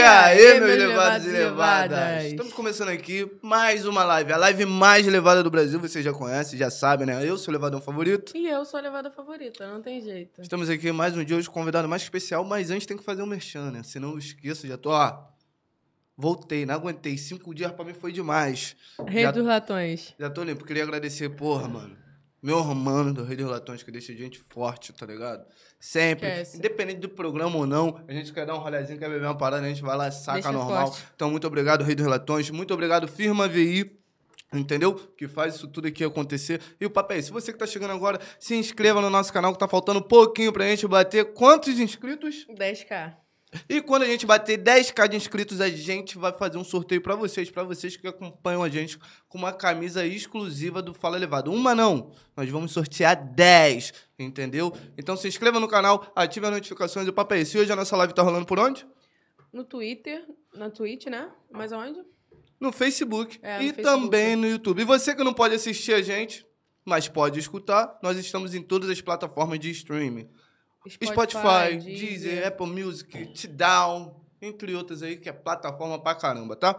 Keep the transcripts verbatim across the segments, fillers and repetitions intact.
E aí, meus levados e levadas? Estamos começando aqui mais uma live, a live mais levada do Brasil, vocês já conhecem, já sabem, né? Eu sou o levadão favorito. E eu sou a levada favorita, não tem jeito. Estamos aqui mais um dia, hoje convidado mais especial, mas antes tem que fazer um merchan, né? Senão eu esqueço, já tô, ó, voltei, não aguentei, cinco dias pra mim foi demais. Rei já, dos Latões. Já tô limpo, queria agradecer, porra, mano. Meu mano do Rei dos Latões, que deixa gente forte, tá ligado? Sempre. Esquece. Independente do programa ou não, a gente quer dar um rolezinho, quer beber uma parada, a gente vai lá, saca deixa normal. Forte. Então, muito obrigado, Rei dos Latões. Muito obrigado, Firma V I. Entendeu? Que faz isso tudo aqui acontecer. E o papo é esse. Se você que tá chegando agora, se inscreva no nosso canal, que tá faltando um pouquinho pra gente bater. Quantos inscritos? dez mil. E quando a gente bater dez mil de inscritos, a gente vai fazer um sorteio pra vocês, pra vocês que acompanham a gente com uma camisa exclusiva do Fala Levado. Uma não, nós vamos sortear dez, entendeu? Então se inscreva no canal, ative as notificações e o papo é esse. E hoje a nossa live tá rolando por onde? No Twitter, na Twitch, né? Mas onde? No Facebook é, no e Facebook. Também no YouTube. E você que não pode assistir a gente, mas pode escutar, nós estamos em todas as plataformas de streaming. Spotify, Spotify, Deezer, Deezer, Apple Music, T-Down, entre outras aí, que é plataforma pra caramba, tá?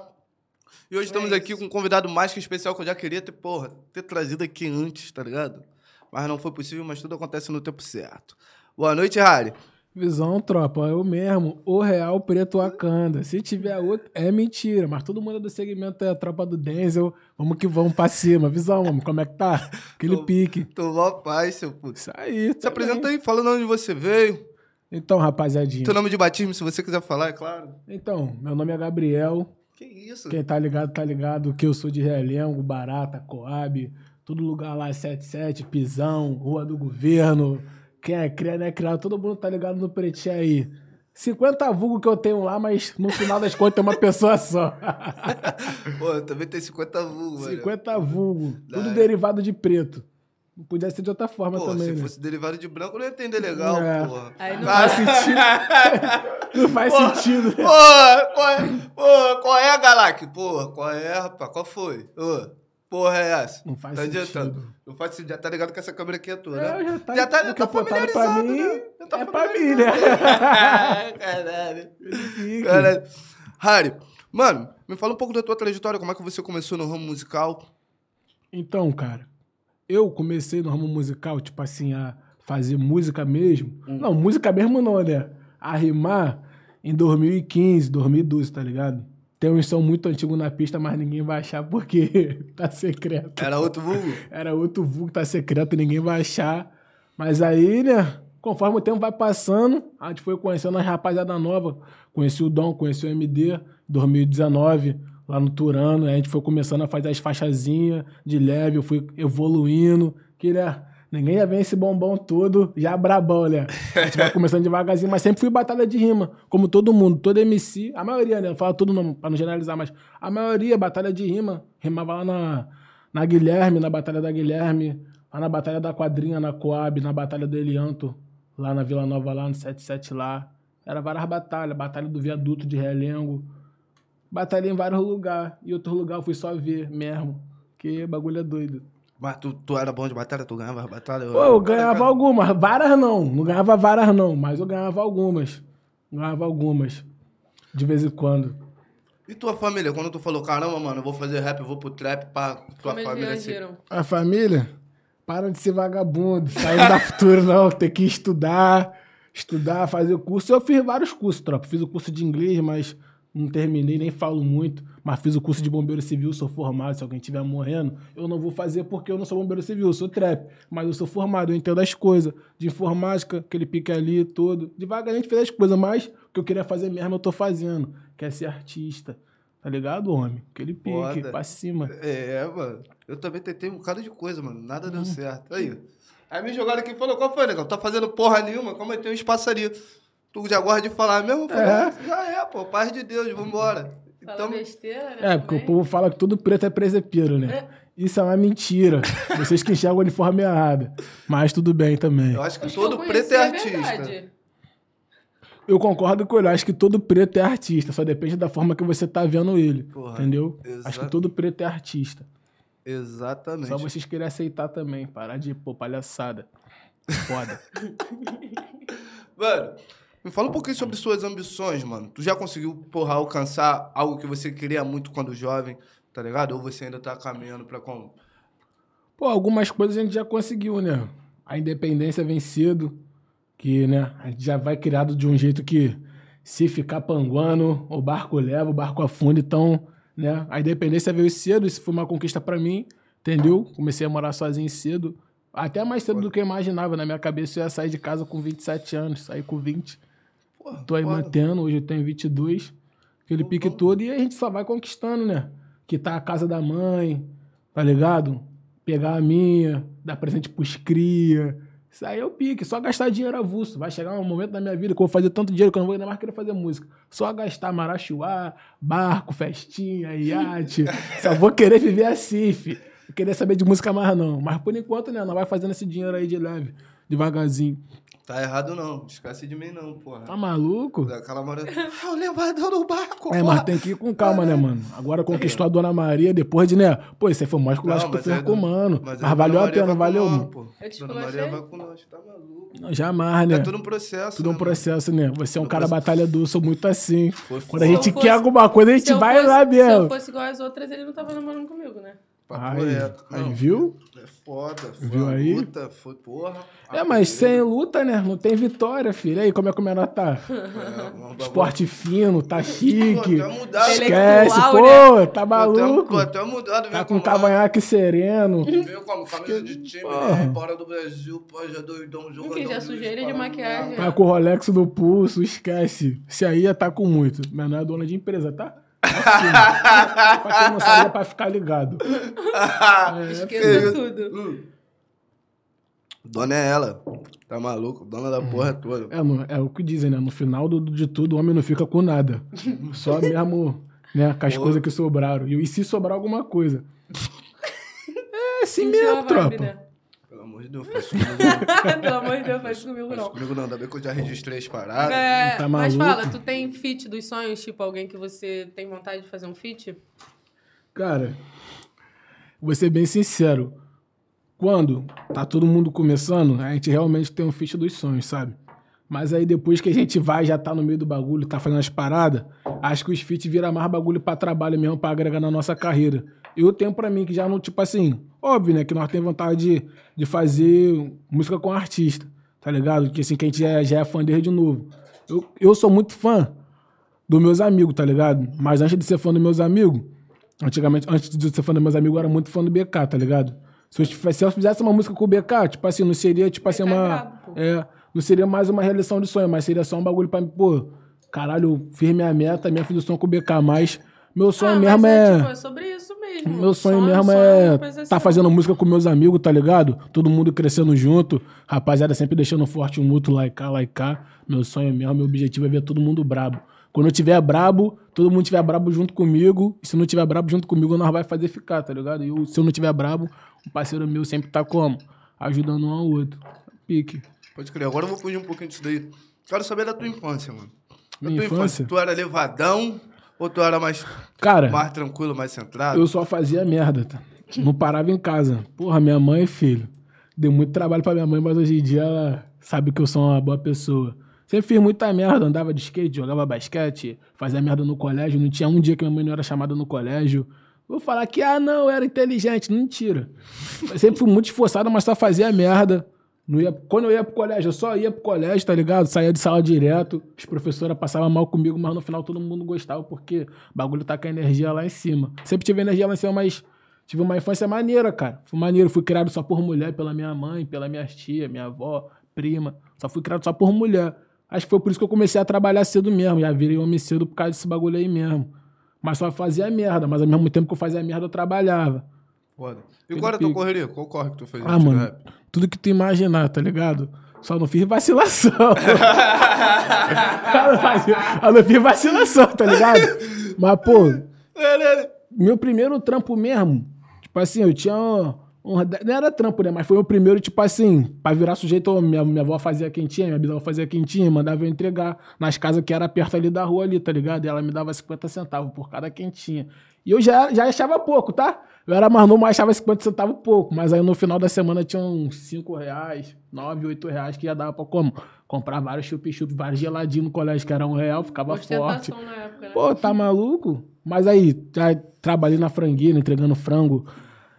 E hoje é estamos isso. aqui com um convidado mais que especial, que eu já queria ter, porra, ter trazido aqui antes, tá ligado? Mas não foi possível, mas tudo acontece no tempo certo. Boa noite, Harry. Visão, tropa, eu mesmo, o Real Preto Wakanda. Se tiver outro, é mentira, mas todo mundo do segmento é a tropa do Denzel. Vamos que vamos pra cima. Visão, homem, como é que tá? Aquele tô, pique. Tô mó paz, seu puto. Isso aí. Se apresenta aí, fala de onde você veio. Então, rapaziadinho. Teu nome de batismo, se você quiser falar, é claro. Então, meu nome é Gabriel. Que isso? Quem tá ligado, tá ligado que eu sou de Realengo, Barata, Coab, todo lugar lá, setenta e sete, Pisão, Rua do Governo... Quem é criado, né? Criado, todo mundo tá ligado no pretinho aí. cinquenta vulgo que eu tenho lá, mas no final das contas é uma pessoa só. Pô, eu também tenho cinquenta vulgo, velho. cinquenta vulgo. Tudo Ai. derivado de preto. Não podia ser de outra forma pô, também, se né? fosse derivado de branco, não ia entender legal, é. porra. Aí não, faz não faz porra, sentido. Não faz sentido. Porra, qual é, Galac? Porra, qual é, rapaz? Qual foi? Ô. Porra, é essa? Não faz tá sentido. Adiantando. Não faz sentido. Já tá ligado que essa câmera aqui é tua, né? É, já tá, já tá, já tá familiarizado, mim, né? Já tá é pra mim, né? Caralho. Caralho. Harry, mano, me fala um pouco da tua trajetória. Como é que você começou no ramo musical? Então, cara, eu comecei no ramo musical, tipo assim, a fazer música mesmo. Hum. Não, música mesmo não, né? A rimar em dois mil e quinze, dois mil e doze, tá ligado? Tem um som muito antigo na pista, mas ninguém vai achar porque tá secreto. Era outro vulgo? Era outro vulgo, tá secreto, ninguém vai achar. Mas aí, né, conforme o tempo vai passando, a gente foi conhecendo as rapaziada nova. Conheci o Dom, conheci o M D, dois mil e dezenove, lá no Turano. A gente foi começando a fazer as faixazinhas de leve, eu fui evoluindo. Que, né, ninguém já vem esse bombom todo, já brabão, né? A gente vai começando devagarzinho, mas sempre fui batalha de rima, como todo mundo, todo M C, a maioria, né? Não falo todo nome pra não generalizar, mas a maioria, batalha de rima, rimava lá na, na Guilherme, na batalha da Guilherme, lá na batalha da Quadrinha, na Coab, na batalha do Elianto, lá na Vila Nova, lá no setenta e sete lá. Era várias batalhas, batalha do Viaduto de Realengo, batalha em vários lugares, e outro lugar eu fui só ver mesmo, que bagulho é doido. Mas tu, tu era bom de batalha? Tu ganhava batalha? Pô, eu ganhava cara... algumas. Várias não. Não ganhava várias não, mas eu ganhava algumas. Ganhava algumas. De vez em quando. E tua família? Quando tu falou, caramba, mano, eu vou fazer rap, eu vou pro trap, pá, tua Como família assim? A família? Para de ser vagabundo. Sair da futura não. Tem que estudar, estudar, fazer curso. Eu fiz vários cursos, tropa. Fiz o curso de inglês, mas não terminei, nem falo muito. Mas fiz o curso de bombeiro civil, sou formado. Se alguém estiver morrendo, eu não vou fazer porque eu não sou bombeiro civil, eu sou trap. Mas eu sou formado, eu entendo as coisas. De informática, aquele pique ali, todo. Devagar a gente fez as coisas, mas o que eu queria fazer mesmo eu tô fazendo. Que é ser artista. Tá ligado, homem? Aquele pique, Boda. pra cima. É, mano. Eu também tentei um bocado de coisa, mano. Nada hum. deu certo. Aí, aí me jogaram aqui e falaram, qual foi, negão? Tá fazendo porra nenhuma? Como é que tem um espaçaria? Tu já gosta de falar mesmo? É. Já é, pô. Paz de Deus, vambora. Então, fala besteira, né? É, também? Porque o povo fala que todo preto é presepeiro, né? É. Isso é uma mentira. Vocês que enxergam o uniforme errado. Mas tudo bem também. Eu acho que acho todo que preto é artista. É eu concordo com ele. Acho que todo preto é artista. Só depende da forma que você tá vendo ele. Porra, entendeu? Exa... Acho que todo preto é artista. Exatamente. Só vocês querem aceitar também. Parar de, pô, palhaçada. Foda. Mano... Me fala um pouquinho sobre suas ambições, mano. Tu já conseguiu, porra, alcançar algo que você queria muito quando jovem, tá ligado? Ou você ainda tá caminhando pra como? Pô, algumas coisas a gente já conseguiu, né? A independência vem cedo, que, né, a gente já vai criado de um jeito que se ficar panguando, o barco leva, o barco afunda, então, né, a independência veio cedo, isso foi uma conquista pra mim, entendeu? Comecei a morar sozinho cedo, até mais cedo do que eu imaginava, na minha cabeça eu ia sair de casa com vinte e sete anos, saí com vinte, porra, tô aí porra. mantendo, hoje eu tenho vinte e dois, aquele pique todo, e a gente só vai conquistando, né, que tá a casa da mãe, tá ligado? Pegar a minha, dar presente pros cria. Isso aí é o pique. Só gastar dinheiro avulso. Vai chegar um momento da minha vida que eu vou fazer tanto dinheiro que eu não vou ainda mais querer fazer música. Só gastar marachuá, barco, festinha, iate. Só vou querer viver assim, fi. Não querer saber de música mais, não. Mas, por enquanto, né? Não vai fazendo esse dinheiro aí de leve, devagarzinho. Tá errado, não. Esquece de mim, não, porra. Tá maluco? Daquela hora... Ah, o levador no barco, É, porra. Mas tem que ir com calma, né, mano? Agora conquistou é. a Dona Maria, depois de, né? Pô, isso aí foi o mais culacho que tu fez com o mano. Mas, mas valeu a pena, valeu, mano. Pô. Eu te Dona Maria vai com nós, tá maluco. Não, jamais, né? É tudo um processo, Tudo né, um processo, né? Você é um cara batalhador, sou muito assim. Poxa. Quando a gente fosse, quer alguma coisa, a gente vai fosse, lá mesmo. Se eu fosse igual as outras, ele não tava namorando comigo, né? Aí, aí, viu? É foda, foi viu a aí? luta, foi porra. É, mas sem luta, né? Não tem vitória, filho. Aí, como é que o menor tá? É, esporte fino, tá chique. Pô, mudado. Esquece, pô, né? Tá maluco. Pô, até, pô, até mudado, tá com um cavanhaque sereno. Veio com a camisa de time, né? Fora do Brasil, pô, já doidão, jogador. Quem já sujeira de maquiagem. Tá com o Rolex no pulso, esquece. Se aí já tá com muito. Menor é dona de empresa, tá? Assim, pra quem não sabia, pra ficar ligado. É, esqueça tudo. Dona é ela. Tá maluco? Dona da porra é. toda. É, mano, é o que dizem, né? No final do, de tudo, o homem não fica com nada. Só mesmo, né? Com as coisas que sobraram. E se sobrar alguma coisa? É assim mesmo, tropa. Vibe, né? Pelo amor de Deus, faz comigo não. Pelo amor de Deus, faz comigo não. Faz comigo não, ainda bem que eu já registrei as paradas. É, tá mas fala, tu tem feat dos sonhos? Tipo, alguém que você tem vontade de fazer um feat? Cara, vou ser bem sincero. Quando tá todo mundo começando, a gente realmente tem um feat dos sonhos, sabe? Mas aí depois que a gente vai, já tá no meio do bagulho, tá fazendo as paradas, acho que os feat viram mais bagulho pra trabalho mesmo, pra agregar na nossa carreira. Eu tenho pra mim que já não, tipo assim... Óbvio, né? Que nós temos vontade de, de fazer música com artista, tá ligado? Que assim, que a gente já, já é fã dele de novo. Eu, eu sou muito fã dos meus amigos, tá ligado? Mas antes de ser fã dos meus amigos, antigamente, antes de ser fã dos meus amigos, eu era muito fã do B K, tá ligado? Se eu, se eu fizesse uma música com o B K, tipo assim, não seria, tipo assim, uma... É, não seria mais uma realização de sonho, mas seria só um bagulho pra mim, pô, caralho, eu fiz minha meta, minha fiz o som com o B K, mas... Meu sonho ah, mesmo é, é... Tipo, é sobre isso mesmo. Meu sonho, sonho mesmo sonho, é assim. Tá fazendo música com meus amigos, tá ligado? Todo mundo crescendo junto. Rapaziada sempre deixando forte um mútuo, like cá, like cá. Meu sonho mesmo, meu objetivo é ver todo mundo brabo. Quando eu tiver brabo, todo mundo tiver brabo junto comigo. E se não tiver brabo junto comigo, nós vai fazer ficar, tá ligado? E eu, se eu não tiver brabo, um parceiro meu sempre tá como? Ajudando um ao outro. Pique. Pode crer. Agora eu vou fugir um pouquinho disso daí. Quero saber da tua infância, mano. Da Minha tua infância? infância? Tu era levadão... Ou tu era mais, cara, mais tranquilo, mais centrado? Eu só fazia merda, tá? Não parava em casa. Porra, minha mãe e filho. Deu muito trabalho pra minha mãe, mas hoje em dia ela sabe que eu sou uma boa pessoa. Sempre fiz muita merda. Andava de skate, jogava basquete, fazia merda no colégio. Não tinha um dia que minha mãe não era chamada no colégio. Vou falar que, ah, não, eu era inteligente. Mentira. Eu sempre fui muito esforçado, mas só fazia merda. Não ia... Quando eu ia pro colégio, eu só ia pro colégio, tá ligado? Saía de sala direto, as professoras passavam mal comigo, mas no final todo mundo gostava, porque o bagulho tá com a energia lá em cima. Sempre tive energia lá em cima, mas tive uma infância maneira, cara. Fui maneiro, fui criado só por mulher, pela minha mãe, pela minha tia, minha avó, prima. Só fui criado só por mulher. Acho que foi por isso que eu comecei a trabalhar cedo mesmo, já virei homem cedo por causa desse bagulho aí mesmo. Mas só fazia merda, mas ao mesmo tempo que eu fazia merda, eu trabalhava. Foda. E qual era a tua correria? Qual corre que tu fez? Ah, mano, rap? Tudo que tu imaginar, tá ligado? Só não fiz vacilação. Só não fiz vacilação, tá ligado? Mas, pô, meu primeiro trampo mesmo, tipo assim, eu tinha um, um... Não era trampo, né? Mas foi o primeiro, tipo assim, pra virar sujeito, minha, minha avó fazia quentinha, minha bisavó fazia quentinha, mandava eu entregar nas casas que era perto ali da rua ali, tá ligado? E ela me dava cinquenta centavos por cada quentinha. E eu já, já achava pouco, tá? Eu era mais novo, mas achava cinquenta centavos pouco. Mas aí no final da semana tinha uns cinco reais, nove, oito reais, que já dava pra como? Comprar vários chup-chup, vários geladinhos no colégio, que era um real, ficava forte. Na época, né? Pô, tá maluco? Mas aí, já trabalhei na frangueira, entregando frango.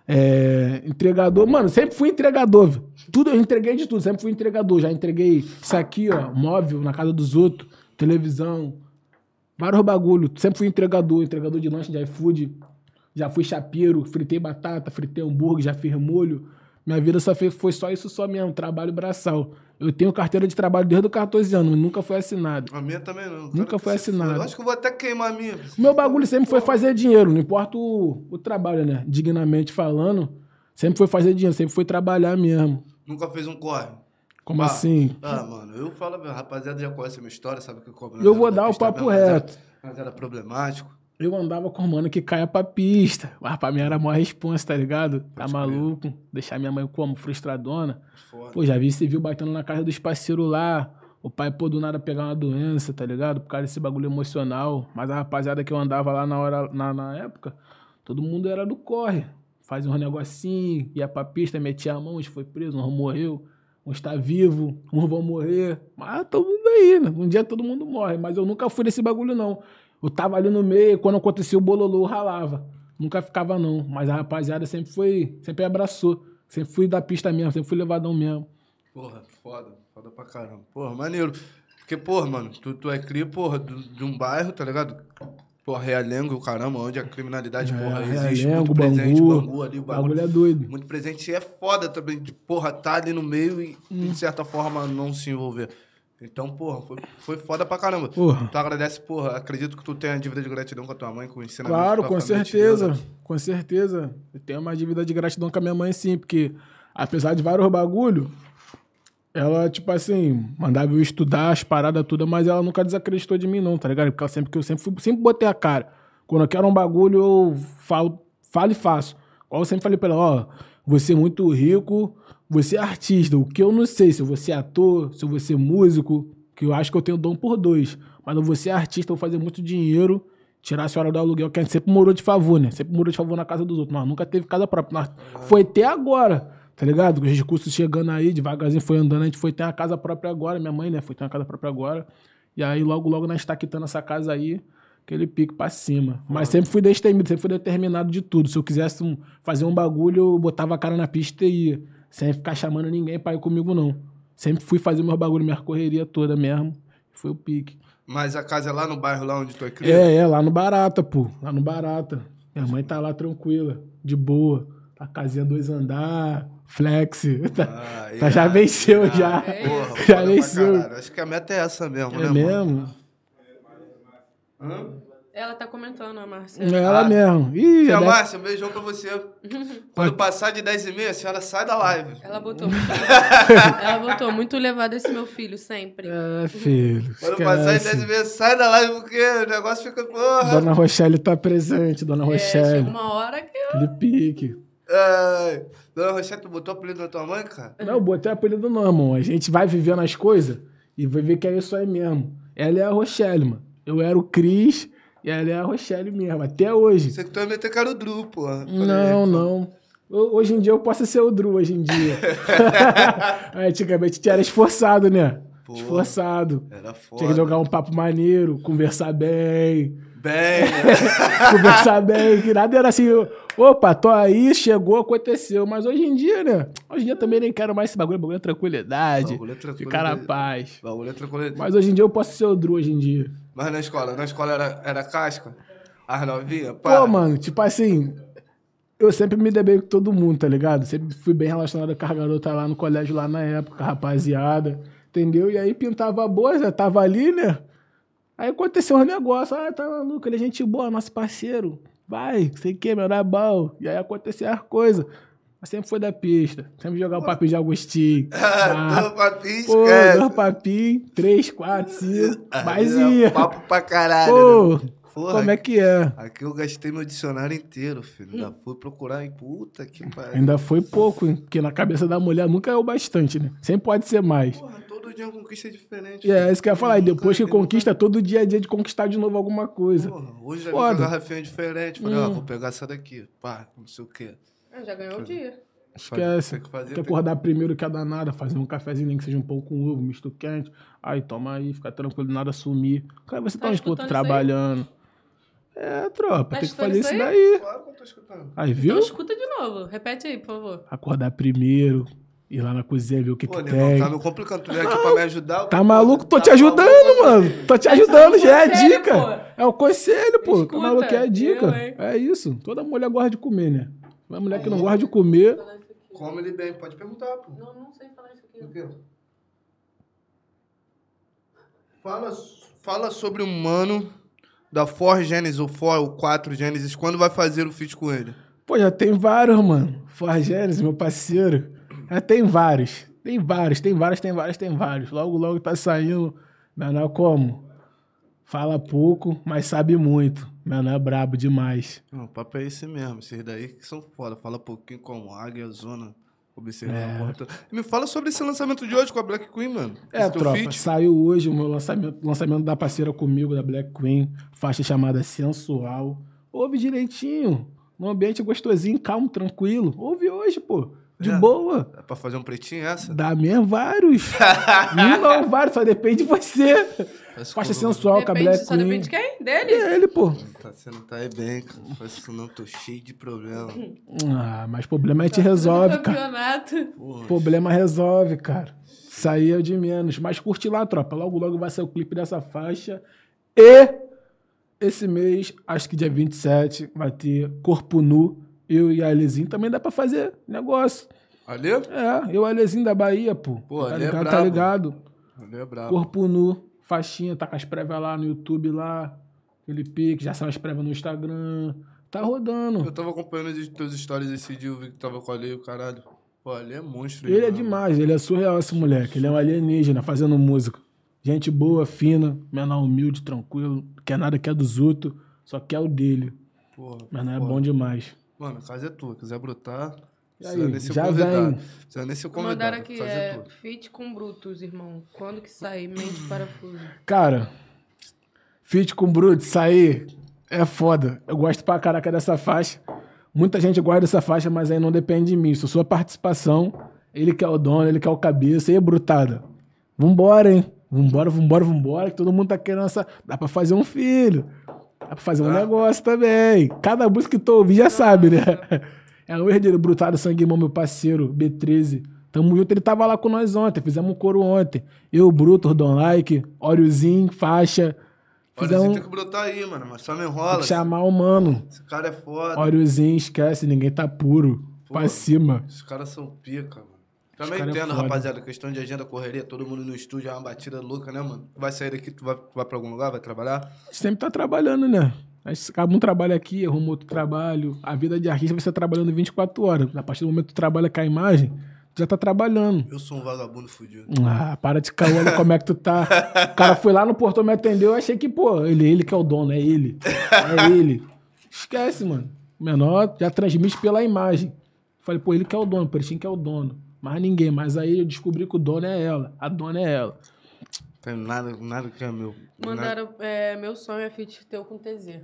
É, entregador, mano, sempre fui entregador. Tudo, eu entreguei de tudo, sempre fui entregador. Já entreguei isso aqui, ó, móvel na casa dos outros, televisão, vários bagulho. Sempre fui entregador, entregador de lanche de iFood. Já fui chapeiro, fritei batata, fritei hambúrguer, já fiz molho. Minha vida só foi, foi só isso só mesmo, trabalho braçal. Eu tenho carteira de trabalho desde os quatorze anos, mas nunca foi assinado. A minha também não. Nunca foi assinado. Acho que eu vou até queimar a minha. O meu bagulho sempre foi fazer dinheiro, não importa o, o trabalho, né? Dignamente falando, sempre foi fazer dinheiro, sempre foi trabalhar mesmo. Nunca fez um corre? Como ah, assim? Ah, mano, eu falo, rapaziada já conhece a minha história, sabe o que eu cobro. Eu vou dar o papo reto. Mas era problemático. Eu andava com o mano que caia pra pista. Mas pra mim era a maior responsa, tá ligado? Tá Pode maluco? Crer. Deixar minha mãe como? Frustradona. Foda. Pô, já vi esse viu batendo na casa dos parceiros lá. O pai, pô, do nada pegar uma doença, tá ligado? Por causa desse bagulho emocional. Mas a rapaziada que eu andava lá na, hora, na, na época, todo mundo era do corre. Fazia uns negocinho, ia pra pista, metia a mão, uns foi preso, uns morreu, uns tá vivo, uns vão morrer. Mas todo mundo aí, né? Um dia todo mundo morre. Mas eu nunca fui nesse bagulho, não. Eu tava ali no meio, quando acontecia o bololô, eu ralava. Nunca ficava, não. Mas a rapaziada sempre foi, sempre abraçou. Sempre fui da pista mesmo, sempre fui levadão mesmo. Porra, foda. Foda pra caramba. Porra, maneiro. Porque, porra, mano, tu, tu é cria, porra, de, de um bairro, tá ligado? Porra, Realengo, caramba, onde a criminalidade, é, porra, existe. Realengo, muito presente, Bangu, Bangu ali, o bagulho, bagulho é doido. Muito presente e é foda também, de, porra, tá ali no meio e, hum. de certa forma, não se envolver. Então, porra, foi, foi foda pra caramba. Porra. Tu agradece, porra, acredito que tu tem a dívida de gratidão com a tua mãe, com o ensinamento. Claro, com certeza, dela. com certeza. Eu tenho uma dívida de gratidão com a minha mãe, sim, porque apesar de vários bagulho, ela, tipo assim, mandava eu estudar as paradas tudo, mas ela nunca desacreditou de mim, não, tá ligado? Porque ela sempre, que eu sempre, fui, sempre botei a cara. Quando eu quero um bagulho, eu falo, falo e faço. Eu sempre falei pra ela, ó, você é muito rico... Você é artista, o que eu não sei, se eu vou ser ator, se eu vou ser músico, que eu acho que eu tenho dom por dois. Mas eu vou ser artista, eu vou fazer muito dinheiro, tirar a senhora do aluguel, que a gente sempre morou de favor, né? Sempre morou de favor na casa dos outros, nós nunca teve casa própria. Nós... Foi até agora, tá ligado? Os recursos chegando aí, devagarzinho foi andando, a gente foi ter uma casa própria agora, minha mãe, né? Foi ter uma casa própria agora. E aí logo, logo nós tá quitando essa casa aí, aquele pique pra cima. Mas sempre fui destemido, sempre fui determinado de tudo. Se eu quisesse um, fazer um bagulho, eu botava a cara na pista e ia. Sem ficar chamando ninguém pra ir comigo, não. Sempre fui fazer meus bagulho, minha correria toda mesmo. Foi o pique. Mas a casa é lá no bairro, lá onde tu é criado? É, é, lá no Barata, pô. Lá no Barata. Minha mãe tá lá tranquila, de boa. A casinha dois andar, flex. Tá, ah, tá, já venceu, ah, já. É. Porra, já venceu. Acho que a meta é essa mesmo, é né, mesmo? Mano? É mesmo? Hã? Ela tá comentando, a Márcia. É ela ah, mesmo. Ih, a Márcia, um beijão pra você. Quando passar de dez e meia, a senhora sai da live. Ela botou. ela botou, muito levado esse meu filho, sempre. É, filho. Quando esquece. Passar de dez e meia, sai da live, porque o negócio fica... Porra. Dona Rochelle tá presente, Dona é, Rochelle. Chega uma hora que eu... Ele pique. Ai, Dona Rochelle, tu botou o apelido da tua mãe, cara? Não, eu botei o apelido não, irmão. A gente vai vivendo as coisas e vai ver que é isso aí mesmo. Ela é a Rochelle, mano. Eu era o Cris... E ela é a Rochelle mesmo, até hoje. Você que tu vai ter cara o Dru, porra. Não, não. Hoje em dia eu posso ser o Dru, hoje em dia. Antigamente tu era esforçado, né? Porra, esforçado. Era foda. Tinha que jogar um papo maneiro, conversar bem. Bem, né? Conversar bem, que nada era assim... Opa, tô aí, chegou, aconteceu. Mas hoje em dia, né? Hoje em dia também nem quero mais esse bagulho. Bagulho é tranquilidade, bagulho é tranquilidade. Ficar na paz. Bagulho é tranquilidade. Mas hoje em dia eu posso ser o Dru, hoje em dia. Mas na escola, na escola era, era casca? As novinhas? Pô, mano, tipo assim, eu sempre me dei bem com todo mundo, tá ligado? Sempre fui bem relacionado com a garota lá no colégio, lá na época, rapaziada, entendeu? E aí pintava a bolsa, tava ali, né? Aí aconteceu um negócio, ah, tá maluco, ele é gente boa, nosso parceiro, vai, sei o que, meu nabal. E aí aconteceu as coisas. Mas sempre foi da pista. Sempre jogava o papinho de Agostinho. Ah, dois papinhos, pô, cara. Dois papinhos, três, quatro, cinco. Mas ia. Papo pra caralho. Pô, né? Porra, como é que é? Aqui eu gastei meu dicionário inteiro, filho. Ainda hum. fui procurar, hein? Puta que pariu. Ainda foi pouco, hein? Porque na cabeça da mulher nunca é o bastante, né? Sempre pode ser mais. Porra, todo dia uma conquista é diferente. É, filho. Isso que eu ia falar. E depois que conquista, nunca... todo dia é dia de conquistar de novo alguma coisa. Porra, hoje já uma garrafinha diferente. Falei, ó, hum. ah, vou pegar essa daqui. Pá, não sei o quê. Ah, já ganhou o dia. Esquece. Tem que, fazer, tem que acordar tem... primeiro que a danada, fazer um cafezinho, nem que seja um pouco com ovo, misto quente. Aí toma aí, fica tranquilo, nada sumir. Cara, você tá um escuto trabalhando. Aí? É, tropa, tá tem que fazer isso aí? daí. Claro que eu tô escutando. Aí, viu? Então escuta de novo. Repete aí, por favor. Acordar primeiro, ir lá na cozinha, ver o que Pô, que irmão, tem. Pô, tá me complicando. Tu veio aqui ah, pra me ajudar. Tá maluco? Tô tá te ajudando, maluco, mano. Tô te ajudando, já é dica. É o conselho, pô. Tá maluco, é a dica. É isso. Toda mulher gosta de comer, né? Uma mulher que não gosta de comer... Come ele bem, pode perguntar, pô. Não, não sei falar isso aqui. O quê? Fala, fala sobre o mano da quatro Genesis, ou quatro Genesis, quando vai fazer o feat com ele? Pô, já tem vários, mano. quatro Genesis, meu parceiro. Já tem vários. Tem vários, tem vários, tem vários, tem vários. Logo, logo tá saindo. Menor como? Fala pouco, mas sabe muito. Mano, é brabo demais. Não, o papo é esse mesmo. Esses daí que são foda. Fala pouquinho com Águia, Zona, observando é. a porta. Me fala sobre esse lançamento de hoje com a Black Queen, mano. É, esse tropa, saiu hoje o meu lançamento, lançamento da parceira comigo, da Black Queen. Faixa chamada Sensual. Ouve direitinho. Num ambiente gostosinho, calmo, tranquilo. Ouve hoje, pô. De é. boa. É pra fazer um pretinho essa? Dá mesmo vários. Não, vários. Só depende de você. Faixa Sensual com a Black Queen. Só depende de quem? Dele? É ele, pô. Tá, você não tá aí bem, cara. Não faz isso não, tô cheio de problema. Ah, mas problema a gente resolve, cara. Poxa. Problema resolve, cara. Isso aí é o de menos. Mas curte lá, tropa. Logo, logo vai ser o clipe dessa faixa. E esse mês, acho que dia vinte e sete, vai ter Corpo Nu. Eu e a Eliezinho também dá pra fazer negócio. Alê? É, eu e a Eliezinho da Bahia, pô. Pô, tá Alê ligado, é brabo. Tá ligado? Alê é brabo. Corpo Nu, faixinha, tá com as prévias lá no YouTube, lá. Aquele pique, já são as prévias no Instagram. Tá rodando. Eu tava acompanhando as tuas stories esse dia, eu vi que tava com o Alê, o caralho. Pô, Alê é monstro. Ele é demais, ele é surreal esse moleque. Ele é um alienígena fazendo música. Gente boa, fina, menor humilde, tranquilo. Quer nada, quer dos outros, só quer o dele. Porra, mas não é bom demais. Mano, a casa é tua. Quiser brotar, precisa nem ser convidado. Precisa nem ser convidado. Mandaram aqui, é, é feat com Brutus, irmão. Quando que sair? Mente parafuso. Cara, feat com Brutus, sair é foda. Eu gosto pra caraca dessa faixa. Muita gente gosta dessa faixa, mas aí não depende de mim. Só sua participação, ele que é o dono, ele que é o cabeça. E aí, brutada, vambora, hein? Vambora, vambora, vambora, que todo mundo tá querendo essa... Dá pra fazer um filho. Dá pra fazer um ah. negócio também. Cada música que tu ouvir já sabe, né? É o herdeiro brutado, sangue irmão, meu parceiro, B treze. Tamo junto, ele tava lá com nós ontem, fizemos um coro ontem. Eu, Bruto, Dom, Like, Oriuzinho, faixa. Oriuzinho um... tem que brotar aí, mano, mas só não enrola. Tem que chamar o mano. Esse cara é foda. Oriuzinho, esquece, ninguém tá puro. Pô, pra cima. Os caras são pica, mano. Também entendo, é rapaziada, questão de agenda, correria, todo mundo no estúdio, é uma batida louca, né, mano? Tu vai sair daqui, tu vai, tu vai pra algum lugar, vai trabalhar? A gente sempre tá trabalhando, né? A gente acaba um trabalho aqui, arruma outro trabalho. A vida de artista vai ser trabalhando vinte e quatro horas. A partir do momento que tu trabalha com a imagem, tu já tá trabalhando. Eu sou um vagabundo fudido. Ah, para de caô, olha como é que tu tá. O cara foi lá no portão, me atendeu, eu achei que, pô, ele, ele que é o dono, é ele. É ele. Esquece, mano. O menor já transmite pela imagem. Falei, pô, ele que é o dono, o Pretinho que é o dono. Mas ninguém. Mas aí eu descobri que o dono é ela. A dona é ela. Tem nada, nada que é meu. Mandaram, nada... é, meu sonho é feat teu com T Z.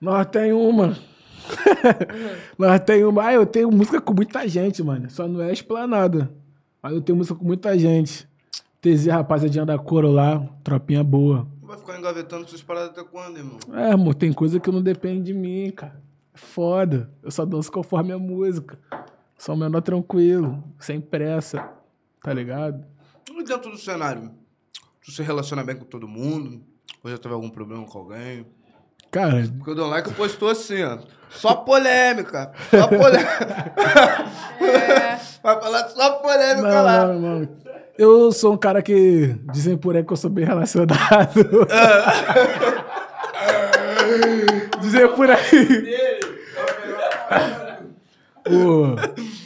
Nós tem uma. Uhum. Nós tem uma. Ah, eu tenho música com muita gente, mano. Só não é esplanada. Mas eu tenho música com muita gente. T Z, rapaziada da coro lá. Tropinha boa. Vai ficar engavetando suas paradas até quando, irmão? É, amor. Tem coisa que não depende de mim, cara. É foda. Eu só danço conforme a música. Só o menor tranquilo, sem pressa, tá ligado? E dentro do cenário, tu se relaciona bem com todo mundo? Ou já teve algum problema com alguém? Cara... Porque o Dom Like postou assim, ó. Só polêmica, só polêmica. É. Vai falar só polêmica não, lá. Não, não, não. Eu sou um cara que... Dizem por aí que eu sou bem relacionado. Dizem por aí... Pô,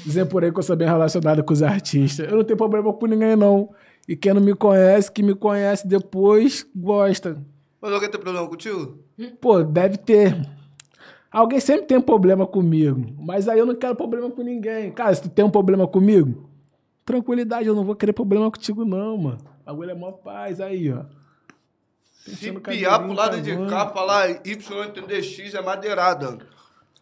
dizer por aí que eu sou bem relacionado com os artistas. Eu não tenho problema com ninguém, não. E quem não me conhece, que me conhece depois, gosta. Mas alguém tem problema contigo? Pô, deve ter. Alguém sempre tem um problema comigo. Mas aí eu não quero problema com ninguém. Cara, se tu tem um problema comigo, tranquilidade, eu não vou querer problema contigo, não, mano. O bagulho é mó paz. Aí, ó. Pensando se piar pro lado de cá, falar Y, entender X, é madeirada.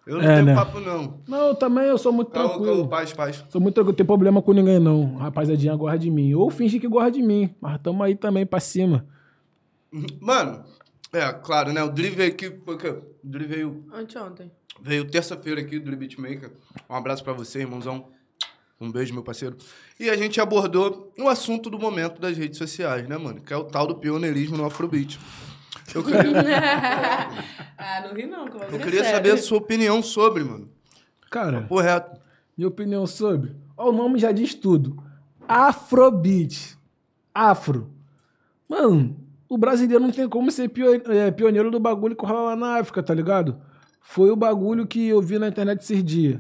Eu não é, tenho né? papo, não. Não, também eu sou muito calma, tranquilo. Calma, paz, paz. Sou muito tranquilo, não tenho problema com ninguém, não. Rapaziadinha gosta de mim. Ou finge que gosta de mim. Mas tamo aí também, pra cima. Mano, é, claro, né? O Dri veio aqui, porque o Dri veio... Anteontem. Veio terça-feira aqui, o Dri Beatmaker. Um abraço pra você, irmãozão. Um beijo, meu parceiro. E a gente abordou um assunto do momento das redes sociais, né, mano? Que é o tal do pioneirismo no Afrobeat. Eu queria... ah, não ri não. Eu queria sério. saber a sua opinião sobre, mano. Cara, papo reto. Minha opinião sobre... Ó, o nome já diz tudo. Afrobeat. Afro. Mano, o brasileiro não tem como ser pioneiro do bagulho que rola lá na África, tá ligado? Foi o bagulho que eu vi na internet esses dias.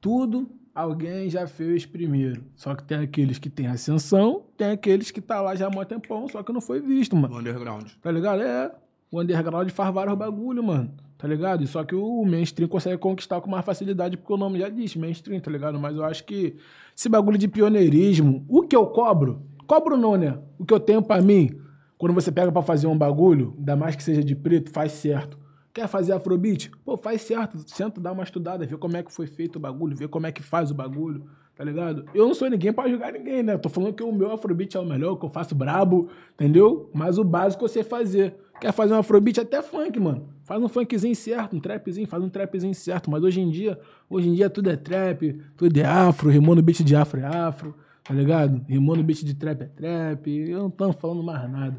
Tudo... Alguém já fez primeiro. Só que tem aqueles que tem ascensão, tem aqueles que tá lá já há mó tempão, só que não foi visto, mano. O underground. Tá ligado? É. O underground faz vários bagulho, mano. Tá ligado? Só que o mainstream consegue conquistar com mais facilidade, porque o nome já diz mainstream, tá ligado? Mas eu acho que esse bagulho de pioneirismo, o que eu cobro, cobro não, né? O que eu tenho pra mim, quando você pega pra fazer um bagulho, ainda mais que seja de preto, faz certo. Quer fazer afrobeat? Pô, faz certo. Senta, dá uma estudada, vê como é que foi feito o bagulho, vê como é que faz o bagulho, tá ligado? Eu não sou ninguém pra julgar ninguém, né? Tô falando que o meu afrobeat é o melhor, que eu faço brabo, entendeu? Mas o básico eu sei fazer. Quer fazer um afrobeat? Até funk, mano. Faz um funkzinho certo, um trapzinho, faz um trapzinho certo. Mas hoje em dia, hoje em dia tudo é trap, tudo é afro, rimou no beat de afro é afro, tá ligado? Rimou no beat de trap é trap, eu não tô falando mais nada.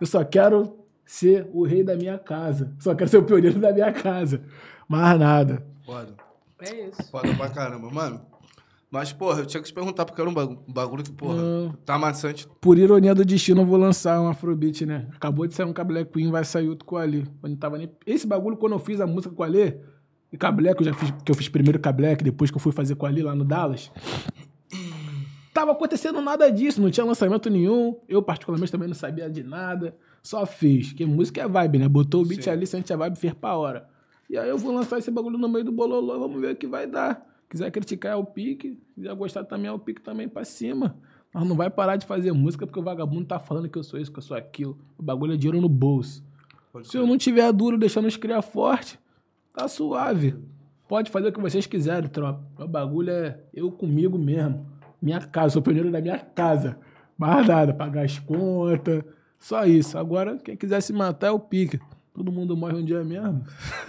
Eu só quero... ser o rei da minha casa. Só quero ser o pioneiro da minha casa. Mais nada. Foda. É isso. Foda pra caramba, mano. Mas, porra, eu tinha que te perguntar, porque era um bagulho, um bagulho que, porra, não. Tá amassante. Por ironia do destino, eu vou lançar um afrobeat, né? Acabou de sair um com a Black Queen, vai sair outro com a Alê. Nem... Esse bagulho, quando eu fiz a música com a Alê, e com a Black, eu já fiz, que eu fiz primeiro com a Black, depois que eu fui fazer com a Alê lá no Dallas... Tava acontecendo nada disso, não tinha lançamento nenhum. Eu, particularmente, também não sabia de nada. Só fiz. Porque música é vibe, né? Botou o beat Sim. ali, sente a vibe, fez pra hora. E aí eu vou lançar esse bagulho no meio do bololô, vamos ver o que vai dar. Quiser criticar é o pique, quiser gostar também é o pique também pra cima. Mas não vai parar de fazer música porque o vagabundo tá falando que eu sou isso, que eu sou aquilo. O bagulho é dinheiro no bolso. Pode Se ser. eu não tiver duro, deixando os criar forte, tá suave. Pode fazer o que vocês quiserem, tropa. O bagulho é eu comigo mesmo. Minha casa, sou o pioneiro da minha casa. Mais nada, pagar as contas, só isso. Agora, quem quiser se matar é o pique. Todo mundo morre um dia mesmo.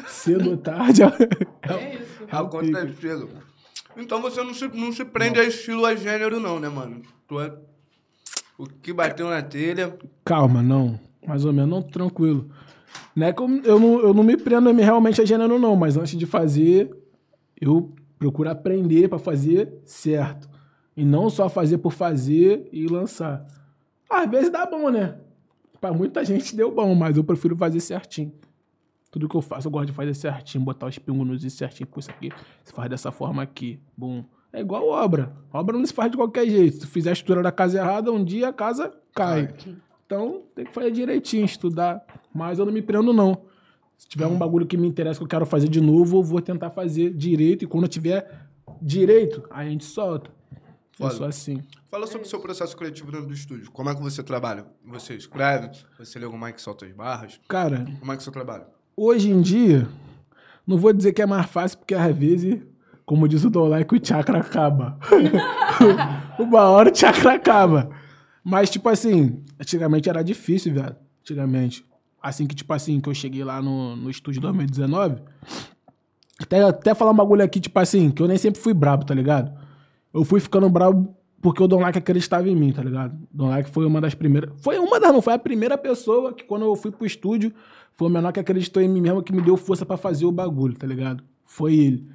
Cedo ou tarde. É, é isso. É acontece. Então você não se, não se prende não. a estilo, a gênero não, né, mano? Tu é... O que bateu na telha... Calma, não. Mais ou menos, não, tranquilo. Não é que eu, eu, não, eu não me prendo realmente a gênero não, mas antes de fazer, eu procuro aprender pra fazer certo. E não só fazer por fazer e lançar. Às vezes dá bom, né? Pra muita gente deu bom, mas eu prefiro fazer certinho. Tudo que eu faço, eu gosto de fazer certinho. Botar os pingos nos i certinho. Com isso aqui, se faz dessa forma aqui. Bom, é igual obra. A obra não se faz de qualquer jeito. Se tu fizer a estrutura da casa errada, um dia a casa cai. Então, tem que fazer direitinho, estudar. Mas eu não me prendo, não. Se tiver um bagulho que me interessa, que eu quero fazer de novo, eu vou tentar fazer direito. E quando eu tiver direito, a gente solta. Fala. Eu sou assim. Fala sobre o seu processo criativo dentro do estúdio. Como é que você trabalha? Você escreve? Você lê alguma que solta as barras? Cara... Como é que você trabalha? Hoje em dia, não vou dizer que é mais fácil, porque às vezes, como diz o Dom, like, o chakra acaba. Uma hora o chakra acaba. Mas, tipo assim, antigamente era difícil, velho. Antigamente. Assim que, tipo assim, que eu cheguei lá no, no estúdio em dois mil e dezenove, até, até falar um bagulho aqui, tipo assim, que eu nem sempre fui brabo, tá ligado? Eu fui ficando bravo porque o Dom Like acreditava em mim, tá ligado? O Dom Like foi uma das primeiras... Foi uma das, não. Foi a primeira pessoa que, quando eu fui pro estúdio, foi o menor que acreditou em mim mesmo, que me deu força pra fazer o bagulho, tá ligado? Foi ele.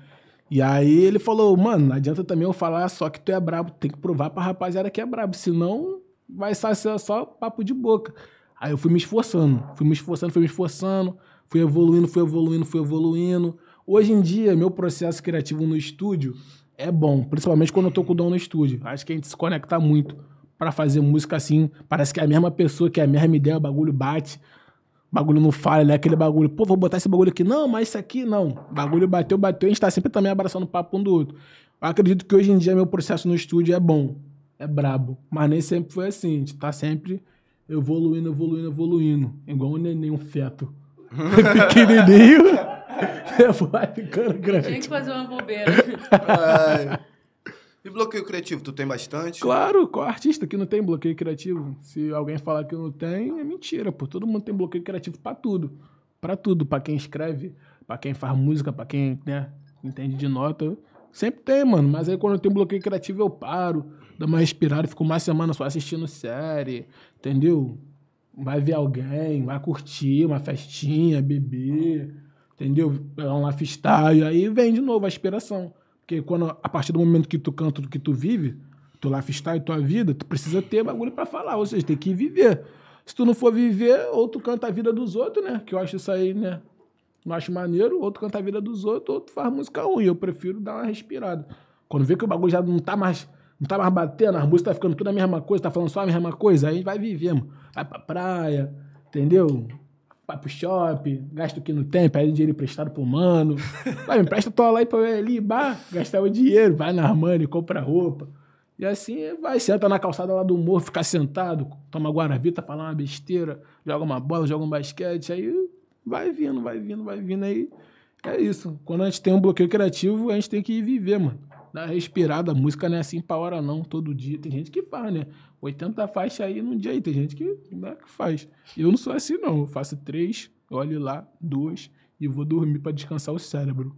E aí ele falou, mano, não adianta também eu falar só que tu é brabo, tem que provar pra rapaziada que é brabo, senão vai ser só papo de boca. Aí eu fui me esforçando, fui me esforçando, fui me esforçando, fui evoluindo, fui evoluindo, fui evoluindo. Hoje em dia, meu processo criativo no estúdio... É bom, principalmente quando eu tô com o Dom no estúdio. Acho que a gente se conecta muito pra fazer música assim. Parece que é a mesma pessoa, que é a mesma ideia, o bagulho bate. bagulho não falha, né? Aquele bagulho, pô, vou botar esse bagulho aqui. Não, mas isso aqui não. Bagulho bateu, bateu. A gente tá sempre também abraçando o papo um do outro. Eu acredito que hoje em dia meu processo no estúdio é bom, é brabo. Mas nem sempre foi assim. A gente tá sempre evoluindo, evoluindo, evoluindo. Igual um neném, um feto. Pequenininho. Vai ficando grande. Tinha que fazer uma bobeira. Ai. E bloqueio criativo, tu tem bastante? Claro, qual artista que não tem bloqueio criativo? Se alguém falar que não tem, é mentira, pô. Todo mundo tem bloqueio criativo pra tudo. Pra tudo, pra quem escreve, pra quem faz música, pra quem, né, entende de nota. Sempre tem, mano. Mas aí quando eu tenho bloqueio criativo, eu paro, dou uma respirada, fico uma semana só assistindo série, entendeu? Vai ver alguém, vai curtir uma festinha, beber, entendeu? Pegar um lifestyle, aí vem de novo a inspiração. Porque quando, a partir do momento que tu canta, que tu vive, tu lifestyle, tua vida, tu precisa ter bagulho pra falar, ou seja, tem que viver. Se tu não for viver, ou tu canta a vida dos outros, né? Que eu acho isso aí, né? Não acho maneiro, ou tu canta a vida dos outros, ou tu faz música ruim. Eu prefiro dar uma respirada. Quando vê que o bagulho já não tá mais, não tá mais batendo, as músicas tá ficando tudo a mesma coisa, tá falando só a mesma coisa, aí vai viver, mano. Vai pra praia, entendeu? Vai pro shopping, gasta o que não tem, pede dinheiro emprestado pro mano. Vai, me empresta tua lá e pra ali, bah, gastar o dinheiro, vai na Armani, compra roupa. E assim vai, senta na calçada lá do morro, fica sentado, toma guaravita, fala uma besteira, joga uma bola, joga um basquete, aí vai vindo, vai vindo, vai vindo, aí é isso. Quando a gente tem um bloqueio criativo, a gente tem que viver, mano. Dá respirada, a música não é assim pra hora não, todo dia. Tem gente que faz, né? oitenta faixas aí num dia aí, tem gente que, né, que faz. Eu não sou assim, não. Eu faço três, olho lá, duas, e vou dormir pra descansar o cérebro.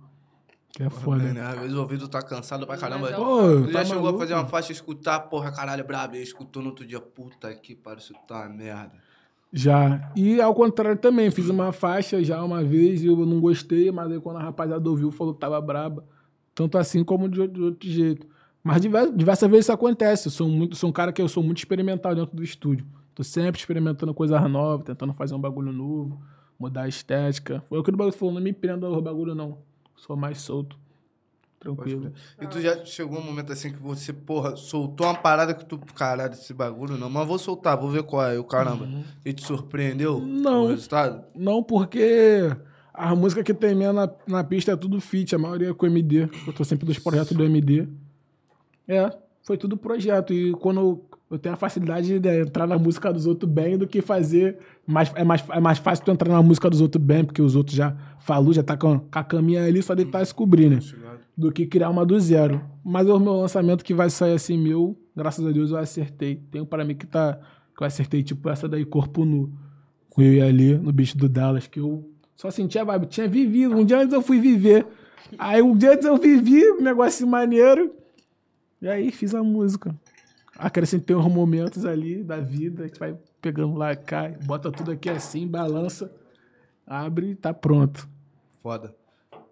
Que é foda. É, né? Às vezes o ouvido tá cansado pra caramba. Mas, pô, tu já tá chegou maluco a fazer uma faixa e escutar, porra, caralho, brabo. E escutou no outro dia, puta que pariu, isso tá uma merda. Já. E ao contrário também, fiz uma faixa já uma vez, eu não gostei, mas aí quando a rapaziada ouviu, falou que tava braba. Tanto assim como de outro, de outro jeito. Mas diversas, diversas vezes isso acontece. Eu sou, muito, sou um cara que eu sou muito experimental dentro do estúdio. Tô sempre experimentando coisas novas, tentando fazer um bagulho novo, mudar a estética. Foi o que o bagulho falou, não me prenda ao bagulho, não. Sou mais solto. Tranquilo. E tu já chegou um momento assim que você, porra, soltou uma parada que tu, caralho, esse bagulho não, mas vou soltar, vou ver qual é, o caramba. Uhum. E te surpreendeu? Não. O resultado? Não, porque... A música que tem minha na, na pista é tudo feat, a maioria é com o M D. Eu tô sempre dos projetos do M D. É, foi tudo projeto. E quando eu, eu tenho a facilidade de entrar na música dos outros bem do que fazer... Mais, é, mais, é mais fácil tu entrar na música dos outros bem, porque os outros já falou, já tá com, com a caminha ali, só deitar e se cobrir, né? Do que criar uma do zero. Mas é o meu lançamento que vai sair assim, meu, graças a Deus eu acertei. Tem um para mim que tá... Que eu acertei, tipo essa daí, Corpo Nu. Com eu e Alê, no bicho do Dallas, que eu... Só sentia a vibe, tinha vivido, um dia antes eu fui viver. Aí um dia antes eu vivi, um negócio maneiro. E aí fiz a música. Acrescentei uns momentos ali da vida, a gente vai pegando lá, cai, bota tudo aqui assim, balança, abre e tá pronto. Foda.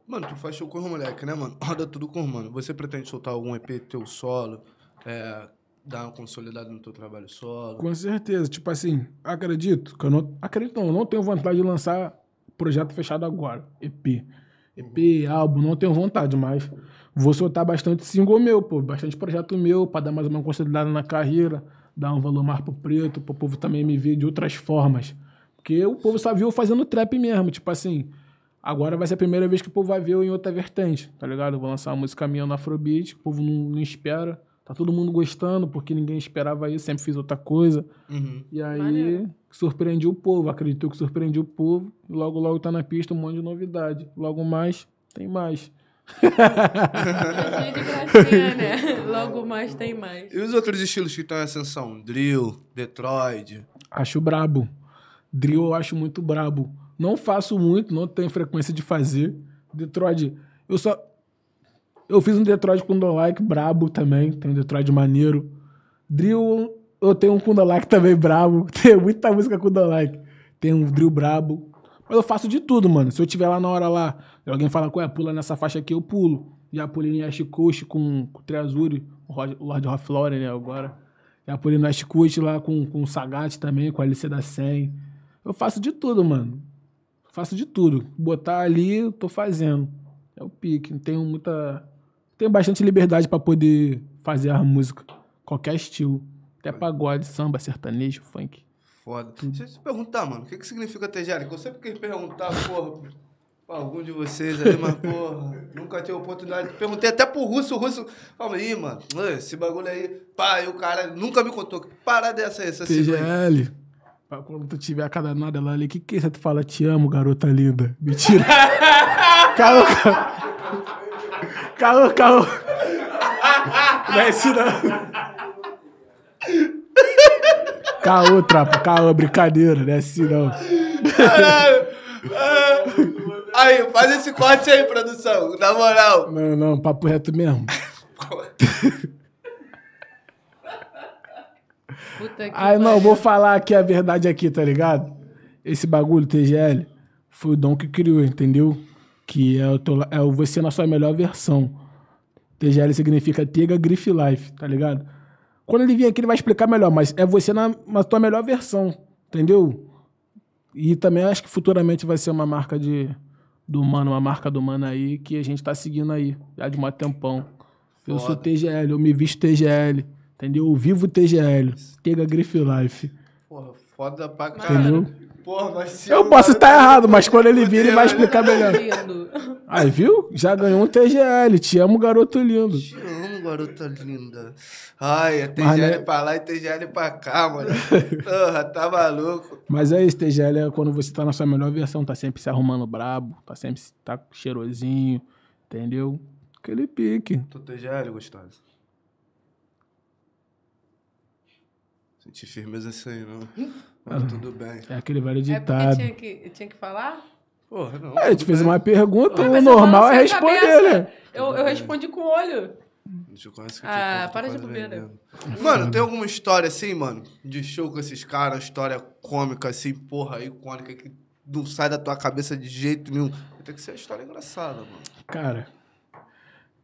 Mano, tu faz show com os moleques, né, mano? Roda tudo com os mano. Você pretende soltar algum E P teu solo, é, dar uma consolidada no teu trabalho solo? Com certeza. Tipo assim, acredito que eu não... Acredito não, eu não tenho vontade de lançar... Projeto fechado agora, E P. E P, álbum, não tenho vontade, mas vou soltar bastante single meu, pô, bastante projeto meu, pra dar mais uma consolidada na carreira, dar um valor mais pro preto, pro povo também me ver de outras formas. Porque o povo só viu eu fazendo trap mesmo, tipo assim, agora vai ser a primeira vez que o povo vai ver eu em outra vertente, tá ligado? Eu vou lançar uma música minha no Afrobeat, o povo não, não espera, tá todo mundo gostando, porque ninguém esperava isso, sempre fiz outra coisa. Uhum. E aí... Valeu. Surpreendi o povo, acreditou que surpreendi o povo. E logo, logo tá na pista um monte de novidade. Logo mais, tem mais. Gracinha, né? Logo mais, tem mais. E os outros estilos que estão em ascensão? Drill, Detroit? Acho brabo. Drill eu acho muito brabo. Não faço muito, não tenho frequência de fazer. Detroit, eu só... Eu fiz um Detroit com Dom Like, brabo também. Tem um Detroit maneiro. Drill... Eu tenho um Kundalak também brabo. Tenho muita música Kundalak. Tenho um drill brabo. Mas eu faço de tudo, mano. Se eu tiver lá na hora lá, e alguém fala, ué, pula nessa faixa aqui, eu pulo. Já pulei no Ash Coast com, com o Triazuri, o Lord of Florida, né, agora. Já pulei no Ash Coast lá com, com o Sagat também, com a L C da cem. Eu faço de tudo, mano. Faço de tudo. Botar ali, eu tô fazendo. É o pique. Tenho muita... Tenho bastante liberdade pra poder fazer a música. Qualquer estilo. Até pagode, samba, sertanejo, funk. foda. Deixa eu te perguntar, mano, o que que significa T G L? Eu sempre quis perguntar, porra, pra algum de vocês ali, mas, porra, nunca tive oportunidade. Perguntei até pro Russo, o Russo, fala aí, mano, esse bagulho aí, pá, e o cara nunca me contou. Que parada é essa aí, essa T G L. Cifra? Quando tu tiver a cadanada lá ali, o que que é isso? Tu fala, te amo, garota linda. Mentira. Calma, calma. Calma, calma. Não é isso, não. Caô, trapa, caô, brincadeira, não é assim, não. Caralho. Aí, faz esse corte aí, produção, na moral. Não, não, papo reto mesmo. Puta que aí, não, vou falar aqui a verdade aqui, tá ligado? Esse bagulho, T G L, foi o Dom que criou, entendeu? Que é o, teu, é o você na sua melhor versão. T G L significa Tiger Griffy Life, tá ligado? Quando ele vir aqui, ele vai explicar melhor, mas é você na, na tua melhor versão, entendeu? E também acho que futuramente vai ser uma marca de, do mano, uma marca do mano aí, que a gente tá seguindo aí, já de um tempão. Eu Foda. Sou T G L, eu me visto T G L, entendeu? Eu vivo T G L, Tega Griff Life. Porra, foda pra caralho. Entendeu? Porra, mas eu posso estar tá errado, mas quando ele vir, ele vai explicar melhor. Aí, viu? Já ganhou um T G L, te amo, garoto lindo. Te amo, garota linda. Ai, é T G L mas, pra lá e T G L pra cá, mano. Porra, tá maluco. Mas é isso, T G L é quando você tá na sua melhor versão, tá sempre se arrumando brabo, tá sempre tá cheirosinho, entendeu? Aquele pique. Tô T G L, gostoso. Senti firmeza isso aí, não. Mas ah, tudo bem. É aquele velho ditado. É porque eu tinha que, eu tinha que falar? Porra, não. É, a gente fez bem. Uma pergunta, o normal é responder, né? Eu, eu respondi com o olho. Eu conheço que eu ah, para de bobeira. Mano, tem alguma história assim, mano, de show com esses caras, história cômica assim, porra, icônica, que não sai da tua cabeça de jeito nenhum? Tem que ser uma história engraçada, mano. Cara,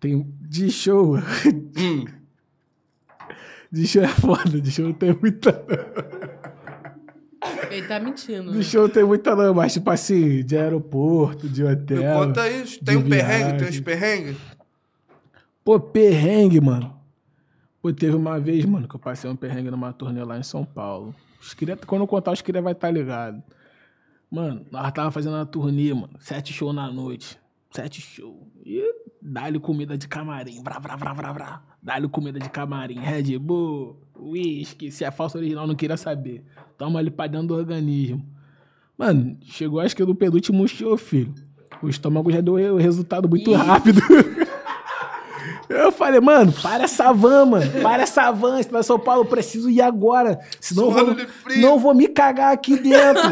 tem de show... de show é foda, de show não tem muita... Ele tá mentindo. Do show não tem muita não, mas tipo assim, de aeroporto, de hotel... Me conta isso, tem um viagem. Perrengue, tem uns perrengues? Pô, perrengue, mano. Pô, teve uma vez, mano, que eu passei um perrengue numa turnê lá em São Paulo. Os queria, quando eu contar, os queria vai estar tá ligado. Mano, nós tava fazendo uma turnê, mano, sete shows na noite. Sete shows. E dá-lhe comida de camarim, brá, brá, brá, brá, brá. Dá-lhe comida de camarim, Red Bull, uísque, se é falsa original, não queria saber. Toma ali pra dentro do organismo. Mano, chegou acho que no penúltimo show, filho. O estômago já deu o resultado muito Ih. rápido. Eu falei, mano, para essa van, mano. Para essa van. Se vai São Paulo, eu preciso ir agora. Senão vou, não vou me cagar aqui dentro.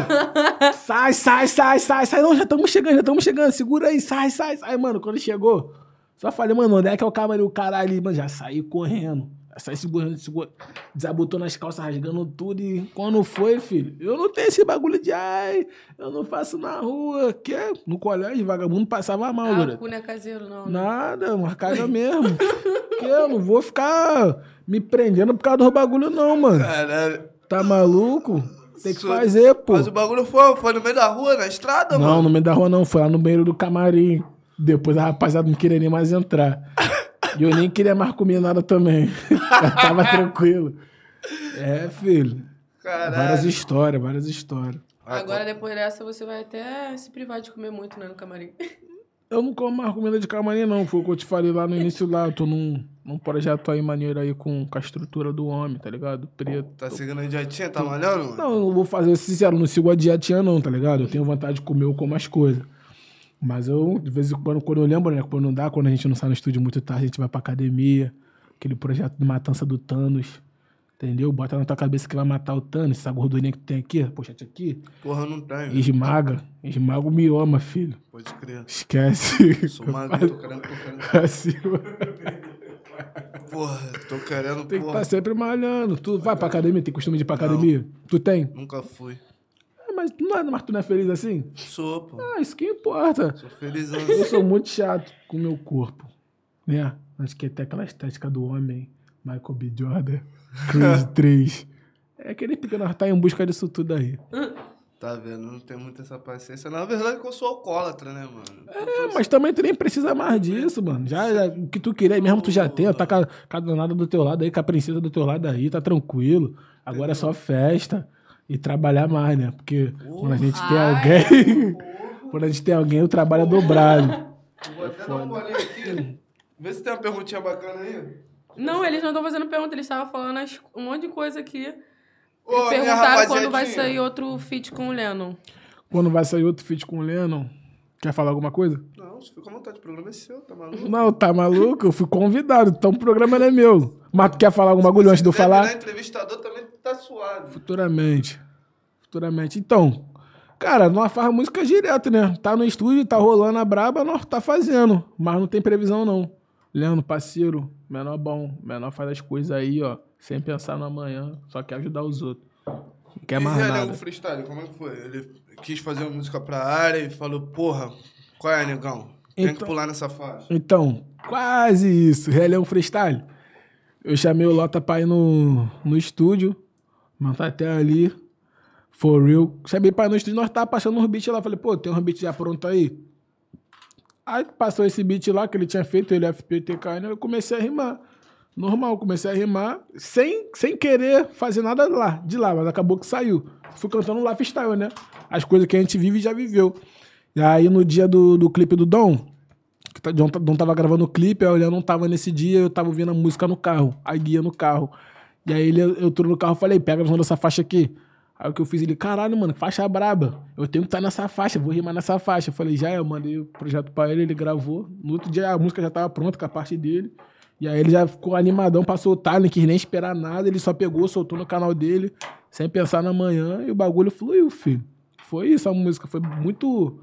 Sai, sai, sai, sai, sai. Não, já estamos chegando, já estamos chegando. Segura aí, sai, sai, sai. Mano, quando chegou, só falei, mano, onde é que é o camarim? O cara ali, mano, já saí correndo. Já saí segurando, segurando. Desabotou nas calças, rasgando tudo. E quando foi, filho, eu não tenho esse bagulho de ai, eu não faço na rua. Que no colégio, vagabundo passava mal, ah, galera. O cu não é caseiro, não. Né? Nada, uma casa mesmo. Que eu não vou ficar me prendendo por causa do bagulho, não, mano. Caralho. Tá maluco? Tem que fazer, pô. Mas o bagulho foi, foi no meio da rua, na estrada, mano? Não, no meio da rua não. Foi lá no banheiro do camarim. Depois a rapaziada não queria nem mais entrar. E eu nem queria mais comer nada também. Eu tava tranquilo. É, filho. Caralho. Várias histórias, várias histórias. Agora, depois dessa, você vai até se privar de comer muito, né, no camarim. Eu não como mais comida de camarim, não. Foi o que eu te falei lá no início, lá. Eu tô num, num projeto aí maneiro aí com, com a estrutura do homem, tá ligado? Preto. Tá seguindo a dietinha? Tá malhando? Não, eu não vou fazer sincero. Não sigo a dietinha, não, tá ligado? Eu tenho vontade de comer, eu como as coisas. Mas eu, de vez em quando, quando eu lembro, né? Quando não dá, quando a gente não sai no estúdio muito tarde, a gente vai pra academia. Aquele projeto de matança do Thanos. Entendeu? Bota na tua cabeça que vai matar o Thanos. Essa gordurinha que tem aqui, pochete aqui. Porra, não tem. Esmaga. Esmaga o mioma, filho. Pode crer. Esquece. Sou magro, tô querendo, tô querendo. Assim, porra, tô querendo, porra. Tem que estar tá sempre malhando. Tu vai pra academia? Tem costume de ir pra academia? Não. Tu tem? Nunca fui. Mas, mas tu não é feliz assim? Sou, pô. Ah, isso que importa. Sou feliz assim. Eu sou muito chato com o meu corpo, né? Acho que até aquela estética do homem, Michael B. Jordan, Crazy três. É aquele que nós tá em busca disso tudo aí. Tá vendo? Não tem muita essa paciência. Na verdade, que eu sou alcoólatra, né, mano? É, mas também tu nem precisa mais disso, mano. Já, já, o que tu queria mesmo tu já tem. Tá com a, com a danada do teu lado aí, com a princesa do teu lado aí, tá tranquilo. Agora é só festa. e trabalhar mais, né? Porque uh, quando a gente ai, tem alguém... quando a gente tem alguém, o trabalho é dobrado. Vou até dar um bolinho aqui. Vê se tem uma perguntinha bacana aí. Não, eles não estão fazendo pergunta. Eles estavam falando um monte de coisa aqui. Ô, perguntaram quando vai sair outro feat com o Lennon. Quando vai sair outro feat com o Lennon? Quer falar alguma coisa? Não, você fica à vontade. O programa é seu, tá maluco? Não, tá maluco? Eu fui convidado, então o programa não é meu. Mas tu quer falar algum bagulho antes de eu falar? O entrevistador também tá suado. Futuramente. Futuramente. Então, cara, nós faz música direto, né? Tá no estúdio, tá rolando a braba, nós tá fazendo. Mas não tem previsão, não. Leandro, parceiro, menor bom. Menor faz as coisas aí, ó. Sem pensar no amanhã, só quer ajudar os outros. Não quer mais nada. E o freestyle, como é que foi? Ele quis fazer uma música pra área e falou, porra, qual é, negão? Tem então, que pular nessa faixa. Então, quase isso. Realengo freestyle. Eu chamei o Lota pra ir no, no estúdio, mas tá até ali, for real. Chamei pra ir no estúdio, nós tava passando uns beats lá. Falei, pô, tem uns beats já pronto aí? Aí passou esse beat lá que ele tinha feito, ele F P T K N, eu comecei a rimar. Normal, comecei a rimar sem, sem querer fazer nada lá, de lá, mas acabou que saiu. Fui cantando lá freestyle, né? As coisas que a gente vive e já viveu. E aí no dia do, do clipe do Dom, que o Dom, Dom tava gravando o clipe, aí eu não tava nesse dia, eu tava ouvindo a música no carro, a guia no carro. E aí ele, eu tô no carro e falei, pega a visão dessa faixa aqui. Aí o que eu fiz, ele, caralho, mano, faixa braba. Eu tenho que estar nessa faixa, vou rimar nessa faixa. Eu falei, já é, eu mandei o projeto pra ele, ele gravou. No outro dia a música já tava pronta com a parte dele. E aí ele já ficou animadão pra soltar, não quis nem esperar nada, ele só pegou, soltou no canal dele, sem pensar na manhã, e o bagulho fluiu, filho. Foi isso, a música foi muito,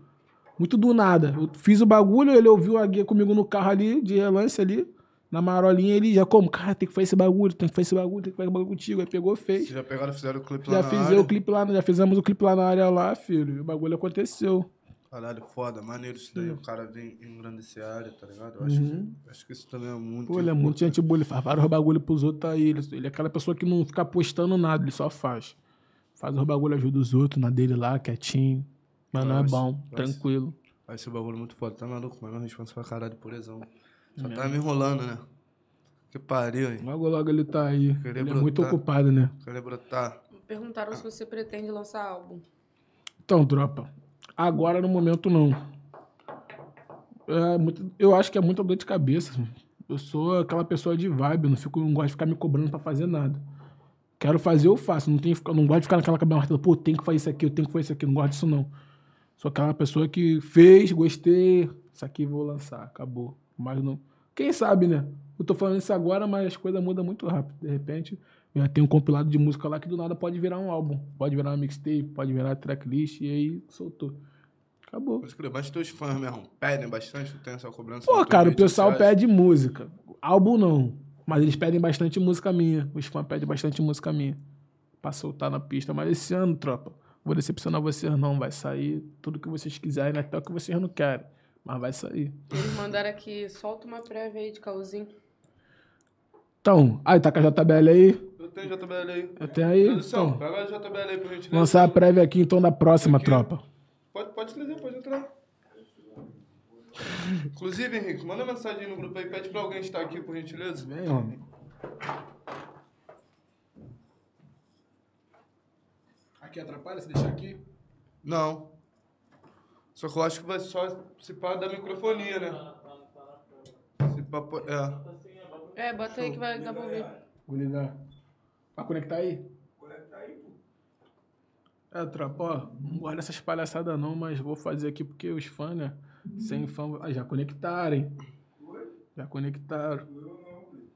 muito do nada. Eu fiz o bagulho, ele ouviu a guia comigo no carro ali, de relance ali, na marolinha, ele já como, cara, tem que fazer esse bagulho, tem que fazer esse bagulho, tem que fazer esse bagulho contigo. Aí pegou, fez. Vocês já pegaram, fizeram o clipe lá já na área? O clipe lá, já fizemos o clipe lá na área lá, filho, e o bagulho aconteceu. Caralho, foda, maneiro isso daí. Sim. O cara vem engrandecer a área, tá ligado? Eu acho, uhum. que, acho que isso também é muito... Pô, ele é muito gente boa, ele faz vários bagulhos pros outros aí. Ele, ele é aquela pessoa que não fica postando nada, ele só faz. Faz os bagulhos, ajuda os outros, na dele lá, quietinho. Mas não é bom, vai tranquilo. Ser, vai ser um bagulho muito foda, tá maluco? Mas não responsa pra caralho, porezão. Só é. Tá me enrolando, né? Que pariu, hein? Logo, logo ele tá aí. Querer ele brotar. É muito ocupado, né? Querer brotar. Me perguntaram ah. se você pretende lançar álbum. Então, tropa... Agora, no momento, não. É muito, eu acho que é muita dor de cabeça. Eu sou aquela pessoa de vibe, eu não, fico, não gosto de ficar me cobrando pra fazer nada. Quero fazer, eu faço. Não, tenho, não gosto de ficar naquela cabeça martelando, pô, tem que fazer isso aqui, eu tenho que fazer isso aqui. Não gosto disso, não. Sou aquela pessoa que fez, gostei, isso aqui vou lançar, acabou. Mas não... Quem sabe, né? Eu tô falando isso agora, mas as coisas mudam muito rápido. De repente... Já tem um compilado de música lá que do nada pode virar um álbum. Pode virar uma mixtape, pode virar tracklist, e aí soltou. Acabou. Mas os teus fãs mesmo pedem bastante? Tu tem essa cobrança? Pô, cara, o pessoal pede música. Álbum não. Mas eles pedem bastante música minha. Os fãs pedem bastante música minha. Pra soltar na pista. Mas esse ano, tropa, vou decepcionar vocês não. Vai sair tudo que vocês quiserem, até o que vocês não querem. Mas vai sair. Eles mandaram aqui, solta uma prévia aí de Cauzinho. Então, aí tá com a J B L aí? Eu tenho J B L aí. Eu tenho aí? Produção, então, pega a J B L aí pra gente ler. Lançar a prévia aqui, então, da próxima, aqui. Tropa. Pode, pode trazer, pode entrar. Inclusive, Henrique, manda mensagem no grupo aí, pede pra alguém estar aqui, por gentileza. Vem, homem. Aqui atrapalha se deixar aqui? Não. Só que eu acho que vai só se pá da microfonia, né? Se pá, é... É, bota show. Aí que vai dar pra ouvir. Vou ligar. Vai conectar aí? Conectar aí, pô. É, tropa, ó, não guarda essas palhaçadas não, mas vou fazer aqui porque os fãs, né? Uhum. Sem fã... Ah, já conectaram, hein? Oi? Já conectaram. Eu não, filho.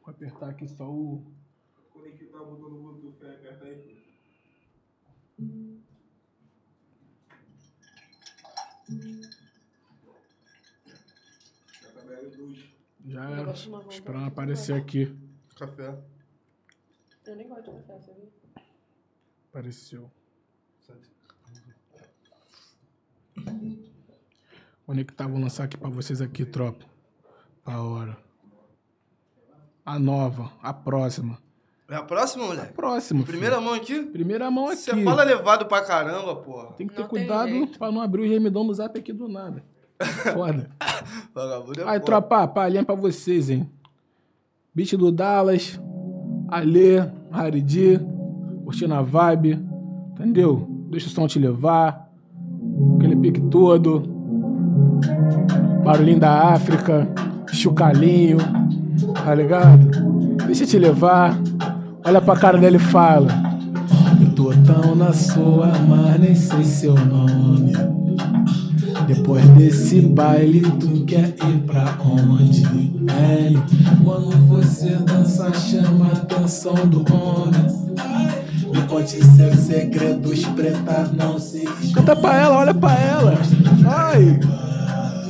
Vou apertar aqui só o... Vou conectar o botão do Bluetooth, é, aperta aí, pô. Uhum. Já tá velho luz. Já era. Esperando aparecer aqui. Café. Eu nem gosto de café, sabia? Apareceu. Conectar, vou lançar aqui pra vocês aqui, tropa. A hora. A nova. A próxima. É a próxima, moleque? A próxima. Primeira filho. Mão aqui? Primeira mão aqui. Você fala levado pra caramba, porra. Tem que ter não cuidado pra não abrir o gemidão do zap aqui do nada. Foda. Aí, tropa, palhinha pra vocês, hein? Beat do Dallas, Alê, Harry Dee, curtindo a vibe, entendeu? Deixa o som te levar, aquele pique todo, barulhinho da África, chucalinho, tá ligado? Deixa te levar, olha pra cara dele e fala: eu tô tão na sua, mas nem sei seu nome. Depois desse baile, tu quer ir pra onde? É, quando você dança, chama a atenção do homem. Me conte seus segredos, preta, não se esconde. Canta pra ela, olha pra ela. Ai!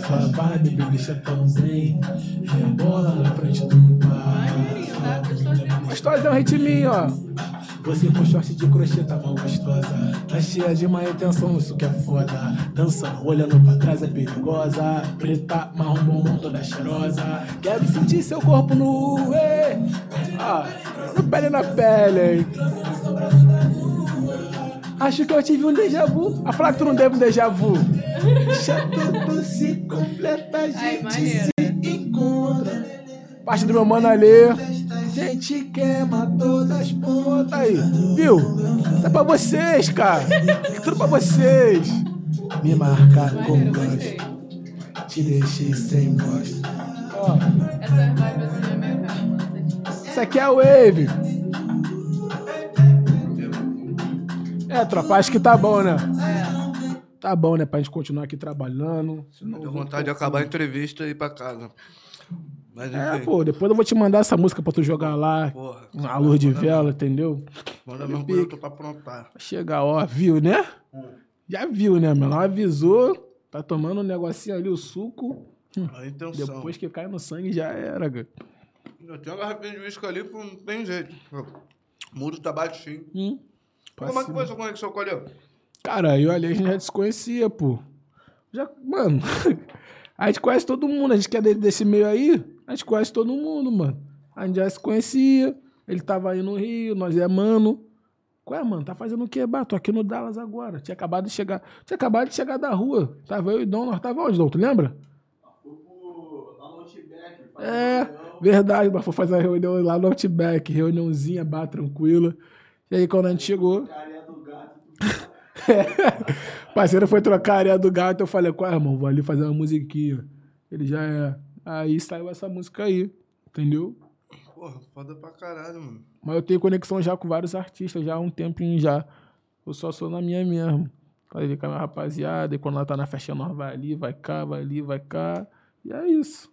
Sua vibe, bicha tão zen. Rebola na frente do bar. Gostosão, ritminho, ó. Você com short de crochê tá mal gostosa. Tá cheia de má intenção, isso que é foda. Dançando, olhando pra trás é perigosa. Preta, marrom, bombom, toda cheirosa. Quero sentir seu corpo nu, ei. Ah, no pele na pele, hein. Acho que eu tive um déjà vu. A falar que tu não teve um déjà vu. Deixa tudo se completa, a gente se encontra. Parte do meu mano Alê. Gente queima todas as pontas aí, viu? Isso é pra vocês, cara. Tudo pra vocês. Me marcar com gosto. Te deixei sem voz. Ó. Essa vibe assim é meio calma. Isso aqui é a wave. É, tropa, acho que tá bom, né? É. Tá bom, né? Pra gente continuar aqui trabalhando. Senão deu vontade de acabar a entrevista e ir pra casa. Mas, é, pô, depois eu vou te mandar essa música pra tu jogar lá, porra, na luz de vela, mesmo. Entendeu? Manda mesmo quando eu tô pra aprontar. Chega, ó, viu, né? Hum. Já viu, né, mano? Avisou, tá tomando um negocinho ali, o suco. A intenção. Depois que cai no sangue, já era, cara. Eu tenho uma garrafinha de uísque ali, não tem jeito. O muro tá baixinho. Hum, Como é que foi essa conexão com o Alê? Cara, eu e o Alê a gente já desconhecia, pô. Já, mano, a gente conhece todo mundo, a gente quer desse meio aí... A gente conhece todo mundo, mano. A gente já se conhecia. Ele tava aí no Rio, nós é mano. Qual é, mano? Tá fazendo o quê, bah? Tô aqui no Dallas agora. Tinha acabado de chegar. Tinha acabado de chegar da rua. Tava eu e Dom, nós tava onde, Dom? Tu lembra? Lá no Outback. É, verdade, nós foi fazer a reunião lá no Outback. Reuniãozinha, bah, tranquila. E aí, quando a gente chegou... O parceiro foi trocar a areia do gato. Eu falei, qual é, irmão? Vou ali fazer uma musiquinha. Ele já é... Aí saiu essa música aí, entendeu? Porra, foda pra caralho, mano. Mas eu tenho conexão já com vários artistas, já há um tempinho já. Eu só sou na minha mesmo. Pra ver com a minha rapaziada, e quando ela tá na festa, nós vai ali, vai cá, vai ali, vai cá. E é isso.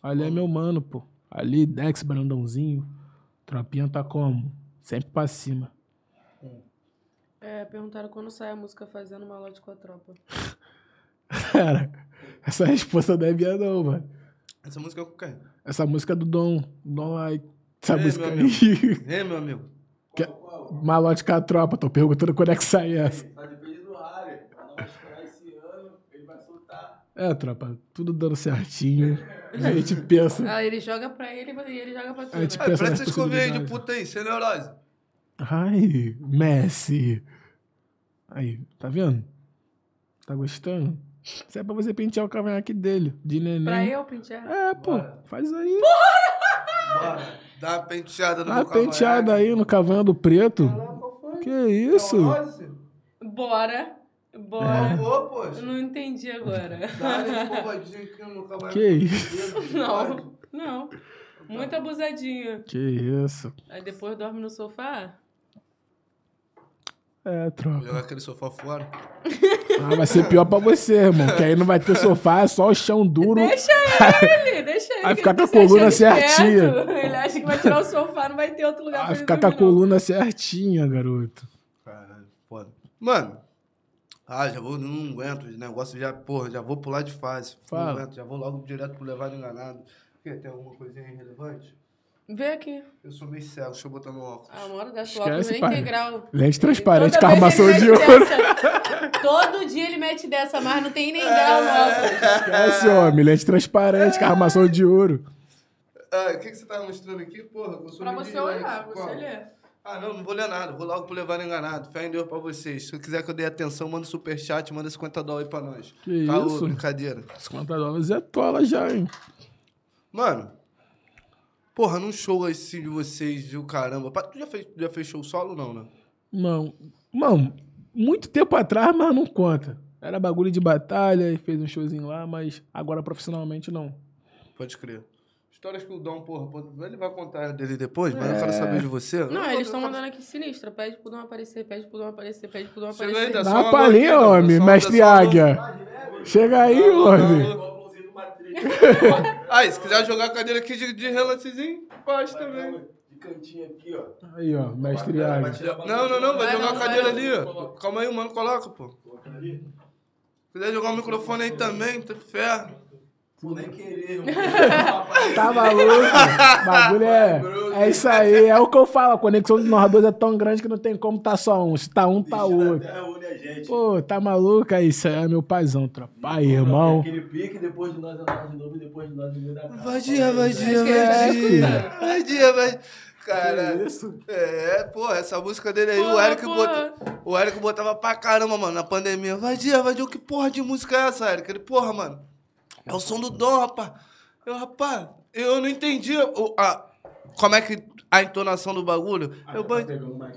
Ali é meu mano, pô. Ali, Dex, Brandãozinho. Tropinha tá como? Sempre pra cima. É, perguntaram quando sai a música Fazendo Malote com a Tropa. Cara, essa resposta não é minha não, mano. Essa música é o que? Essa música é do Dom. Dom Like. Essa Ei, música meu aí. É, meu amigo. Que... Qual, qual? Malote com a Tropa. Tô perguntando quando é que sai essa. Ei, tá dependendo do Rare. Pra não esperar esse ano, ele vai soltar. É, tropa. Tudo dando certinho. A gente pensa. Ah, ele joga pra ele e ele joga pra tu. A gente pensa. Parece que vocês de puta aí, sem neurose. Ai, Messi. Aí, tá vendo? Tá gostando? Isso é pra você pentear o cavanhaque dele, de neném. Pra eu pentear? É, pô. Bora. Faz aí. Porra! Bora. Dá uma penteada no cavanhaque. Dá uma penteada aí no cavanhaque do preto. Não, que isso? Bora. Bora. É. Pô, poxa. Não entendi agora. Dá uma escovadinha aqui no cavanhaque. Que isso? Não, não. Muito abusadinho. Que isso? Aí depois dorme no sofá? É, tropa. Vou jogar aquele sofá fora. Ah, vai ser pior pra você, irmão. Que aí não vai ter sofá, é só o chão duro. Deixa ele, deixa ele. Vai ficar com a coluna certinha. Ele acha que vai tirar o sofá, não vai ter outro lugar pra ele. Vai ficar com a coluna certinha, garoto. Caralho, foda. Mano, ah, já vou, não aguento o negócio, já, porra, já vou pular de fase. Fala. Não aguento, já vou logo direto pro Levado Enganado. Porque tem alguma coisinha irrelevante? Vem aqui. Eu sou meio cego, deixa eu botar meu óculos. Ah, mora da sua óculos, é integral. Lente transparente, carmação de ouro. Todo dia ele mete dessa, mas não tem nem grau no óculos. Esquece, homem. Lente transparente, carmação de ouro. Ah, o que, que você tá mostrando aqui, porra? Eu sou pra você olhar, você ler. Ah, não, não vou ler nada. Vou logo pro Levado Enganado. Fé em Deus pra vocês. Se você quiser que eu dê atenção, manda superchat, manda cinquenta dólares aí pra nós. Que tá isso? Ouro, brincadeira. cinquenta dólares é tola já, hein? Mano... Porra, num show assim de vocês, viu? Caramba. Tu já fez, já fez show solo, não, né? Não. Mano, muito tempo atrás, mas não conta. Era bagulho de batalha e fez um showzinho lá, mas agora profissionalmente não. Pode crer. Histórias que o Dom, porra, ele vai contar dele depois, mas é. eu quero saber de você. Não, não eles estão mandando aqui sinistra. Pede pro Dom aparecer, pede pro Dom aparecer, pede pro Dom aparecer. Dá uma palhinha, homem, mestre Águia. Chega aí, homem. Aí, se quiser jogar a cadeira aqui de, de relancezinho, faz também. De cantinho aqui, ó. Aí, ó, mestre Águia. Não, não, não, vai jogar a cadeira ali, ó. Calma aí, o mano coloca, pô. Se quiser jogar o microfone aí também, tá ferro. Pô, nem querer, mano. Tá maluco? Bagulho é. É isso aí, é o que eu falo. A conexão de nós dois é tão grande que não tem como tá só um. Se tá um, tá outro. Pô, tá maluco? É isso aí, é meu paizão, tropa. Aí, irmão. Aquele pique, depois de nós andar de novo, depois de nós de novo. Vai dia, vai dia, vai dia. Vai dia, vai. Cara, é, porra, essa música dele aí, porra, o, Eric bota, o Eric botava pra caramba, mano, na pandemia. Vai dia, vai dia, que porra de música é essa, Eric? Ele, porra, mano. É o som do Dom, rapaz. Eu, rapaz, eu não entendi o, a, como é que a entonação do bagulho. Ah, eu ban...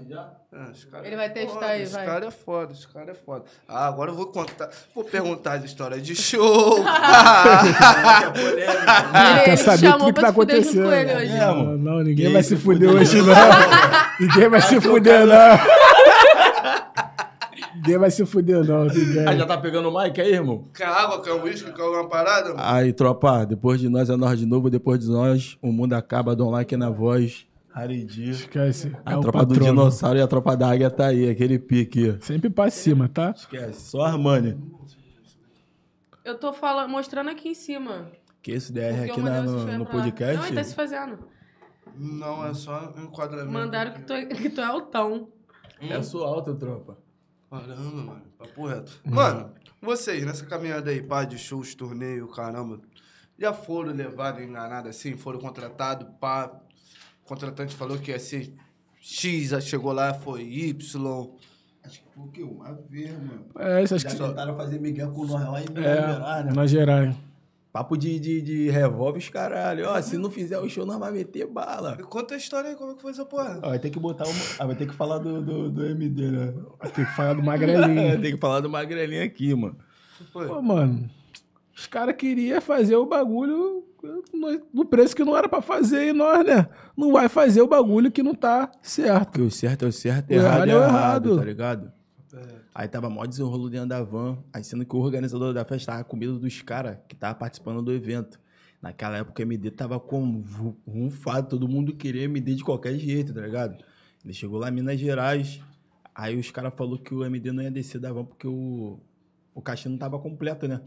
já? Ah, cara Ele é vai testar foda, aí, vai. Esse cara é foda, esse cara é foda. Ah, agora eu vou contar. Vou perguntar as histórias de show. Ele quer saber o que, que tá acontecendo. Com ele hoje. Não, não, não ninguém Ele vai se fuder hoje, não. Ninguém vai se fuder, não. Ninguém vai se fuder, não. Ah, já tá pegando o mic aí, irmão? Quer água, quer uísque, quer alguma parada? Mano? Aí, tropa, depois de nós é nós de novo, depois de nós, o mundo acaba, Dom Like na voz. Harry Dee. Esquece. A é tropa do dinossauro e a tropa da águia tá aí, aquele pique. Sempre pra cima, tá? Esquece, só Armani. Eu tô falando, mostrando aqui em cima. Que esse D R Porque aqui na, no, no podcast? Não, ele tá se fazendo. Não, é só um enquadramento. Mandaram que tu, que tu é altão. Hum. É sua alta, tropa. Caramba, mano, papo reto. Mano, vocês, nessa caminhada aí, pá, de shows, torneio, caramba, já foram levados, enganados assim, foram contratados, pá, o contratante falou que ia ser X, chegou lá, foi Y. Acho que foi o que? Uma vez, mano. É, isso acho já que... Já tentaram fazer Miguel com nós lá em Minas Gerais, né? Minas Gerais. Papo de, de, de revólver, os caralho. Ó, se não fizer o show, nós vamos meter bala. Conta a história aí, como é que foi essa porra? Ó, vai ter que botar uma... Ah, vai ter que falar do, do, do M D, né? Vai ter que falar do magrelinho. Vai ter que falar do magrelinho aqui, mano. Foi. Pô, mano, os caras queriam fazer o bagulho no preço que não era pra fazer e nós, né? Não vai fazer o bagulho que não tá certo. Porque o certo é o certo, o errado é o errado, errado, tá ligado? É. Aí tava mó desenrolo dentro da van. Aí sendo que o organizador da festa tava com medo dos caras que tava participando do evento. Naquela época o M D tava com um fado, todo mundo queria M D de qualquer jeito, tá ligado? Ele chegou lá em Minas Gerais. Aí os caras falaram que o M D não ia descer da van porque o, o cachê não tava completo, né?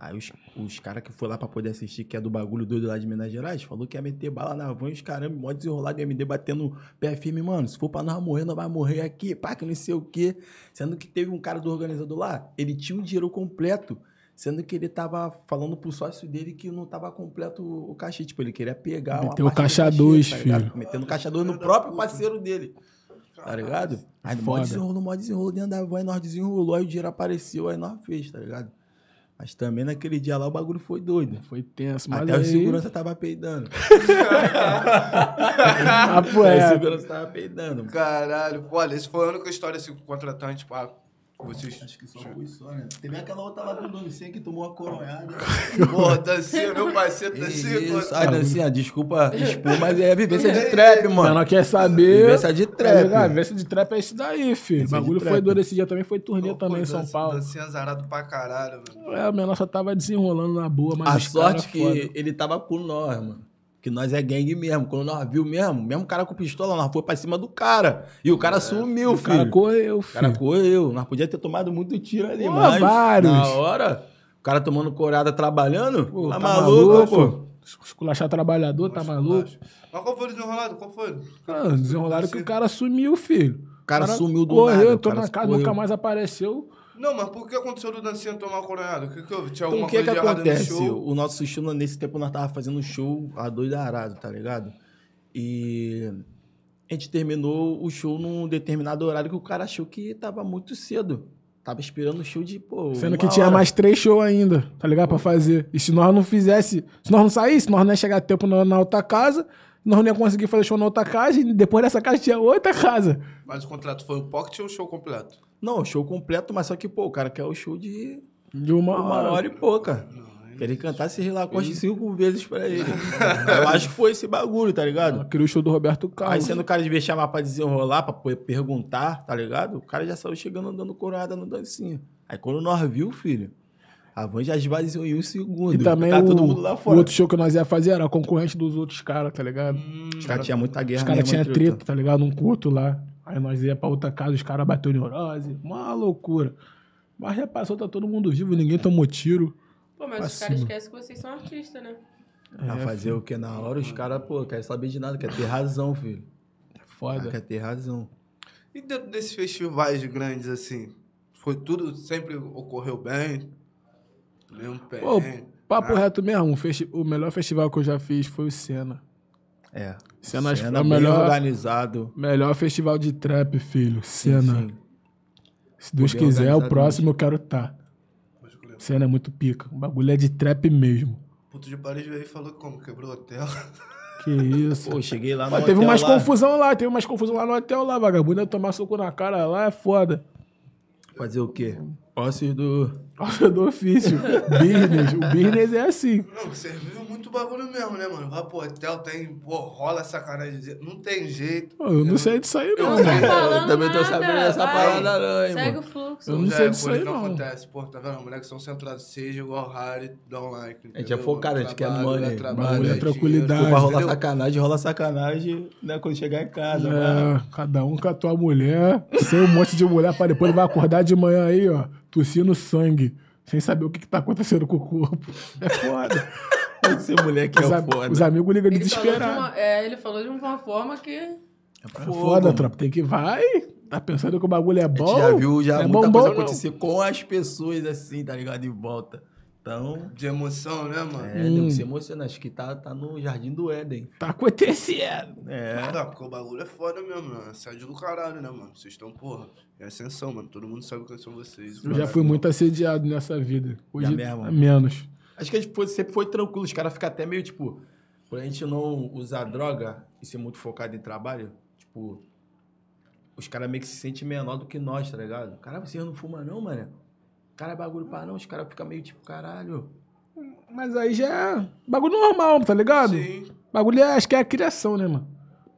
Aí os, os caras que foram lá pra poder assistir, que é do bagulho doido lá de Minas Gerais, falou que ia meter bala na van e os caramba, mó desenrolado, o M D batendo pé firme, mano, se for pra nós morrer, nós vamos morrer aqui, pá, que não sei o quê. Sendo que teve um cara do organizador lá, ele tinha o dinheiro completo, sendo que ele tava falando pro sócio dele que não tava completo o cachê, tipo, ele queria pegar uma parte do cachê, dois, tá filho. Metendo o caixa dois no próprio parceiro dele. Tá ligado? Aí mó desenrolo, mó desenrolo dentro da van, nós desenrolou, aí o dinheiro apareceu, aí nós fez, tá ligado? Mas também naquele dia lá o bagulho foi doido. Foi tenso, mas até aí... o segurança tava peidando. ah, pô, é. O segurança tava peidando. Caralho, pô, olha, esse foi a única história assim, com o contratante, pá. Vocês... Acho que só foi só, né? Teve aquela outra lá do Dancinha que tomou uma coronhada. Pô, Dancinha, meu parceiro, Dancinha. Ai, Dancinha, desculpa expor, mas é a vivência de trap, mano. Ela quer saber... Vivência de trap. A vivência de trap é isso daí, filho. O bagulho foi doido esse dia também, foi turnê também em São Paulo. Dancinha azarado pra caralho, mano. É, mas nós só tava desenrolando na boa, mas... A sorte que ele tava com nós, mano. Que nós é gangue mesmo. Quando nós viu mesmo, mesmo cara com pistola, nós foi pra cima do cara. E o cara é, sumiu, o filho. O cara correu, filho. O cara correu. Nós podíamos ter tomado muito tiro ali, pô, mas... vários. Na hora, o cara tomando coreada trabalhando, pô, tá, tá maluco, maluco, pô. Esculachar trabalhador, tá maluco. Mas qual foi o desenrolado? Qual foi? Ah, desenrolado que o cara sumiu, filho. O cara, o cara sumiu do correu, nada. Correu, entrou na casa, correu. Nunca mais apareceu. Não, mas por que aconteceu do Dancinha tomar coronhado? O que que houve? Tinha alguma então, coisa que que acontece? No show? O nosso show, nesse tempo, nós tava fazendo um show a doida arado, tá ligado? E a gente terminou o show num determinado horário que o cara achou que tava muito cedo. Tava esperando o show de, pô... Sendo que tinha hora. Mais três shows ainda, tá ligado? Pô. Pra fazer. E se nós não fizesse... Se nós não saísse, nós não ia chegar a tempo na, na outra casa... Nós não ia conseguir fazer show na outra casa, e depois dessa casa tinha outra casa. Mas o contrato foi um pocket ou o show completo? Não, show completo, mas só que, pô, o cara quer o show de, de uma, uma hora. hora e pouca. Quer ele cantar, sei lá, quase cinco vezes pra ele. Eu acho que foi esse bagulho, tá ligado? Aquele show do Roberto Carlos. Aí sendo o cara de me chamar pra desenrolar, pra perguntar, tá ligado? O cara já saiu chegando andando coroada no dancinho. Aí quando nós viu, filho, a van já esvaziou em um segundo. E também tá o, todo mundo lá fora. O outro show que nós ia fazer era concorrente dos outros caras, tá ligado? Hum, os caras tinham muita guerra. Os caras tinham treta, tá ligado? Um culto lá. Aí nós ia pra outra casa, os caras bateu neurose. Uma loucura. Mas já passou, tá todo mundo vivo, ninguém tomou tiro. Pô, mas assim, os caras esquecem que vocês são artistas, né? É, ah, fazer filho. O que? Na hora os caras, pô, querem saber de nada, quer ter razão, filho. É foda. Ah, quer ter razão. E dentro desses festivais grandes, assim, foi tudo, sempre ocorreu bem? Mesmo pé? Pô, papo ah. reto mesmo, o, festi- o melhor festival que eu já fiz foi o Senna. É. Senna, Senna é o melhor organizado. Melhor festival de trap, filho. Senna. Sim, sim. Se Deus bem quiser, o próximo mesmo. Eu quero estar. Tá. Senna é muito pica. O bagulho é de trap mesmo. Puto de Paris veio e falou como? Quebrou o hotel. Que isso. Pô, cheguei lá no Mas hotel teve umas lá. confusão lá. Teve umas confusão lá no hotel lá, vagabundo. Tomar soco na cara lá é foda. Fazer o quê? Ossos do... Ossos do ofício. Business. O business é assim. Não, você viu muito bagulho mesmo, né, mano? Vai pro hotel, tem... Pô, rola sacanagem. Não tem jeito. Pô, eu não eu... sei disso aí, não. Eu, não tô falando eu também tô nada. sabendo dessa parada, não, Segue mano. o fluxo. Eu não, não sei é, disso aí, não. não acontece. Pô, tá vendo? Os moleques são centrados. Seja igual Harry, Dom, Like. Entendeu? A gente é focado. A gente quer money. Trabalho, é tranquilidade. Pô, vai rolar sacanagem, rola sacanagem, né? Quando chegar em casa, né? Cada um com a tua mulher. Sem um monte de mulher pra depois vai acordar de manhã aí, ó. Tossindo sangue, sem saber o que, que tá acontecendo com o corpo. É foda. Esse moleque é os, foda. Os amigos ligam ele desesperados. Falou de uma, é, ele falou de uma forma que... É foda, tropa. Tem que vai. Tá pensando que o bagulho é bom? Já viu, já é muita bom, coisa bom, acontecer não. com as pessoas assim, tá ligado? Em volta. Então... De emoção, né, mano? É, hum. deve ser emocionante. Acho que tá, tá no Jardim do Éden. Tá acontecendo. É. Não, porque o bagulho é foda mesmo, mano. Sede do caralho, né, mano? Vocês estão, porra... É ascensão, mano. Todo mundo sabe o que são vocês. Eu já fui muito assediado nessa vida. Hoje, é menos. Acho que a gente foi, sempre foi tranquilo. Os caras ficam até meio, tipo... Pra gente não usar droga e ser muito focado em trabalho, tipo... Os caras meio que se sentem menor do que nós, tá ligado? Caralho, vocês não fumam não, mano? Cara, é bagulho pra não. Os caras ficam meio, tipo, caralho. Mas aí já é bagulho normal, tá ligado? Sim. Bagulho, é, acho que é a criação, né, mano?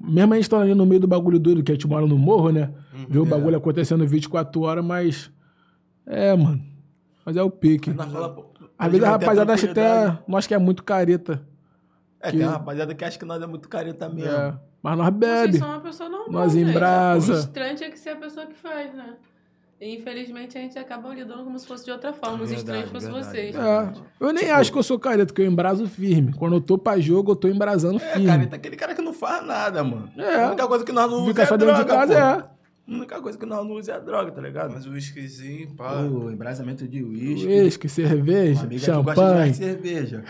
Mesmo a gente tá ali no meio do bagulho doido, que a gente mora no morro, né? Vê o bagulho é. acontecendo vinte e quatro horas, mas... É, mano. Mas é o pique. Fala, pô, às vezes a rapaziada acha até... Nós que é muito careta. É, que... tem uma rapaziada que acha que nós é muito careta mesmo. É. Mas nós bebe. Vocês são uma pessoa normal, nós gente. Embrasa. O estranho é que você é a pessoa que faz, né? E infelizmente a gente acaba lidando como se fosse de outra forma. Os verdade, estranhos fossem vocês. É. Eu nem tipo... acho que eu sou careta, que eu embraso firme. Quando eu tô pra jogo, eu tô embrasando é, firme. É, careta, aquele cara que não faz nada, mano. É. A única coisa que nós não usamos é só dentro de casa, é... A única coisa que nós não usamos é a droga, tá ligado? Mas o uísquezinho, pá. O embrasamento de uísque. Uísque, cerveja, champanhe. Cerveja.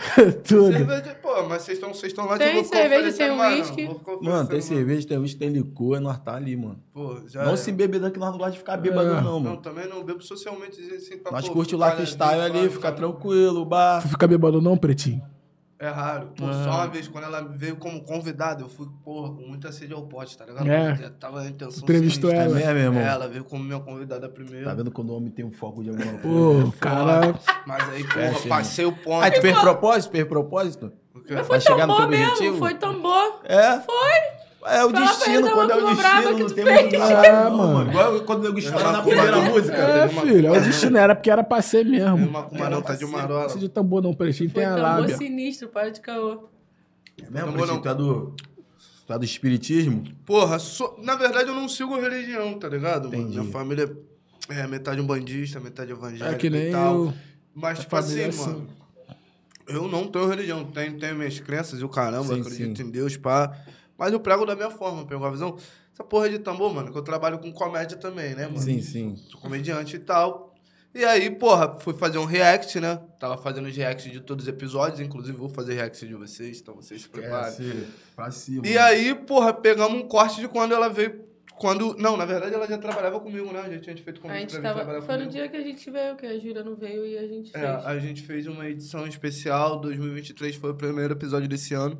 Tudo. Cerveja, pô, mas vocês estão lá de novo. Tem cerveja, tem uísque. Mano, tem cerveja, tem uísque, tem licor, nós tá ali, mano. Pô, já não é. se bebedando que nós não gostamos de ficar bêbado, é. não, mano. Não, também não bebo socialmente. Assim, pra nós curte o lifestyle ali, fica tranquilo, o bar. Fica bêbado não, pretinho? É raro. Pô, ah. Só uma vez, quando ela veio como convidada, eu fui, porra, com muita sede ao pote, tá ligado? É. Eu tava na intenção Entrevistou sinistra. Ela. É, meu irmão. É, ela veio como minha convidada primeiro. Tá vendo quando o homem tem um foco de alguma coisa? Pô, cara... Mas aí, porra, passei o ponto. Ah, tu fez propósito? Fez propósito? Mas foi tão bom mesmo, foi tão bom. É? Foi. É o Fala destino, ele, quando é o destino, não tem muito nada. É, mano. Igual quando eu estava na primeira música. É, filho, é o destino, era porque era pra ser mesmo. Tem uma cumarão, tá de marola. Não de tambor não, Prechim, tem a lábia. Tambor sinistro, para de caô. É mesmo, Prechim, tu é do... Tu é do espiritismo? Porra, so, na verdade eu não sigo religião, tá ligado? Entendi. Minha família é metade umbandista, metade evangélica é que nem e tal. Eu, mas, tipo assim, assim, mano, eu não tenho religião. Tenho, tenho minhas crenças e o caramba, sim, acredito sim. em Deus, pá... Mas eu prego da minha forma, pegou a visão? Essa porra de tambor, mano, que eu trabalho com comédia também, né, mano? Sim, sim. Sou comediante e tal. E aí, porra, fui fazer um react, né? Tava fazendo os reacts de todos os episódios, inclusive vou fazer react de vocês, então vocês se preparem. Pra cima. E aí, porra, pegamos um corte de quando ela veio... Quando... Não, na verdade ela já trabalhava comigo, né? A gente tinha feito comigo. A gente tava... Foi comigo. No dia que a gente veio, que a Júlia não veio e a gente fez. É, a gente fez uma edição especial, dois mil e vinte e três foi o primeiro episódio desse ano.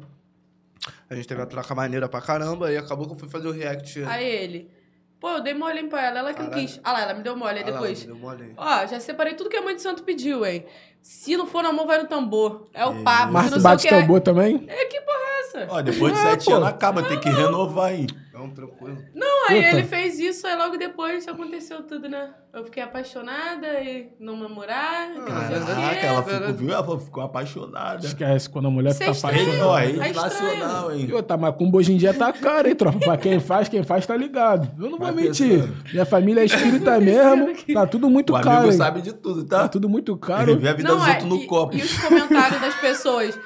A gente teve a troca maneira pra caramba e acabou que eu fui fazer o react. Aí ele... Pô, eu dei mole, hein, pra ela. Ela que Caralho. Não quis. Ah lá, ela me deu mole aí depois. Ela me deu mole aí. Ó, já separei tudo que a mãe de santo pediu, hein. Se não for na mão, vai no tambor. É o papo. Mas não bate tambor é... também? É, que porra é essa? Ó, depois de é, sete pô. anos acaba, ah, tem que não. renovar aí. Não, tranquilo. Não, aí Puta. ele fez isso, aí logo depois aconteceu tudo, né? Eu fiquei apaixonada e não namorar. Ah, caraca, que ela ficou, viu? Ela ficou apaixonada. Esquece, quando a mulher fica apaixonada. Ó, é inflacional, hein? Ô, tá, macumba hoje em dia tá caro, hein, tropa? Pra quem faz, quem faz tá ligado. Eu não vou Vai mentir. Pensando. Minha família é espírita mesmo, tá tudo muito o caro. O amigo hein? sabe de tudo, tá? Tá tudo muito caro. Vive a vida dos outros no copo. E os comentários das pessoas?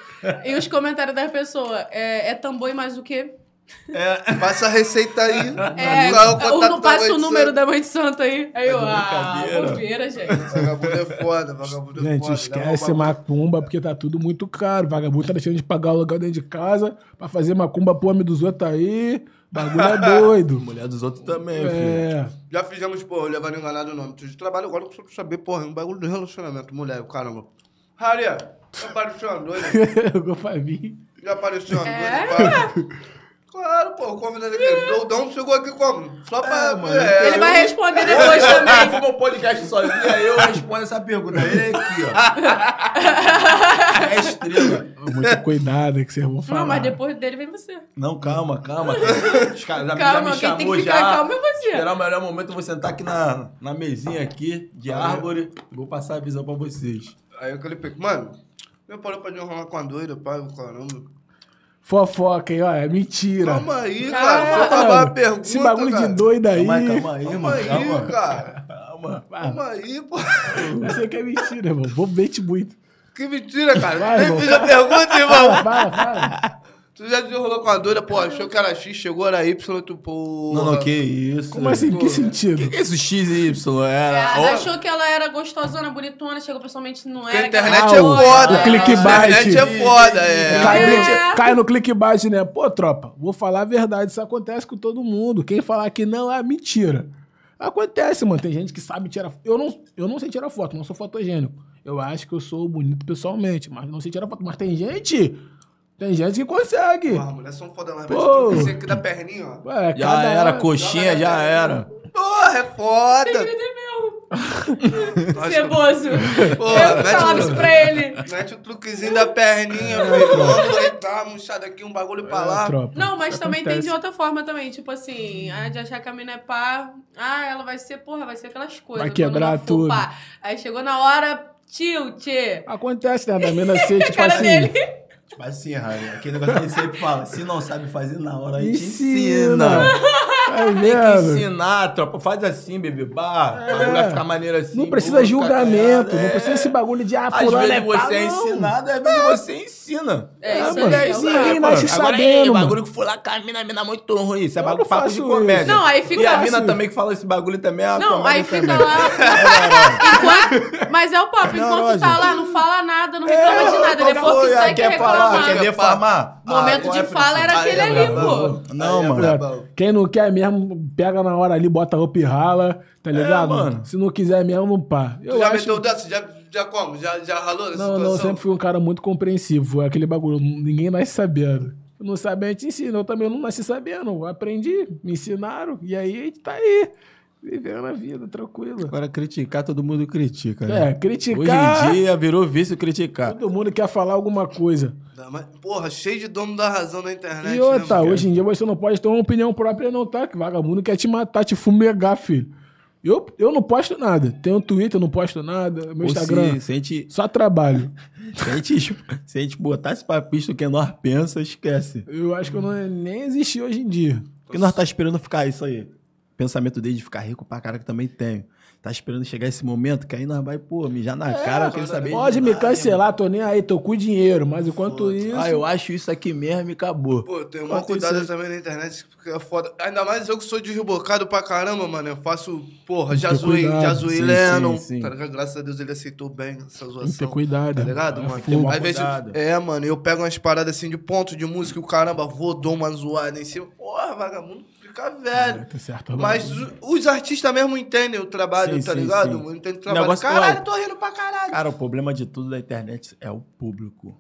E os comentários das pessoas? É, é tambor e mais o quê? É, passa a receita aí. É, ou não passa o número da mãe de santo aí. Aí eu, ah, bobeira, gente. Vagabundo é foda, vagabundo é foda. Gente, esquece macumba, porque tá tudo muito caro. Vagabundo tá deixando de pagar o aluguel dentro de casa pra fazer macumba pro homem dos outros aí. Bagulho é doido. Mulher dos outros também, filho. É. Já fizemos, pô, levando enganado o nome. Tu de trabalho agora, eu só pra saber, porra, um bagulho do relacionamento, mulher, o caramba. Haria, já apareceu uma doida. Já apareceu uma doida. Claro, pô, o convidado aqui. É. O Dom chegou aqui como? Só pra. É, mano, é, ele eu... vai responder depois também. Eu fumo um podcast sozinho, aí eu respondo essa pergunta. Ele aqui, ó. É estrela. Muito cuidado que vocês vão falar. Não, mas depois dele vem você. Não, calma, calma. Os caras já, já me chamou tem que ficar já. Calma, é você. Esperar o melhor momento, eu vou sentar aqui na, na mesinha aqui, de ah, árvore. É. Vou passar a visão pra vocês. Aí eu falei, mano, eu parou pra enrolar com a doida, pai, caramba. Fofoca, hein? Ó, é mentira. Calma aí, cara. Deixa eu acabar a pergunta, esse bagulho cara. de doido aí. Calma aí, calma aí, calma mano. Aí, calma aí, cara. Calma. Calma, calma aí, pô. Eu sei que é mentira, irmão. Vou mente muito. Que mentira, cara. Nem fiz a pergunta, irmão. Vai, vai. Tu já desenrolou com a doida, pô, achou que era X, chegou, era Y, tu, pô... Não, não, que isso. Como assim? Pô, que sentido? Que que é isso, X e Y? Era... É, achou que ela era gostosona, bonitona, chegou pessoalmente, não era. Porque a internet é foda. O clickbait. A internet é foda, é. Cai, cai no clickbait, né? Pô, tropa, vou falar a verdade, isso acontece com todo mundo. Quem falar que não é mentira. Acontece, mano, tem gente que sabe tirar... Eu não, eu não sei tirar foto, não sou fotogênico. Eu acho que eu sou bonito pessoalmente, mas não sei tirar foto. Mas tem gente... Tem gente que consegue. Porra, mulher são foda lá, mas tu tem que ser aqui da perninha, ó. Ué, já cada era, hora, coxinha, já, já era. Porra, é foda. Tem que meu. Ceboso. Eu falava isso pra ele. Mete o truquezinho da perninha, velho. Vamos deitar, murchada aqui, um bagulho pra lá. É, não, mas também acontece. Tem de outra forma também. Tipo assim, ah, de achar que a mina é pá. Ah, ela vai ser, porra, vai ser aquelas coisas. Vai quebrar tudo. Pá. Aí chegou na hora, tilt. Acontece, né? Da mina ser, tipo assim... Dele. Tipo assim, Harry, aquele negócio que ele sempre fala, se não sabe fazer na hora, a gente ensina. É, tem que ensinar, tropa. Faz assim, bebê, barra. É. Vai ficar maneiro assim. Não precisa julgamento, é. não precisa esse bagulho de ah, fulano é pá, você é ensinado, às vezes você ensina. É, é isso aí. Ninguém nasce sabendo. O bagulho que foi lá com a mina, a mina é muito ruim. Isso é bagulho papo de comédia. Não, aí fica... E a mina também que fala esse bagulho também é Não, aí fica também. lá... enquanto... Mas é o papo, enquanto tá lá, não fala nada, não reclama de nada. Depois que sai, quer reclamar. Quer defamar. O momento de fala era aquele ali, pô. Não, mano. Quem não quer mesmo, pega na hora ali, bota roupa e rala, tá ligado? É, mano. Se não quiser mesmo, não pá. Eu tu já acho... meteu dessa? Já, já como? Já, já ralou nessa não, situação? Não, não, sempre fui um cara muito compreensivo. Aquele bagulho, ninguém nasce sabendo. Não sabe, a gente ensina. Eu também não nasci sabendo. Aprendi, me ensinaram, e aí a gente tá aí. Vivendo a vida, tranquilo. Agora criticar, todo mundo critica, né? É, criticar... Hoje em dia virou vício criticar. Todo mundo quer falar alguma coisa. Não, mas, porra, cheio de dono da razão na internet. E outra, né, hoje em dia você não pode ter uma opinião própria não, tá? Que vagabundo quer te matar, te fumegar, filho. Eu, eu não posto nada. Tenho Twitter, não posto nada. Meu Ou Instagram, se, se gente... só trabalho. Se a gente, se a gente botar esse papista que nós pensa, esquece. Eu acho que eu não nem existi hoje em dia. Porque nós tá esperando ficar isso aí. Pensamento dele de ficar rico pra cara que também tenho. Tá esperando chegar esse momento que aí nós vai, pô, mijar na é, cara, eu quero saber... Pode me cancelar, tô nem aí, tô com dinheiro, mas enquanto foda. isso... Ah, eu acho isso aqui mesmo e acabou. Pô, eu tenho uma cuidado também na internet, porque é foda. Ainda mais eu que sou desribocado pra caramba, mano. Eu faço, porra, já zoei, já zoei Lennon. Tá ligado? Graças a Deus ele aceitou bem essa zoação. Tem que ter cuidado. Tá ligado, é, mano? Tem uma cuidado. Vezes, é, mano, eu pego umas paradas assim de ponto de música e o caramba, vou, dou uma zoada em cima. Porra, vagabundo. Ficar velho. É, tá certo, mas os, os artistas mesmo entendem o trabalho, sim, tá sim, ligado? Sim. Entendem o trabalho. Negócio, caralho, eu tô rindo pra caralho. Cara, o problema de tudo da internet é o público.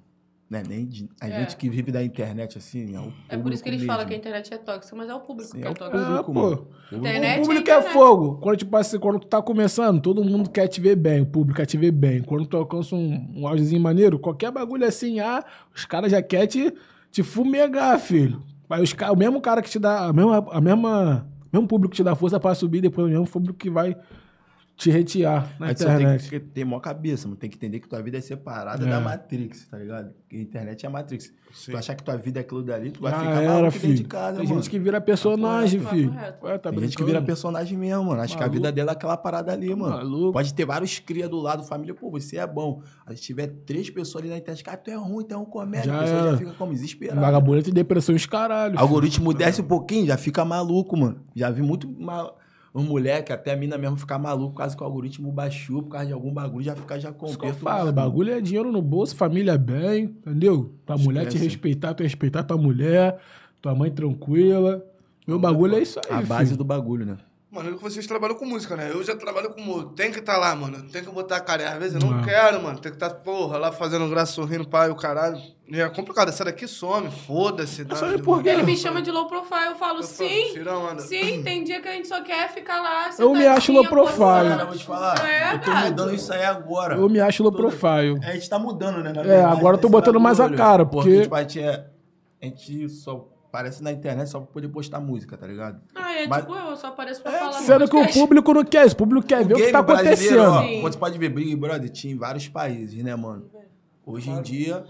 Né? Nem de, a é. gente que vive da internet, assim, é o público. É por isso que eles mesmo. falam que a internet é tóxica, mas é o público Sim, que é, é tóxico. É, pô. Internet o público é, é fogo. Quando, tipo assim, quando tu tá começando, todo mundo quer te ver bem, o público quer te ver bem. Quando tu alcança um, um augezinho maneiro, qualquer bagulho assim, ah, os caras já querem te, te fumegar, filho. Mas os, o mesmo cara que te dá, a mesma, a mesma, o mesmo público que te dá força pra subir, depois o mesmo público que vai... te retear na internet. Você tem que ter maior cabeça, mano. Tem que entender que tua vida é separada é. da Matrix, tá ligado? Porque a internet é a Matrix. Sim. Tu achar que tua vida é aquilo dali, tu vai ah, ficar maluco dentro de casa, tem mano. Tem gente que vira personagem, tá filho. Ué, tá tem gente que vira personagem mesmo, mano. Acho Maluco. que a vida dela é aquela parada ali, mano. Maluco. Pode ter vários cria do lado, família. Pô, você é bom. Aí se tiver três pessoas ali na internet, cara, tu é ruim, tu é um comédia. Já a pessoa é. já fica como desesperada. Vagabuleta e depressão e os caralho. O algoritmo filho. desce um pouquinho, já fica maluco, mano. Já vi muito mal... Um moleque, até a mina mesmo ficar maluco por causa que o algoritmo baixou, por causa de algum bagulho, já fica já comprando. Isso que eu falo, bagulho é dinheiro no bolso, família bem, entendeu? Pra Esquece. mulher te respeitar, tu respeitar tua mulher, tua mãe tranquila. Meu bagulho é isso aí, A filho. base do bagulho, né? Mano, vocês trabalham com música, né? Eu já trabalho com música. Tem que estar lá, mano. Tem que botar a cara. Às vezes eu não ah. quero, mano. Tem que estar, porra, lá fazendo graça, sorrindo, pai, o caralho. E é complicado. Essa daqui some. Foda-se. Tá? Porque ele me chama de low profile. Eu falo, eu sim. Falo, sim, tem dia que a gente só quer ficar lá. Eu me acho low profile. Postando. Eu vou te falar. É, eu tô cara. mudando isso aí agora. Eu me acho low profile. A gente tá mudando, né? Na verdade, é, agora eu tô botando mais a cara. Porque, porque tipo, a gente é... A gente só... Aparece na internet só pra poder postar música, tá ligado? Ah, é Mas... tipo, eu só apareço pra é, falar música. Sendo que o público não quer, o público quer o ver o que tá acontecendo. Ó, você pode ver Big Brother, tinha em vários países, né, mano? Hoje claro. em dia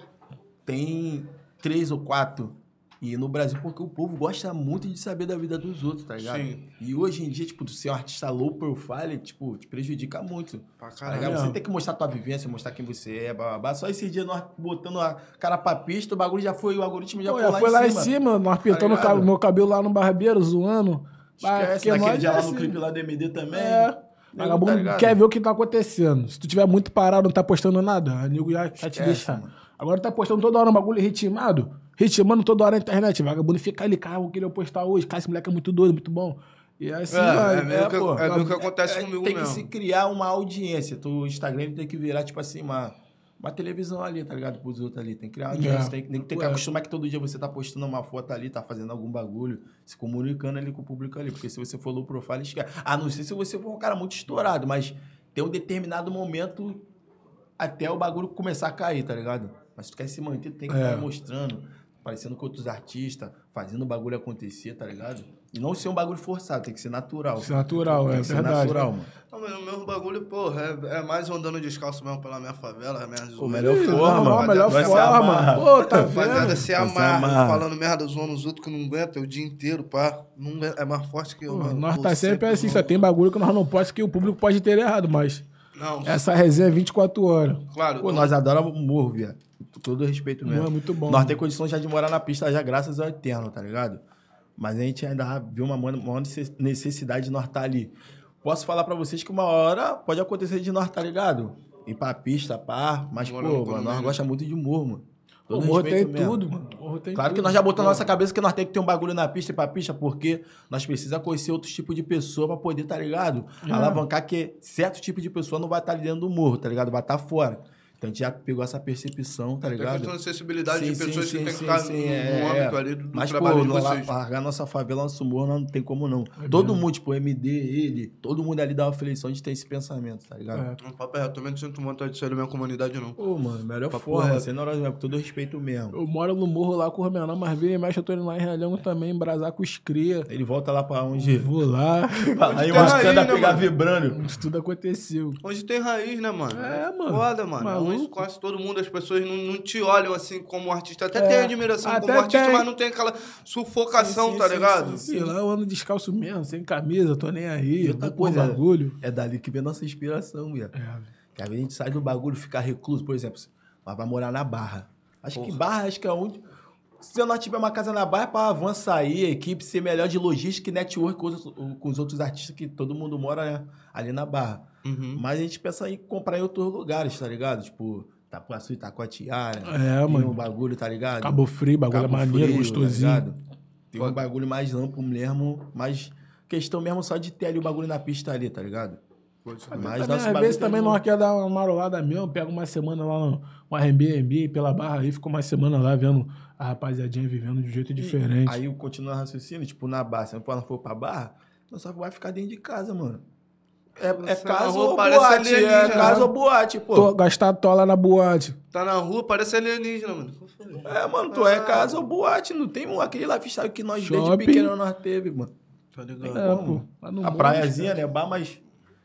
tem três ou quatro. E no Brasil, porque o povo gosta muito de saber da vida dos outros, tá ligado? Sim. E hoje em dia, tipo, do ser um artista low profile, tipo, te prejudica muito. Pra caralho. Tá ligado? Você tem que mostrar tua vivência, mostrar quem você é, bababá. Só esse dia nós botando a cara pra pista, o bagulho já foi, o algoritmo já Pô, foi lá foi em lá cima. Foi lá em cima, nós pintando tá o meu cabelo lá no barbeiro, zoando. Esquece, naquele nós, dia lá assim. no clipe lá do M D também. É. Vagabundo tá quer ver o que tá acontecendo. Se tu tiver muito parado, não tá postando nada, o amigo já Esquece, te deixa. Mano. Agora tá postando toda hora um bagulho ritmado. Ritmando toda hora na internet, vagabundo fica ali, cara, eu queria postar hoje, cara, esse moleque é muito doido, muito bom. E assim, é, vai, é, meio é, que, pô, é meio que acontece é, comigo tem mesmo. Tem que se criar uma audiência, o Instagram tem que virar, tipo assim, uma, uma televisão ali, tá ligado, pros outros ali, tem que criar audiência, é. tem, tem, tem que acostumar que todo dia você tá postando uma foto ali, tá fazendo algum bagulho, se comunicando ali com o público ali, porque se você for low profile, esquece. Ah, não sei se você for um cara muito estourado, mas tem um determinado momento até o bagulho começar a cair, tá ligado? Mas se tu quer se manter, tu tem que estar é. mostrando... Parecendo com outros artistas, fazendo o bagulho acontecer, tá ligado? E não ser um bagulho forçado, tem que ser natural. Ser natural, é, é ser verdade. natural, mano. Não, mas o meu bagulho, porra, é, é mais andando descalço mesmo pela minha favela, as minhas... O melhor forma, a melhor forma. Pô, tá vendo? Rapaziada, se amarra, falando merda, zoando os outros que não aguentam o dia inteiro, pá. Não, é mais forte que eu, mano. Nós tá sempre assim, só tem bagulho que nós não podemos, que o público pode ter errado, mas... Não. Essa resenha é vinte e quatro horas. Claro. Pô, não. Nós adoramos morro, viado. Todo respeito mesmo. Não, é muito bom. Nós temos condições já de morar na pista, já graças ao Eterno, tá ligado? Mas a gente ainda viu uma maior necessidade de nós estar ali. Posso falar pra vocês que uma hora pode acontecer de nós, tá ligado? Ir pra pista, pá. Mas, Agora, pô, mano, nós gostamos muito de morro, mano. Todo o morro tem mesmo. tudo, mano. Morro tem claro tudo, que nós já botamos na nossa cabeça que nós temos que ter um bagulho na pista e pra pista, porque nós precisamos conhecer outros tipos de pessoa pra poder, tá ligado? É. Alavancar que certo tipo de pessoa não vai estar ali dentro do morro, tá ligado? Vai estar fora. Então a gente já pegou essa percepção, tá ligado? Tem a questão de sensibilidade sim, de pessoas sim, que sim, tem que sim, estar sim, no é, âmbito ali do mas, trabalho pô, de vocês. Mas, pô, largar nossa favela, nosso morro, não tem como não. É todo mesmo. mundo, tipo, M D, ele, todo mundo ali dá uma aflição de ter esse pensamento, tá ligado? É. Papo reto, eu também não sinto vontade de sair da minha comunidade, não. Pô, mano, melhor forma, sem horas mesmo, com todo respeito mesmo. Eu moro no morro lá com o Romenão, mas vira e mexe, eu tô indo lá em Realengo também, embrasar com os cria. Ele volta lá pra onde? Eu vou lá. Aí o Ascanda pegar vibrando. Tudo aconteceu. Onde tem raiz, né, mano? É, mano. Foda, mano. Isso, quase todo mundo, as pessoas não, não te olham assim como artista. Até é, tem admiração até como artista, tem. mas não tem aquela sufocação, sim, sim, tá sim, ligado? Sim, sim. Sei lá, eu ando descalço mesmo, sem camisa, tô nem aí. Outra coisa, bagulho. É, é dali que vem a nossa inspiração, velho. É. Que às vezes a gente sai do bagulho, ficar recluso, por exemplo, mas vai morar na Barra. Acho Porra. que Barra, acho que é onde... Se eu não tiver uma casa na Barra, é pra Avan sair, a equipe ser melhor de logística e network com os, com os outros artistas que todo mundo mora, né, ali na Barra. Uhum. Mas a gente pensa em comprar em outros lugares, tá ligado? Tipo, Tapuaçu, Itacoatiara, é, tem um bagulho, tá ligado? Cabo Frio, bagulho Cabo é maneiro, frio, gostosinho. Tá tem um bagulho mais amplo mesmo, mas questão mesmo só de ter ali o bagulho na pista ali, tá ligado? Mas às vezes também não quer dar uma marolada mesmo, pega uma semana lá no, no Airbnb pela Barra aí, fica uma semana lá vendo a rapaziadinha vivendo de um jeito e, diferente. Aí eu continuo a raciocínio, tipo, na Barra, se não for pra Barra, nós só vai ficar dentro de casa, mano. É, é casa ou boate, é né? casa ou boate, pô. Tô, gastar tola na boate. Tá na rua, parece alienígena, mano. É, mano, tu ah, é casa ou boate, não tem mano, aquele lifestyle que nós shopping. Desde pequeno nós teve, mano. Tá ligado? É, pô, a monte, praiazinha, né? Bar, mas...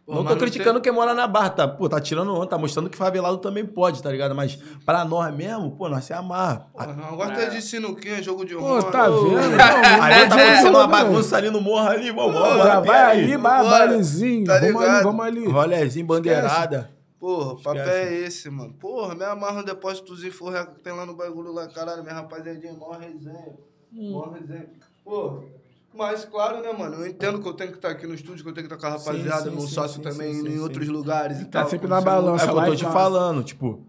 Pô, não mas tô não criticando tem... quem mora na Barra, tá? Pô, tá tirando onda, tá mostrando que favelado também pode, tá ligado? Mas pra nós mesmo, pô, nós se amarra. Pô, não gosta é. de sinuquinha, jogo de horror. Pô, tá vendo? Não, não. Aí tá acontecendo uma bagunça ali no morro ali, vamos lá. Já vai ali, balezinho, tá vamos ali, vamos ali. Rolezinho, bandeirada. Porra, o papel é esse, mano. Porra, me amarra no depósitozinho forreco que tem lá no bagulho lá, caralho, minha rapaziadinha, mó resenha, mó resenha. Porra. Mas, claro, né, mano? Eu entendo que eu tenho que estar tá aqui no estúdio, que eu tenho que estar tá com a rapaziada, sim, sim, meu sócio sim, também, sim, sim, em sim, outros sim. lugares e tá tal. Tá sempre na balança. É o que eu tô te tá. falando, tipo...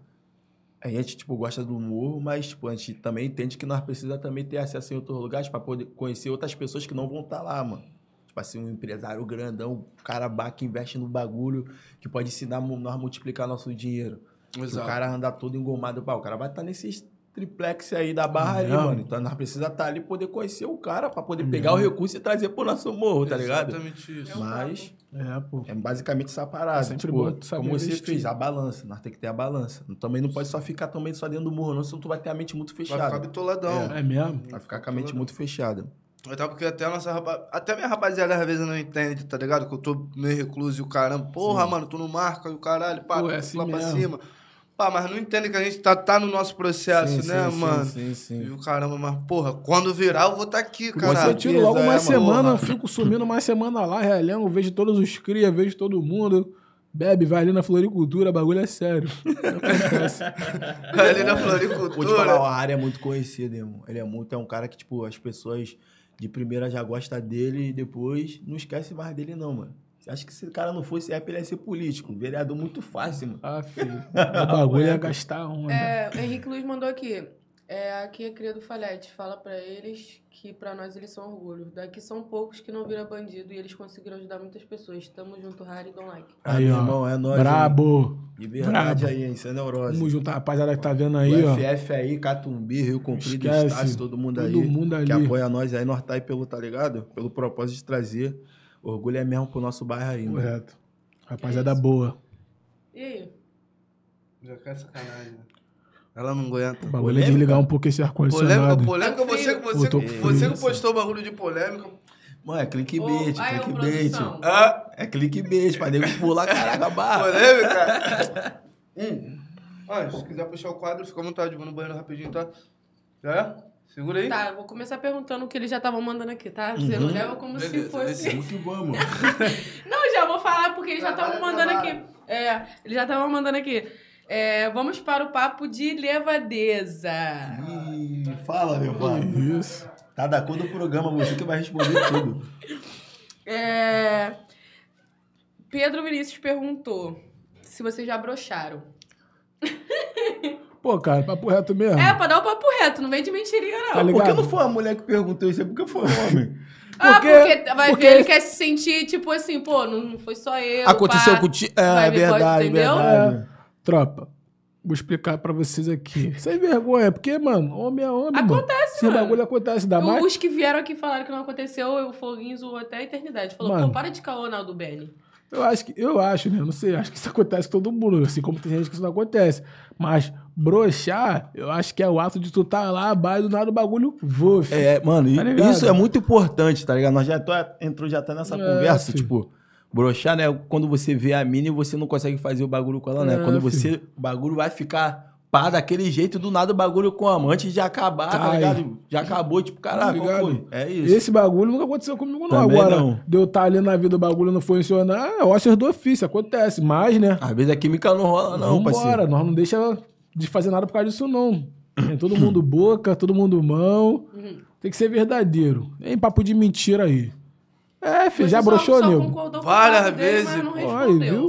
A gente, tipo, gosta do morro, mas, tipo, a gente também entende que nós precisamos também ter acesso em outros lugares pra poder conhecer outras pessoas que não vão estar tá lá, mano. Tipo assim, um empresário grandão, um cara que investe no bagulho, que pode ensinar nós a multiplicar nosso dinheiro. Exato. O cara andar todo engomado, pá, o cara vai estar tá nesse... triplex aí da Barra ali, mano. Então nós precisamos estar ali e poder conhecer o cara pra poder pegar não. o recurso e trazer pro nosso morro, tá ligado? Exatamente isso. Mas é, pô. é basicamente essa parada. É tipo, como você fez, a balança. Nós temos que ter a balança. Também não pode só ficar também só dentro do morro, não, senão tu vai ter a mente muito fechada. Vai ficar bitoladão. É, é mesmo? Vai ficar com a mente muito fechada. Até porque até a nossa rapaz... Até minha rapaziada às vezes não entende, tá ligado? Que eu tô meio recluso e o caramba. Porra, Sim. mano, tu não marca e o caralho, pá, pô, é assim lá mesmo. Pra cima. Pá, mas não entende que a gente tá, tá no nosso processo, sim, né, sim, mano? Sim, sim, sim. E o caramba, mas porra, quando virar eu vou tá aqui, cara. Eu tiro logo uma é, semana, eu fico sumindo uma semana lá, Realengo, vejo todos os cria, vejo todo mundo. Bebe, vai ali na Floricultura, bagulho é sério. Vai ali na Floricultura. Vou te falar, a área é muito conhecida, irmão. Ele é muito, é um cara que, tipo, as pessoas de primeira já gostam dele e depois não esquece mais dele não, mano. Você acha que se o cara não fosse rap, ele ia ser político. Vereador muito fácil, mano. Ah, filho. O bagulho ia gastar um, né? É, o Henrique Luiz mandou aqui. É, aqui é cria do Falete. Fala pra eles que pra nós eles são orgulho. Daqui são poucos que não viram bandido e eles conseguiram ajudar muitas pessoas. Tamo junto, Harry e Dom Like. Aí, ó, irmão, é nóis. Brabo. De verdade aí, hein? Isso é neurose. Tamo junto, rapaziada que tá vendo aí, ó. F F aí, Catumbi, Rio Comprido, Estácio, todo mundo aí. Todo mundo ali. Que apoia nós aí, nós tá aí pelo, tá ligado? Pelo propósito de trazer... Orgulho é mesmo pro nosso bairro aí, mano. Correto. Rapaziada é boa. E aí? Já quer sacanagem, né? Ela não aguenta. O bagulho é desligar um pouco esse ar-condicionado. Polêmica, polêmica, você, você, tô... você que postou o bagulho de polêmica. Mano, é clickbait, oh, clickbait. É, ah, é clickbait, pra nego pular, caraca, barra. Polêmica? hum. Ah, se quiser puxar o quadro, fica à vontade, vou no banheiro rapidinho, tá? Já é? Segura aí. Tá, eu vou começar perguntando o que eles já estavam mandando aqui, tá? Você uhum. leva como beleza, se fosse... É muito bom, mano. Não, já vou falar, porque eles já estavam mandando aqui. É, eles já estavam mandando aqui. É, vamos para o papo de levadeza. Hum, fala, meu pai. Isso. Tá da cor do programa, você que vai responder tudo. É, Pedro Vinícius perguntou se vocês já broxaram. Pô, cara, papo reto mesmo. É, pra dar o papo reto, não vem de mentirinha, não. Tá por que não foi a mulher que perguntou isso? É porque foi um homem. Ah, porque, porque vai porque ver, ele... ele quer se sentir, tipo assim, pô, não, não foi só eu. Aconteceu contigo. É, é verdade, pode, verdade. É. Tropa, vou explicar pra vocês aqui. Sem vergonha, porque, mano, homem é homem. Acontece, mano. Esse bagulho acontece, dá mais. Os que vieram aqui falaram que não aconteceu, o Foguinho zoou até a eternidade. Falou, mano, pô, para de caô, Naldo Belli. Eu acho que, eu acho, né? Não sei, acho que isso acontece com todo mundo, assim como tem gente que isso não acontece. Mas broxar, eu acho que é o ato de tu tá lá, abaixo do nada o bagulho, vô, filho. É, mano, tá isso é muito importante, tá ligado? Nós já tô, entrou, já tá nessa é, conversa, filho. Tipo, broxar, né? Quando você vê a mina e você não consegue fazer o bagulho com ela, né? É, quando você, filho. O bagulho vai ficar pá, daquele jeito, do nada o bagulho com a amante de acabar, tá, tá ligado? Já acabou, tipo, caralho, tá foi? É isso. Esse bagulho nunca aconteceu comigo, não. Também agora, não. De eu estar ali na vida, o bagulho não funcionar, é ócio do ofício, acontece, mas, né? Às vezes a química não rola, não, não parceiro. Vambora, nós não deixa de fazer nada por causa disso, não. É todo mundo boca, todo mundo mão, tem que ser verdadeiro. Tem papo de mentira aí. É, filho, já broxou, nego? Várias vezes.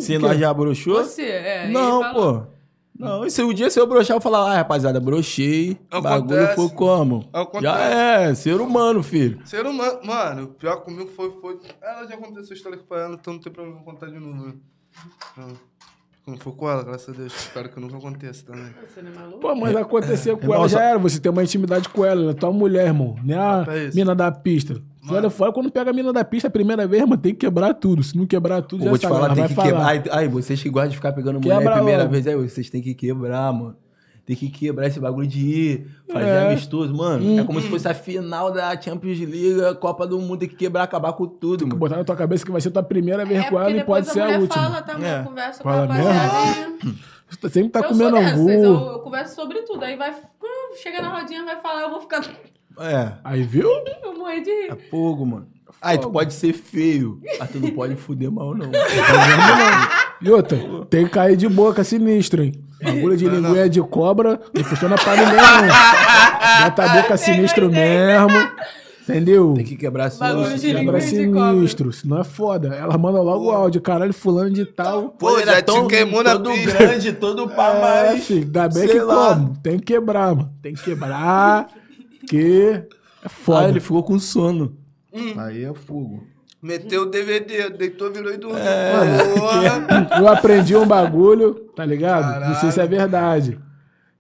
Se nós já broxou? Você, é. Não, pô. Não, e se um dia se eu broxar, eu falar, ah, rapaziada, broxei, bagulho foi como? Acontece. Já é, ser humano, filho. Ser humano, mano, pior comigo foi, foi... Ela já aconteceu essa história aqui pra ela, então não tem problema contar de novo. Não foi com ela, graças a Deus. Espero que nunca aconteça também. Você não é maluco? Pô, mas acontecer é, com é, ela nossa. Já era. Você tem uma intimidade com ela. Ela é tua mulher, irmão. Não é a ah, mina da pista. Olha, fora quando pega a mina da pista a primeira vez, mano, tem que quebrar tudo. Se não quebrar tudo, eu já vou te sabe, falar, tem que falar. Quebrar. Aí, vocês que gostam de ficar pegando mulher quebra, a primeira ó. Vez, aí vocês têm que quebrar, mano. Tem que quebrar esse bagulho de ir, fazer é. Amistoso, mano. Hum, é como hum. se fosse a final da Champions League, a Copa do Mundo, tem que quebrar, acabar com tudo, tem mano. Botar na tua cabeça que vai ser tua primeira vez é, com ela e pode ser a última. Fala, tá, é. Eu converso com a rapaziada. Você sempre tá eu comendo algum. Eu, eu converso sobre tudo. Aí vai, hum, chega na rodinha, vai falar, eu vou ficar... É. Aí viu? Eu morri de rir. É fogo, mano. Fogo. Aí tu pode ser feio, mas tu não pode fuder mal, não. E outra, tem que cair de boca sinistra, hein? Bagulho de linguinha de cobra não funciona pra ninguém, não. Bota a boca sinistro mesmo. Entendeu? Tem que quebrar sinistro. Que quebrar sinistro. Senão é foda. Ela manda logo o áudio. Caralho, fulano de tal. Pô, já te queimou na todo grande, todo pá, mas... É, filho, ainda bem que como. Tem que quebrar, mano. Tem que quebrar. Que é foda. Ah, ele ficou com sono. Hum. Aí é fogo. Meteu o D V D, deitou, virou e dormiu. É. Mano, eu aprendi um bagulho, tá ligado? Caralho. Não sei se é verdade.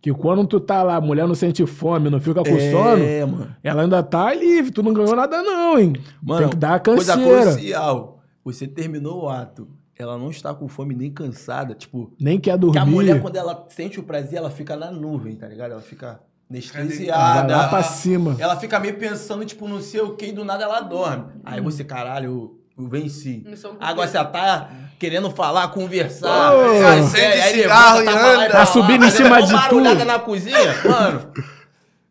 Que quando tu tá lá, a mulher não sente fome, não fica com é, sono, mano. Ela ainda tá livre, tu não ganhou nada não, hein? Mano, tem que dar a canseira. Coisa crucial, você terminou o ato. Ela não está com fome nem cansada, tipo... Nem quer dormir. Porque a mulher, quando ela sente o prazer, ela fica na nuvem, tá ligado? Ela fica... anestesiada, lá pra ela, cima. Ela fica meio pensando, tipo, não sei o que, e do nada ela dorme. Aí você, caralho, eu, eu venci. Agora você tá querendo falar, conversar. Oh, é, acende é, cigarro, tá anda. Tá subindo em cima de tudo. Barulhada na cozinha, mano.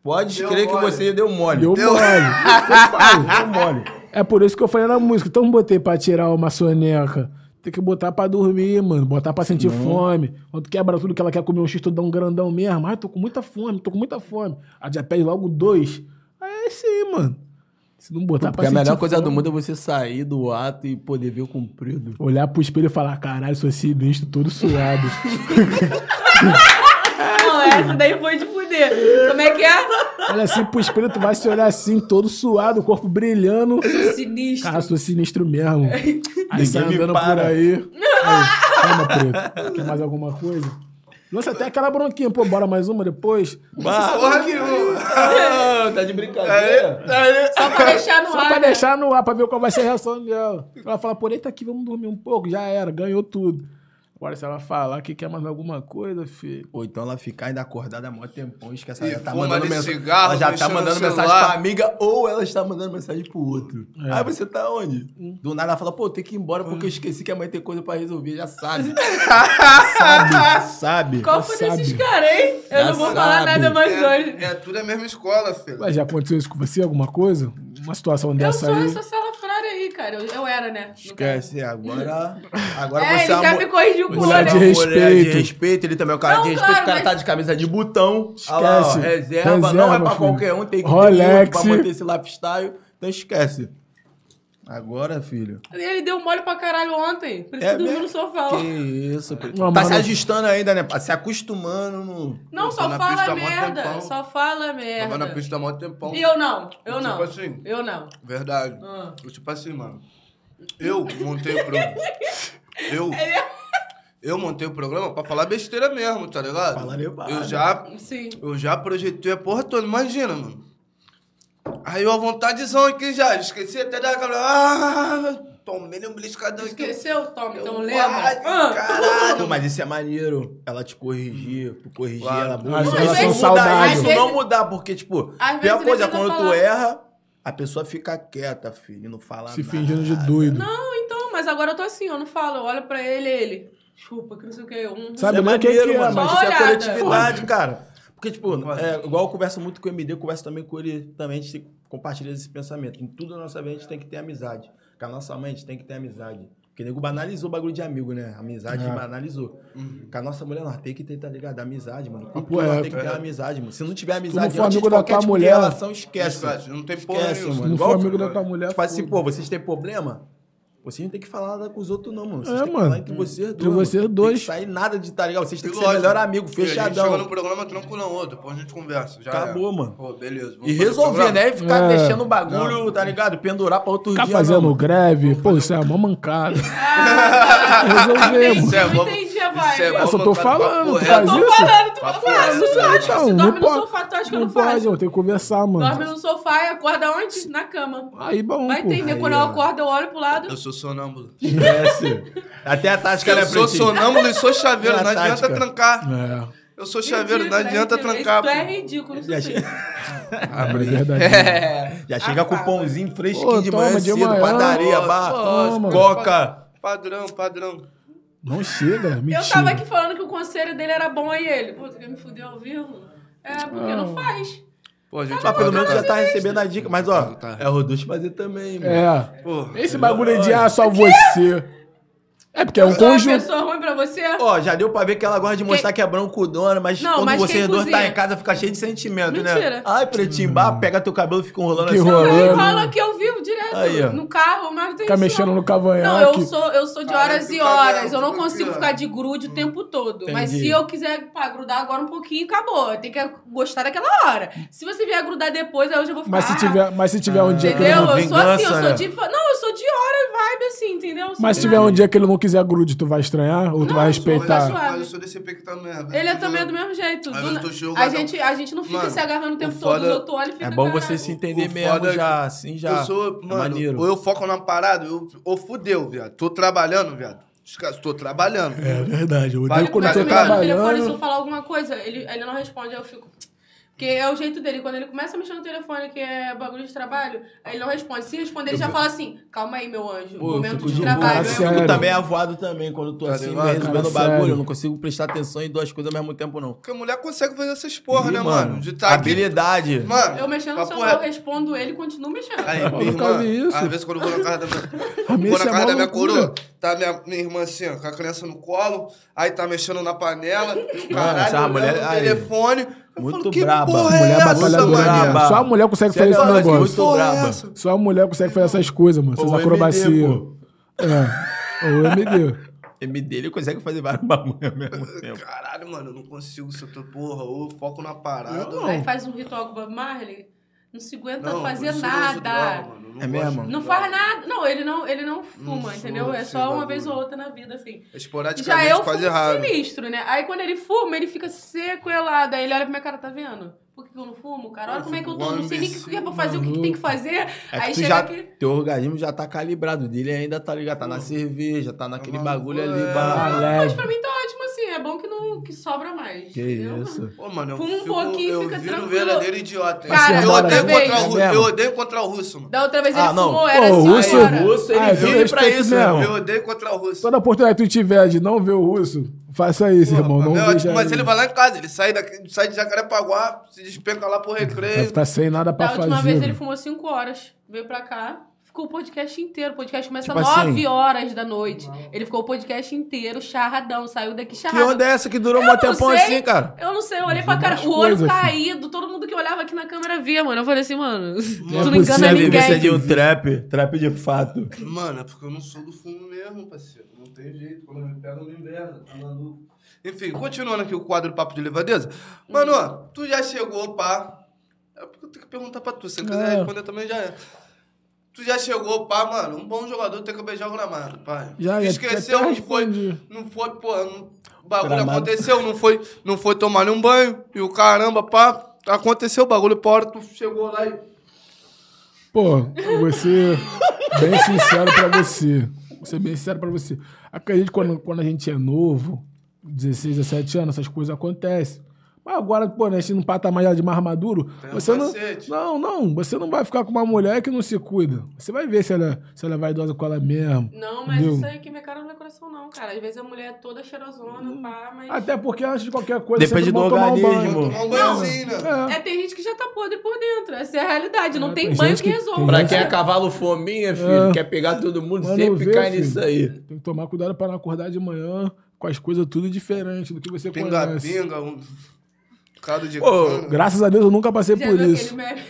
Pode deu crer mole. Que você deu mole. Deu, deu mole. Deu mole. É por isso que eu falei na música. Então botei pra tirar uma soneca. Tem que botar pra dormir, mano. Botar pra sentir não. fome. Quando quebra tudo que ela quer comer um xistudão grandão mesmo. Ai, tô com muita fome, tô com muita fome. Aí já pede logo dois. Aí sim, mano. Se não botar porque pra sentir fome... Porque a melhor coisa fome, do mundo é você sair do ato e poder ver o comprido. Olhar pro espelho e falar, caralho, sou sinistro, todo suado. Não, essa daí foi de fuder. Como é que é? Olha assim pro espelho, tu vai se olhar assim, todo suado, o corpo brilhando. Sou sinistro. Cara, sou sinistro mesmo. Aí sai andando por aí. Calma, preto. Quer mais alguma coisa? Lança até aquela bronquinha. Pô, bora mais uma depois? Porra que uma. Tá de brincadeira. É, é. Só pra deixar no Só ar. Só pra né? deixar no ar, pra ver qual vai ser a reação dela. Ela fala, pô, eita aqui, vamos dormir um pouco. Já era, ganhou tudo. Agora, se ela falar que quer mais alguma coisa, filho... Ou então ela ficar ainda acordada há mó tempão, esquece. Ela já tá mandando mensagem, cigarro, ela já tá mandando mensagem pra amiga ou ela está mandando mensagem pro outro. É. Aí você tá onde? Hum. Do nada ela fala, pô, tem que ir embora porque eu esqueci que amanhã tem coisa pra resolver. Já sabe. sabe, sabe. Qual foi desses caras, hein? Eu já não vou sabe. Falar nada mais é, hoje. É tudo a mesma escola, filho. Mas já aconteceu isso com você, alguma coisa? Uma situação dessa aí? Eu sou essa salafrária aí, cara. Eu, eu era, né? Esquece. Agora... agora é, você ele já amor... me corrigiu. Pô, cara de respeito. de respeito, ele também é o cara não, de respeito. Claro, o cara mas... tá de camisa de botão. Esquece. Lá, reserva, reserva, não é pra filho. Qualquer um. Tem que ter pra manter esse lifestyle. Então esquece. Agora, filho... Ele deu mole pra caralho ontem. Por isso é que dormiu no sofá. Que isso, Preto. Tá mano. Se ajustando ainda, né? Se acostumando no... Não, só fala merda. Só fala merda. Tava na pista há mó tempão. E eu não. Eu tipo não. Tipo assim. Eu não. Verdade. Ah. Eu, tipo assim, mano. Eu montei o programa. Eu... Eu montei o programa pra falar besteira mesmo, tá ligado? Falar eu já... Sim. Eu já projetei a porra toda. Imagina, mano. Aí eu à vontadezão aqui já, esqueci até da câmera. Ah, tomei um beliscadão. Esqueceu, Tom, então lembra. Caralho, mas isso é maneiro. Ela te corrigir, tu corrigir ela. Mas elas são saudáveis. Isso não mudar, porque, tipo, pior coisa, quando tu erra, a pessoa fica quieta, filho, não fala nada. Se fingindo de doido. Não, então, mas agora eu tô assim, eu não falo, eu olho pra ele, ele chupa, que não sei o que. Um... Sabe, mas que é, mas isso é coletividade, cara. Porque, tipo, é, igual eu converso muito com o M D, eu converso também com ele, também a gente compartilha esse pensamento. Em tudo na nossa vida a gente tem que ter amizade. Com a nossa mãe a gente tem que ter amizade. Porque o nego banalizou o bagulho de amigo, né? Amizade é. Banalizou. Uhum. Com a nossa mulher nós tem que ter, tá ligado? Amizade, mano. Com a tua mulher tem que ter amizade, mano. Se não tiver amizade, tu não for amigo da tua mulher, tipo de relação, esquece. Não tem problema, mano. Se não for amigo da tua mulher, tipo assim, pô, vocês têm problema? Vocês não tem que falar nada com os outros, não, mano. Vocês é, têm que mano. falar entre vocês dois. Entre vocês dois. Não tem que sair nada de, tá ligado? Vocês têm que ser melhor amigo, fechadão. A gente chega no programa tranquilão, depois a gente conversa. Já acabou, é. mano. Pô, beleza. E resolver, né? E ficar é. deixando o bagulho, não. tá ligado? Pendurar pra outro ficar dia. Ficar fazendo não, greve. Pô, isso é uma mancada. Resolver, mano. Isso é bom. Eu só tô falando, tu faz isso? Eu tô falando, tu faz isso. Se dorme no sofá, tu acha que eu não faço? Não, tem que conversar, mano. Dorme no sofá e acorda onde? Na cama. Aí, bom, vai entender. Quando eu acordo, eu olho pro lado. Sonâmbulo. Esquece. Até a tática eu é sou sonâmbulo e sou chaveiro, não tática. adianta trancar. É. Eu sou chaveiro, ridículo, não adianta é trancar. Isso é ridículo, isso che... ah, é verdade. É. Já chega ah, com o pãozinho fresquinho oh, de manhã cedo, de padaria, oh, barra, oh, coca. Padrão, padrão. Não chega, mentira. Eu tava aqui falando que o conselho dele era bom, aí ele, pô, tu me fudeu ao vivo? É, porque ah. não faz. Pô, a gente ah, pelo menos já tá recebendo a dica. Mas, ó, é o Roducho fazer também, mano. É. Pô, esse bagulho é de ah, só você. É porque é um conjunto. É uma pessoa ruim pra você? Ó, já deu pra ver que ela gosta de mostrar quem... que é broncudona, mas não, quando mas vocês dois cozinha. tá em casa fica cheio de sentimento, Mentira. né? Mentira. Ai, pretinho, hum. bah, pega teu cabelo e fica enrolando que assim. Não, eu enrolo aqui ao vivo, direto, aí, no carro, mas não tem Fica mexendo no cavanhaque. Não, eu sou, eu sou de horas Ai, e horas. Eu não consigo ficar de grude o tempo todo. Entendi. Mas se eu quiser pá, grudar agora um pouquinho, acabou. Tem que gostar daquela hora. Se você vier grudar depois, aí eu já vou ficar... Mas se tiver, mas se tiver ah, um dia entendeu? que ele não... Entendeu? Eu sou assim, eu sou de... Não, eu sou de hora e vibe assim, entendeu? Mas se tiver um dia que ele não quiser grude, tu vai estranhar ou não, tu vai respeitar? Não, mas eu sou desse P que tá merda. Ele é também do mesmo jeito. Do... A, gente, a gente não fica mano, se agarrando o tempo foda... todo, eu tô olhando e fica... É bom você se entender mesmo já, assim, já. Eu sou, é mano, maneiro. Ou eu foco na parada, eu, ou fudeu, viado. Tô trabalhando, viado. Tô trabalhando. É verdade. Eu odeio quando eu tô trabalhando. No telefone, se eu falar alguma coisa, ele, ele não responde, eu fico... Porque é o jeito dele. Quando ele começa a mexer no telefone, que é bagulho de trabalho, aí ele não responde. Se responder, ele já fala assim, calma aí, meu anjo, Pô, momento de trabalho. Eu fico também avoado também, quando eu tô tá assim, resolvendo bagulho, eu não consigo prestar atenção em duas coisas ao mesmo tempo, não. Porque a mulher consegue fazer essas porra, e, né, mano? mano? De tá habilidade. Aqui. Mano, eu mexendo no celular, eu respondo ele e continuo mexendo. Aí, minha irmã, isso. às vezes quando eu vou na casa da minha, vou na casa é da minha coroa, tá minha, minha irmã assim, ó, com a criança no colo, aí tá mexendo na panela, e o caralho, no telefone... Eu Muito falo, braba, mulher é batalhadora. Braba. Só a mulher consegue Você fazer esse negócio. Muito braba. É Só a mulher consegue fazer essas coisas, mano. Essas o acrobacias. É. O M D. M D, ele consegue fazer vários bagulho ao mesmo tempo. Caralho, mano, eu não consigo essa porra. Ou foco na parada. Não, não. Aí faz um ritual com o Bob Marley. Não se aguenta não, fazer não nada. Não, não é mesmo? Não faz nada. Não, ele não, ele não fuma, não entendeu? É só uma vez ou outra na vida, assim. Esporadicamente, Já eu quase errado. sinistro, né? Aí quando ele fuma, ele fica seco e helado. Aí ele olha pra minha cara, tá vendo? Por que eu não fumo, cara? Olha como é que eu tô. Não sei nem o que é pra fazer, o que, que tem que fazer. É que aí chega já, aquele... Teu organismo já tá calibrado. O dele ainda tá ligado. Tá na cerveja, tá naquele ah, bagulho é. ali. Bagulho. Ah, mas pra mim tá ótimo, assim. É bom que não que sobra mais. Que entendeu? Isso. Pô, mano, eu Fuma um pouquinho e fica tranquilo. Um verdadeiro idiota. Cara, eu, odeio contra o, eu odeio contra o Russo, mano. Da outra vez ele ah, não. fumou, era assim. O Russo, era. Russo ele ah, vive pra isso, irmão. Eu odeio contra o Russo. Toda oportunidade que tu tiver de não ver o Russo... Faça isso, Pô, irmão. Não é ótimo, mas ele. ele vai lá em casa, ele sai, daqui, sai de Jacarepaguá, se despenca lá pro Recreio. Tá sem nada pra fazer. Da última fazer, vez mano. ele fumou cinco horas, veio pra cá, ficou o podcast inteiro. O podcast começa às tipo nove horas da noite. Uau. Ele ficou o podcast inteiro, charradão, saiu daqui charradão. Que onda é essa que durou um tempão assim, cara? Eu não sei, eu olhei pra cara, o olho coisa, caído, filho. todo mundo que olhava aqui na câmera via, mano. Eu falei assim, mano, mano tu não engana ninguém. Você de um trap, trap de fato. Mano, é porque eu não sou do fumo mesmo, parceiro. Não tem jeito, quando eu me pego, eu me envergo, tá maluco. Enfim, continuando aqui o quadro Papo de Levadeza. Mano, tu já chegou, pá. É porque eu tenho que perguntar pra tu, se você quiser responder também já é. Tu já chegou, pá, mano. Um bom jogador tem que beijar o gramado, pai. Já é. Esqueceu, não foi, não foi, porra, não, o bagulho gramado. aconteceu, não foi, não foi tomar nenhum banho. E o caramba, pá, aconteceu o bagulho, pra hora tu chegou lá e... Pô, eu vou ser bem sincero pra você. Vou ser bem sincero pra você. Acredito que quando, quando a gente é novo, dezesseis, dezessete anos, essas coisas acontecem. Mas agora, pô, né, num patamar já de mais maduro, você não, não, não, você não vai ficar com uma mulher que não se cuida. Você vai ver se ela, se ela é vaidosa com ela mesmo. Não, mas entendeu? Isso aí que minha cara não é coração, não, cara. Às vezes a mulher é toda cheirosona, hum. pá, mas... Até porque antes de qualquer coisa, depende você não do tomar um banho. Tomar um banhozinho, não, é. é, tem gente que já tá podre por dentro. Essa é a realidade. Não é, tem, tem banho que, que resolve. Pra quem é cavalo fominha, filho, é. quer pegar todo mundo, mas sempre vê, cai filho. nisso aí. Tem que tomar cuidado pra não acordar de manhã com as coisas tudo diferente do que você pinga, conhece. Pinga, pinga, um... De Pô, graças a Deus eu nunca passei Já por isso. Meme...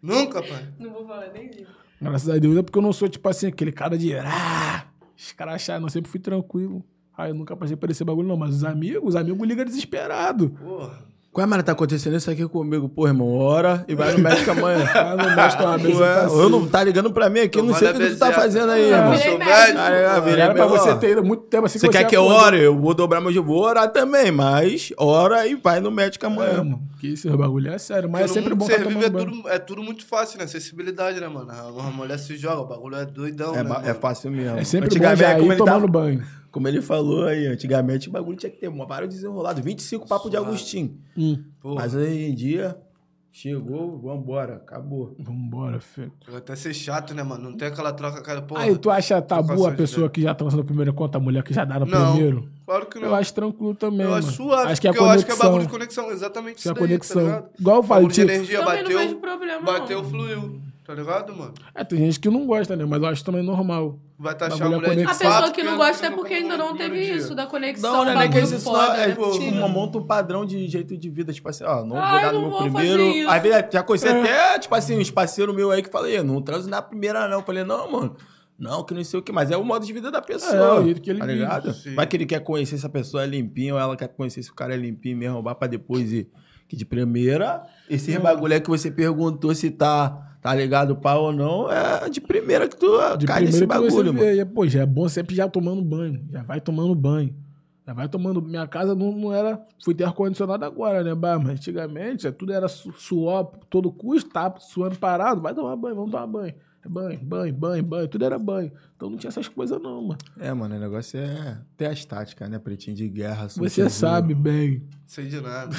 Nunca, pai? Não vou falar nem disso. Graças a Deus é porque eu não sou, tipo assim, aquele cara de... Ah, escrachado, eu sempre fui tranquilo. Ah, eu nunca passei por esse bagulho, não. Mas os amigos, os amigos ligam desesperado. Porra. Qual é, mano, tá acontecendo isso aqui comigo? Pô, irmão, ora e vai no médico amanhã. Vai no médico amanhã. Tá assim. Eu não tá ligando pra mim aqui, eu não sei o que tu tá fazendo aí, irmão. Eu sou médico. Ah, era pra você ter ido muito tempo assim. Você quer que eu ore? Eu vou dobrar meu joelho, vou orar também, mas ora e vai no médico amanhã, irmão. Que isso, bagulho é sério, mas é sempre bom estar tomando banho. É tudo muito fácil, né? Acessibilidade, né, mano? A mulher se joga, o bagulho é doidão, né? É fácil mesmo. É sempre bom já ir tomando banho. Como ele falou aí, antigamente o bagulho tinha que ter uma vara desenrolada, vinte e cinco papo Suave. De Agostinho. Hum. Mas hoje em dia, chegou, vambora, acabou. Vambora, filho. Vai até ser chato, né, mano? Não tem aquela troca, cara, porra. Aí tu acha tabu a pessoa de... que já tá lançando a primeira conta, a mulher que já dá no não, primeiro? Claro que não. Eu acho tranquilo também, eu mano. Acho suave, acho que é porque eu acho que é bagulho de conexão, exatamente isso. É a conexão. Daí, tá igual eu falo, tipo... energia, bateu, não vejo problema, bateu, não. Fluiu. Tá ligado, mano? É, tem gente que não gosta, né? Mas eu acho também normal. Vai tá achando a mulher conexão. A pessoa que não gosta é porque ainda não teve isso, da conexão. Não, né? Não é que isso foda, é, né? Tipo, monta um padrão de jeito de vida. Tipo assim, ó, não Ai, vou dar no meu primeiro. Às vezes, já conheci é. até, tipo assim, uns parceiros meus aí que falei, não transo na primeira, não. Eu falei, não, mano. Não, que não sei o que, mas é o modo de vida da pessoa. É, é o jeito que ele vive. Tá ligado? Sim. Vai que ele quer conhecer se a pessoa é limpinha ou ela quer conhecer se o cara é limpinho mesmo, roubar pra depois ir. Que de primeira, esse hum. bagulho é que você perguntou se tá. Tá ligado, pau ou não, é de primeira que tu de cai nesse bagulho, mano. E, pô, já é bom sempre já tomando banho. Já vai tomando banho. Já vai tomando... Minha casa não, não era... Fui ter ar-condicionado agora, né, bah? Mas antigamente, tudo era su suor, todo custo, tá suando parado. Vai tomar banho, vamos tomar banho. Banho, banho, banho, banho. Tudo era banho. Então não tinha essas coisas não, mano. É, mano, o negócio é ter as táticas, né? Pretinho de guerra. Você sabe bem. Sei de nada.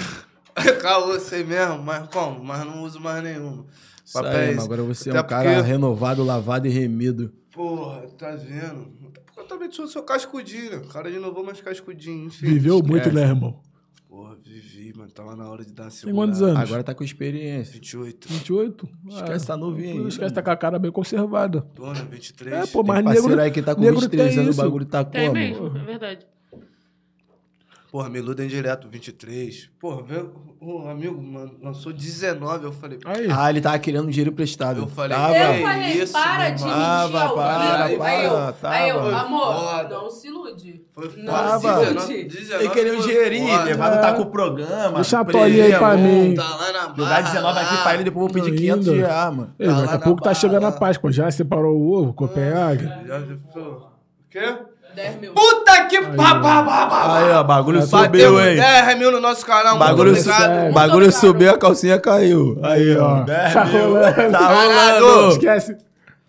Calma, sei mesmo. Mas como? Mas não uso mais nenhuma. Aí, agora você até é um porque... cara renovado, lavado e remido. Porra, tá vendo? Eu também sou seu cascudinho, né? Cara de novo, mas cascudinho. Enfim, viveu esquece. Muito, né, irmão? Porra, vivi, mano. Tava na hora de dar a segunda. Tem quantos anos? Agora tá com experiência. vinte e oito. vinte e oito? Esquece, ah, tá novinho. Esquece, tá com a cara bem conservada. Dona, vinte e três. É, pô, mas tem parceiro negro, aí que tá com vinte e três anos, o bagulho tá tem como? Mesmo, é verdade. Porra, me iludem direto, vinte e três. Porra, meu, um amigo, mano, lançou dezenove, eu falei... Aí. Ah, ele tava querendo dinheiro emprestado. Eu falei, tava, eu falei isso, para de mentir ao amigo. Aí eu, tava, aí eu amor, foda. Não se ilude. Foi não tava. Se ilude. dezenove, ele queria um dinheirinho, levado tá com o programa. Deixa a toalha aí pra mim. Tá lá na Barra. Jogar dezenove aqui pra ele, depois vou pedir quinhentos reais, mano. Ei, tá daqui a pouco barra. Tá chegando a Páscoa, já separou o ovo, Copenhague. Já, já, o quê? dez mil. Puta que papapá! Aí, ó, bagulho subiu, hein? dez mil no nosso canal, bagulho, su bagulho subiu, a calcinha caiu. Aí, ó. dez tá mil. Rolando. Tá rolando. Esquece.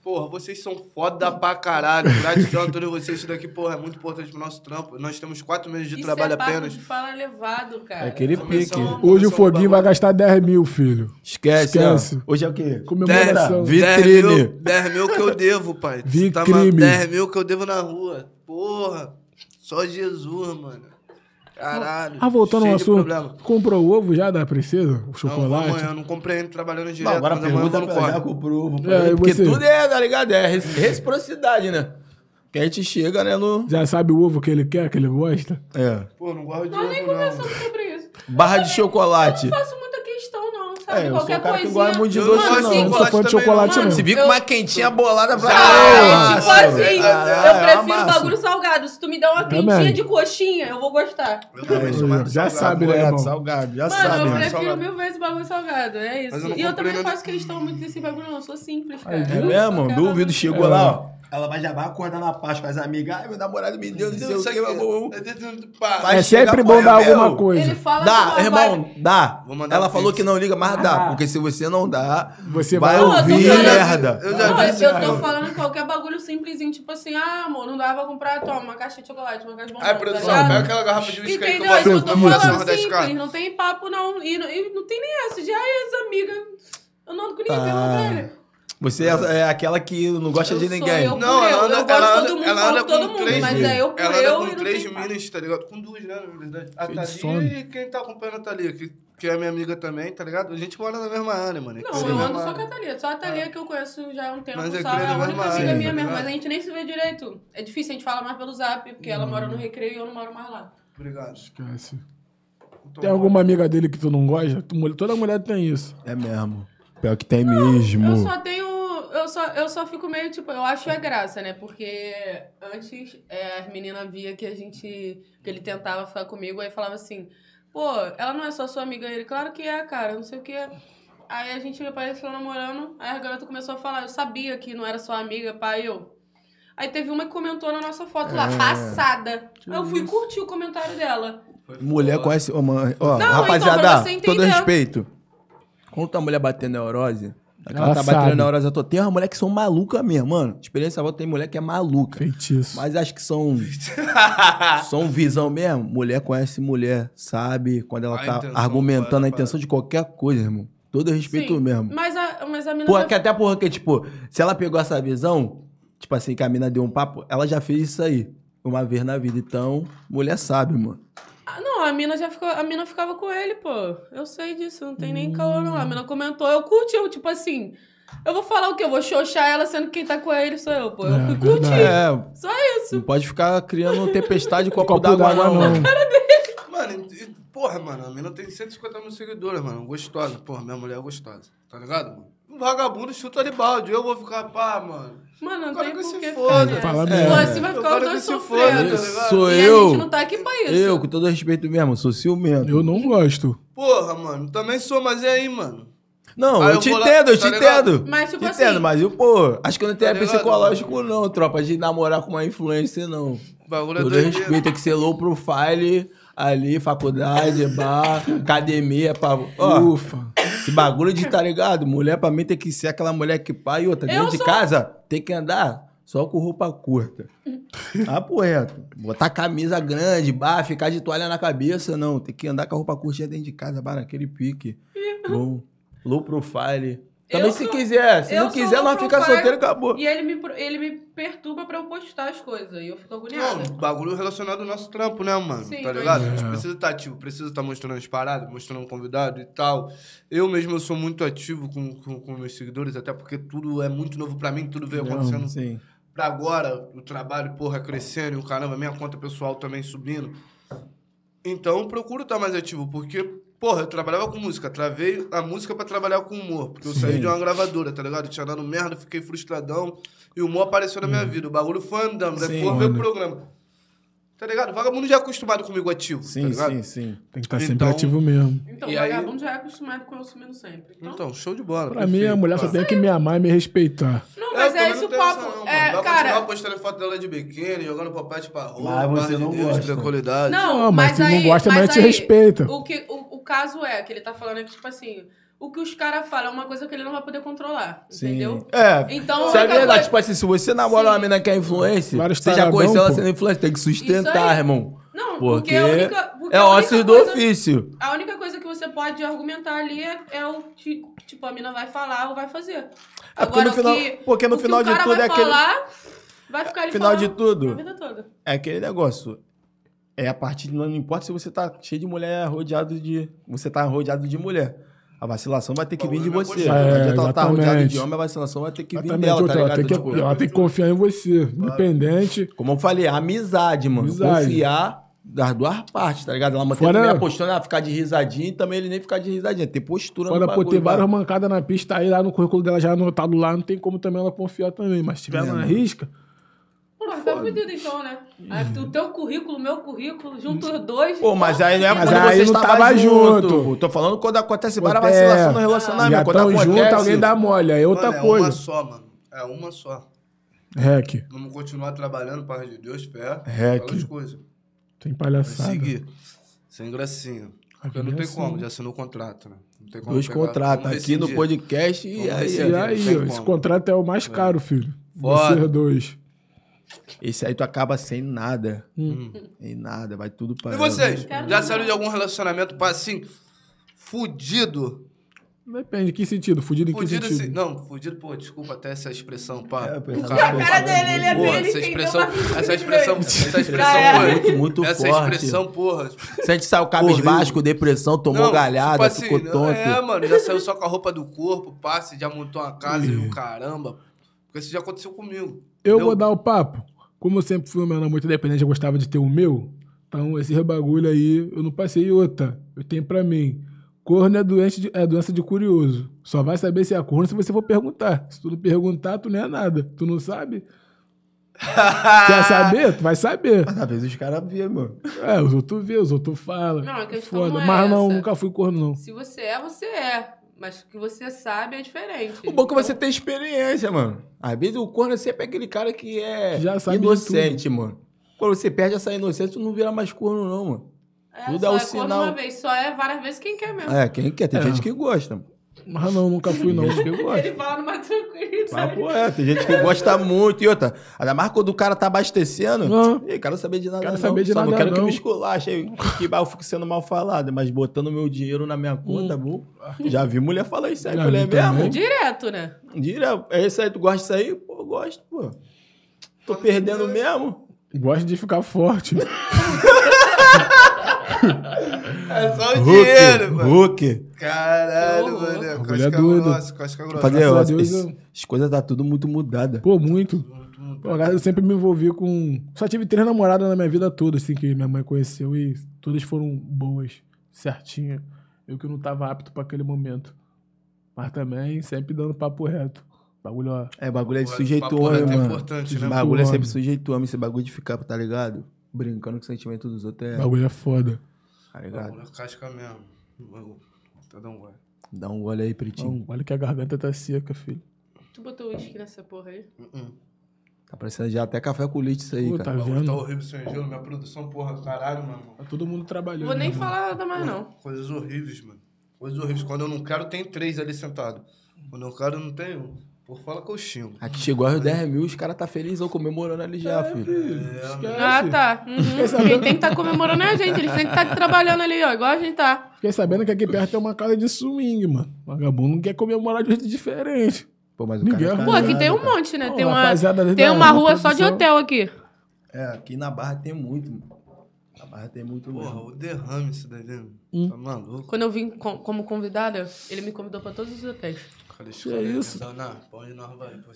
Porra, vocês são foda pra caralho. Gratidão a todos vocês. Isso daqui, porra, é muito importante pro nosso trampo. Nós temos quatro meses de Isso trabalho é apenas. Fala levado, cara. É aquele pique. Hoje o Foguinho vai gastar dez mil, filho. Esquece. Esquece. Ó. Hoje é o quê? Comemoração. Vitrine. dez mil que eu devo, pai. Vitrine. dez mil que eu devo na rua. Porra, só Jesus, mano. Caralho. Ah, voltando ao assunto, comprou o ovo já da princesa? O chocolate? Não, amanhã eu não comprei, ainda trabalhando direto. Não, agora pergunta pra ela, já comprou ovo. É, porque você... tudo é, tá ligado? É reciprocidade, né? Que a gente chega, né, no... Já sabe o ovo que ele quer, que ele gosta? É. Pô, não gosto de Nós ovo, nem conversamos sobre isso. Barra de chocolate. Eu não faço muita questão, não, sabe? É, Qualquer coisinha. Eu não gosto muito de doce, não. Não, não sou fã de chocolate, não. Se vir com uma quentinha bolada pra... Ah, tipo assim, eu prefiro bagulho salgado. Se tu me dá uma quentinha de coxinha, eu vou gostar. Já sabe, né, irmão? Salgado, já sabe. Mano, eu prefiro mil vezes bagulho salgado, é isso. E eu também não faço questão muito desse bagulho, não. Eu sou simples, cara. É mesmo? Duvido, chegou lá, ó. Ela vai já vai acordar na Páscoa, as amigas. Ai, meu namorado me deu, não sei o que, meu amor. É sempre bom dar alguma coisa. Ele fala dá, irmão, vai... dá. Ela um falou que não liga, mas ah. dá. Porque se você não dá, você vai não, ouvir eu merda. Eu já não, vi. Eu tô falando qualquer bagulho simplesinho, tipo assim, ah, amor, não dá pra comprar, toma, uma caixa de chocolate, uma caixa de bombom. Ai, produção, tá pega aquela garrafa de uísque aí que eu vou dar uma simples, não tem papo, não. E não tem nem essa de, ai, as amigas, eu não ando com ninguém, pelo velho. Você é aquela que não gosta eu de ninguém. Eu não, ela anda, eu ela anda, todo mundo, ela anda com todo mundo, mas é eu por ela eu anda com três minas, tá ligado? Com duas, né, na verdade. A Thalia e quem tá acompanhando a Thalia, que, que é minha amiga também, tá ligado? A gente mora na mesma área, mano. Não, eu ando só com a Thalia. Só a Thalia é. que eu conheço já há um tempo, mas é só é a única amiga minha mesmo. Mas a gente nem se vê direito. É difícil, a gente fala mais pelo zap, porque hum. ela mora no Recreio e eu não moro mais lá. Obrigado. Esquece. Tem alguma amiga dele que tu não gosta? Toda mulher tem isso. É mesmo. Pior que tem mesmo. Eu só tenho... Eu, só, eu só fico meio, tipo, eu acho a graça, né? Porque antes é, as meninas via que a gente, que ele tentava ficar comigo, aí falava assim, pô, ela não é só sua amiga, ele, claro que é, cara, não sei o que. Aí a gente apareceu namorando, aí a garota começou a falar, eu sabia que não era sua amiga, pai, eu... Aí teve uma que comentou na nossa foto é. lá, passada. Aí eu fui curtir o comentário dela. Mulher conhece... Ó, mano, ó, não, rapaziada, então, todo respeito. Quando tá a mulher batendo neurose... Ela tá batendo neurose à toa. Tem umas mulheres que são malucas mesmo, mano. Experiência volta, tem mulher que é maluca. Feitiço. Mas acho que são... são visão mesmo. Mulher conhece mulher, sabe? Quando ela a tá intenção, argumentando para, para. a intenção de qualquer coisa, irmão. Todo respeito Sim, mesmo. Mas a, mas a mina... Porra, já... que até porra que, tipo... Se ela pegou essa visão... Tipo assim, que a mina deu um papo, ela já fez isso aí. Uma vez na vida, então, mulher sabe, mano. Ah, não, a mina já ficou, a mina ficava com ele, pô. Eu sei disso, não tem hum. nem calor, não. A mina comentou, eu curti, eu, tipo assim, eu vou falar o quê? Eu vou xoxar ela, sendo que quem tá com ele sou eu, pô. Eu é, fui curtir. É, só isso. Não pode ficar criando tempestade com o copo d'água, não. não. Cara dele. Mano, porra, mano, a mina tem cento e cinquenta mil seguidores, mano. Gostosa, porra, minha mulher é gostosa. Tá ligado, mano? Um vagabundo chuta de balde, eu vou ficar, pá, mano. Mano, não tem que se foda. Você vai ficar os dois sofrendo. Sou eu. E a gente não tá aqui pra isso. Eu, com todo respeito mesmo, sou ciumento. Eu não gosto. Porra, mano, também sou, mas é aí, mano. Não, eu te entendo, eu te entendo. Mas tipo assim... Te entendo, mas eu, pô, acho que eu não tenho psicológico não, tropa, de namorar com uma influencer, não. Todo respeito, tem que ser low profile, ali, faculdade, bar, academia, pá. Ufa. Esse bagulho de, tá ligado? Mulher pra mim tem que ser aquela mulher que pai e outra. Dentro de sou... casa tem que andar só com roupa curta. Tá porreto. Botar camisa grande, bah, ficar de toalha na cabeça, não. Tem que andar com a roupa curtinha dentro de casa, bah, naquele pique. Low, low profile. Também eu se sou... quiser. Se eu não quiser, nós fica solteiro e acabou. E ele me, ele me perturba pra eu postar as coisas. E eu fico agoniado. Não, bagulho relacionado ao nosso trampo, né, mano? Sim, tá ligado? É. A gente precisa estar ativo. Precisa estar mostrando as paradas, mostrando um convidado e tal. Eu mesmo eu sou muito ativo com, com, com meus seguidores, até porque tudo é muito novo pra mim. Tudo veio acontecendo não, sim. pra agora. O trabalho, porra, crescendo. E o caramba, minha conta pessoal também subindo. Então, eu procuro estar mais ativo, porque... Porra, eu trabalhava com música, travei a música pra trabalhar com humor, porque eu Sim. saí de uma gravadora, tá ligado? Tinha dado merda, fiquei frustradão, e o humor apareceu na minha hum. vida, o bagulho foi andando, daí foi ver o programa. Tá ligado? Vagabundo já é acostumado comigo ativo, sim, tá ligado? Sim, sim, tem que estar então, sempre ativo mesmo. Então, o vagabundo aí... já é acostumado com eu sumindo sempre. Então, então show de bola. Pra perfeito. Mim, a mulher só tem que me amar e me respeitar. Não, mas é, é isso o papo. Não, é, vai cara... continuar postando foto dela de biquíni, jogando papete pra rua, mas você não gosta. Tranquilidade. Não, mas aí... Não, mas tu não gosta, mas te respeita. O, que, o, o caso é que ele tá falando que, tipo assim... O que os caras falam é uma coisa que ele não vai poder controlar, Sim. entendeu? É, então, isso é verdade. Coisa... Tipo assim, se você namora Sim. uma mina que é influencer, claro, você já conheceu ela sendo influencer, tem que sustentar, irmão. Não, porque, porque a única, porque é ócio do ofício. A única coisa que você pode argumentar ali é, é o tipo, a mina vai falar ou vai fazer. É porque Agora, no final, que, porque no final de tudo é aquele... Falar, vai ficar ali final falando de tudo, a vida toda. É aquele negócio... É a partir de... Não importa se você tá cheio de mulher, rodeado de... Você tá rodeado de mulher. A vacilação vai ter que Bom, vir de você. Não adianta ela estar rodeada de homem, a vacilação vai ter que exatamente. Vir dela, tá ligado? Ela tem que, tipo, ela tem que confiar em você, independente. Como eu falei, amizade, mano. Amizade. Confiar das duas partes, tá ligado? Ela manter Fora... também a postura, ela ficar de risadinha e também ele nem ficar de risadinha. Ter postura Fora, no bagulho. Pô, tem várias mancadas na pista aí, lá no currículo dela já anotado lá, não tem como também ela confiar também. Mas se tiver na risca... Pô, tá fudido então, né? Aí, o teu currículo, o meu currículo, junto os dois... Pô, mas aí não é quando mas vocês estavam junto. junto. Tô falando quando acontece várias vacilação no relacionamento. Já quando acontece... junto, alguém dá mole, é outra mano, coisa. É uma só, mano. É uma só. Rec. Vamos continuar trabalhando, para de Deus, fé. Rec. Várias coisas. Tem palhaçada. Vamos seguir. Sem gracinha. Porque não tem como, já assinou o contrato, né? Não tem como Dois contratos aqui no podcast e aí. E aí, esse contrato é o mais caro, filho. Vocês dois. Esse aí tu acaba sem nada. Hum. Sem nada, vai tudo para... E vocês? Já saíram de algum relacionamento assim, fudido? Depende, que sentido? Fudido em fudido que sentido? Assim, não, fudido, pô, desculpa até essa expressão, pá. É, pô, cara, a cara dele, ele é bem, essa expressão, essa expressão, essa expressão, é. Muito, muito essa forte. Essa expressão, porra. Se a gente saiu cabisbaixo, com depressão, tomou não, galhada, tipo ficou assim, tonto. É, mano, já saiu só com a roupa do corpo, passe, já montou uma casa e o caramba. Porque isso já aconteceu comigo. Eu Deu. vou dar o papo. Como eu sempre fui um menor muito independente, eu gostava de ter o meu. Então, esse bagulho aí, eu não passei outra. Eu tenho pra mim. Corno é, doente de, é doença de curioso. Só vai saber se é corno se você for perguntar. Se tu não perguntar, tu não é nada. Tu não sabe? Quer saber? Tu vai saber. Mas às vezes os caras vê, mano. É, os outros vê, os outros falam. Não, a questão foda. Não é mas não, essa. Nunca fui corno, não. Se você é, você é. Mas o que você sabe é diferente. O bom é que você tem experiência, mano. Às vezes o corno sempre é aquele cara que é já sabe inocente, mano. Quando você perde essa inocência, tu não vira mais corno, não, mano. É, tudo só é, é sinal. Uma vez, só é várias vezes quem quer mesmo. É, quem quer. Tem é. gente que gosta. Mas não, nunca fui, não. Gente que gosta. Ele fala numa tranquilidade. Mas, é, tem gente que gosta muito. E outra, ainda mais quando o cara tá abastecendo, não eu quero saber de nada quero não. Saber de só nada não quero não. Que me esculache. Que eu fico sendo mal falado, mas botando meu dinheiro na minha conta, hum. bom. Já vi mulher falar isso aí. Já mulher mesmo. Direto, né? Direto. É isso aí, tu gosta disso aí? Pô, eu gosto, pô. Tô perdendo mesmo. Gosto de ficar forte. É só o dinheiro, mano. Hulk. Caralho, oh, mano. Coisa cabulosa, coisa cabulosa. As coisas tá tudo muito mudada. Pô, muito. Pô, eu sempre me envolvi com... Só tive três namoradas na minha vida toda, assim, que minha mãe conheceu. E todas foram boas, certinha. Eu que não tava apto pra aquele momento. Mas também sempre dando papo reto. Bagulho, ó. É, bagulho é de sujeito homem, mano. É importante, né? Bagulho é sempre sujeito homem. Esse bagulho de ficar, tá ligado? Brincando com o sentimento dos outros é... Bagulho é foda. Tá ligado? Bagulho é casca mesmo. Bagulho. Tá dando um gole. Dá um gole aí, pretinho. Olha que a garganta tá seca, filho. Tu botou uísque nessa porra aí? Uh-uh. Tá parecendo já até café com leite isso aí, pô, cara. Tá vendo? Tá horrível sem gelo. Minha produção, porra, caralho, mano. Tá todo mundo trabalhando. Vou nem né, falar nada mais, não. Coisas horríveis, mano. Coisas horríveis. Quando eu não quero, tem três ali sentado. Quando eu quero, não tem um. Pô, fala que eu xingo. Aqui chegou aos dez mil, os caras tá felizão comemorando ali já, é, filho. É, ah, tá. Uhum. Quem tem que tá comemorando é a gente. Eles tem que tá trabalhando ali, ó. Igual a gente tá. Fiquei sabendo que aqui perto tem uma casa de swing, mano. O vagabundo não quer comemorar de jeito diferente. Pô, mas o Ninguém cara... É pô, aqui tem um monte, né? Pô, tem uma, tem uma rua produção. Só de hotel aqui. É, aqui na Barra tem muito, mano. A Barra tem muito porra, mesmo. O derrame isso daí, né? Hum. Tá maluco. Quando eu vim com, como convidada, ele me convidou pra todos os hotéis. Cara, que é isso?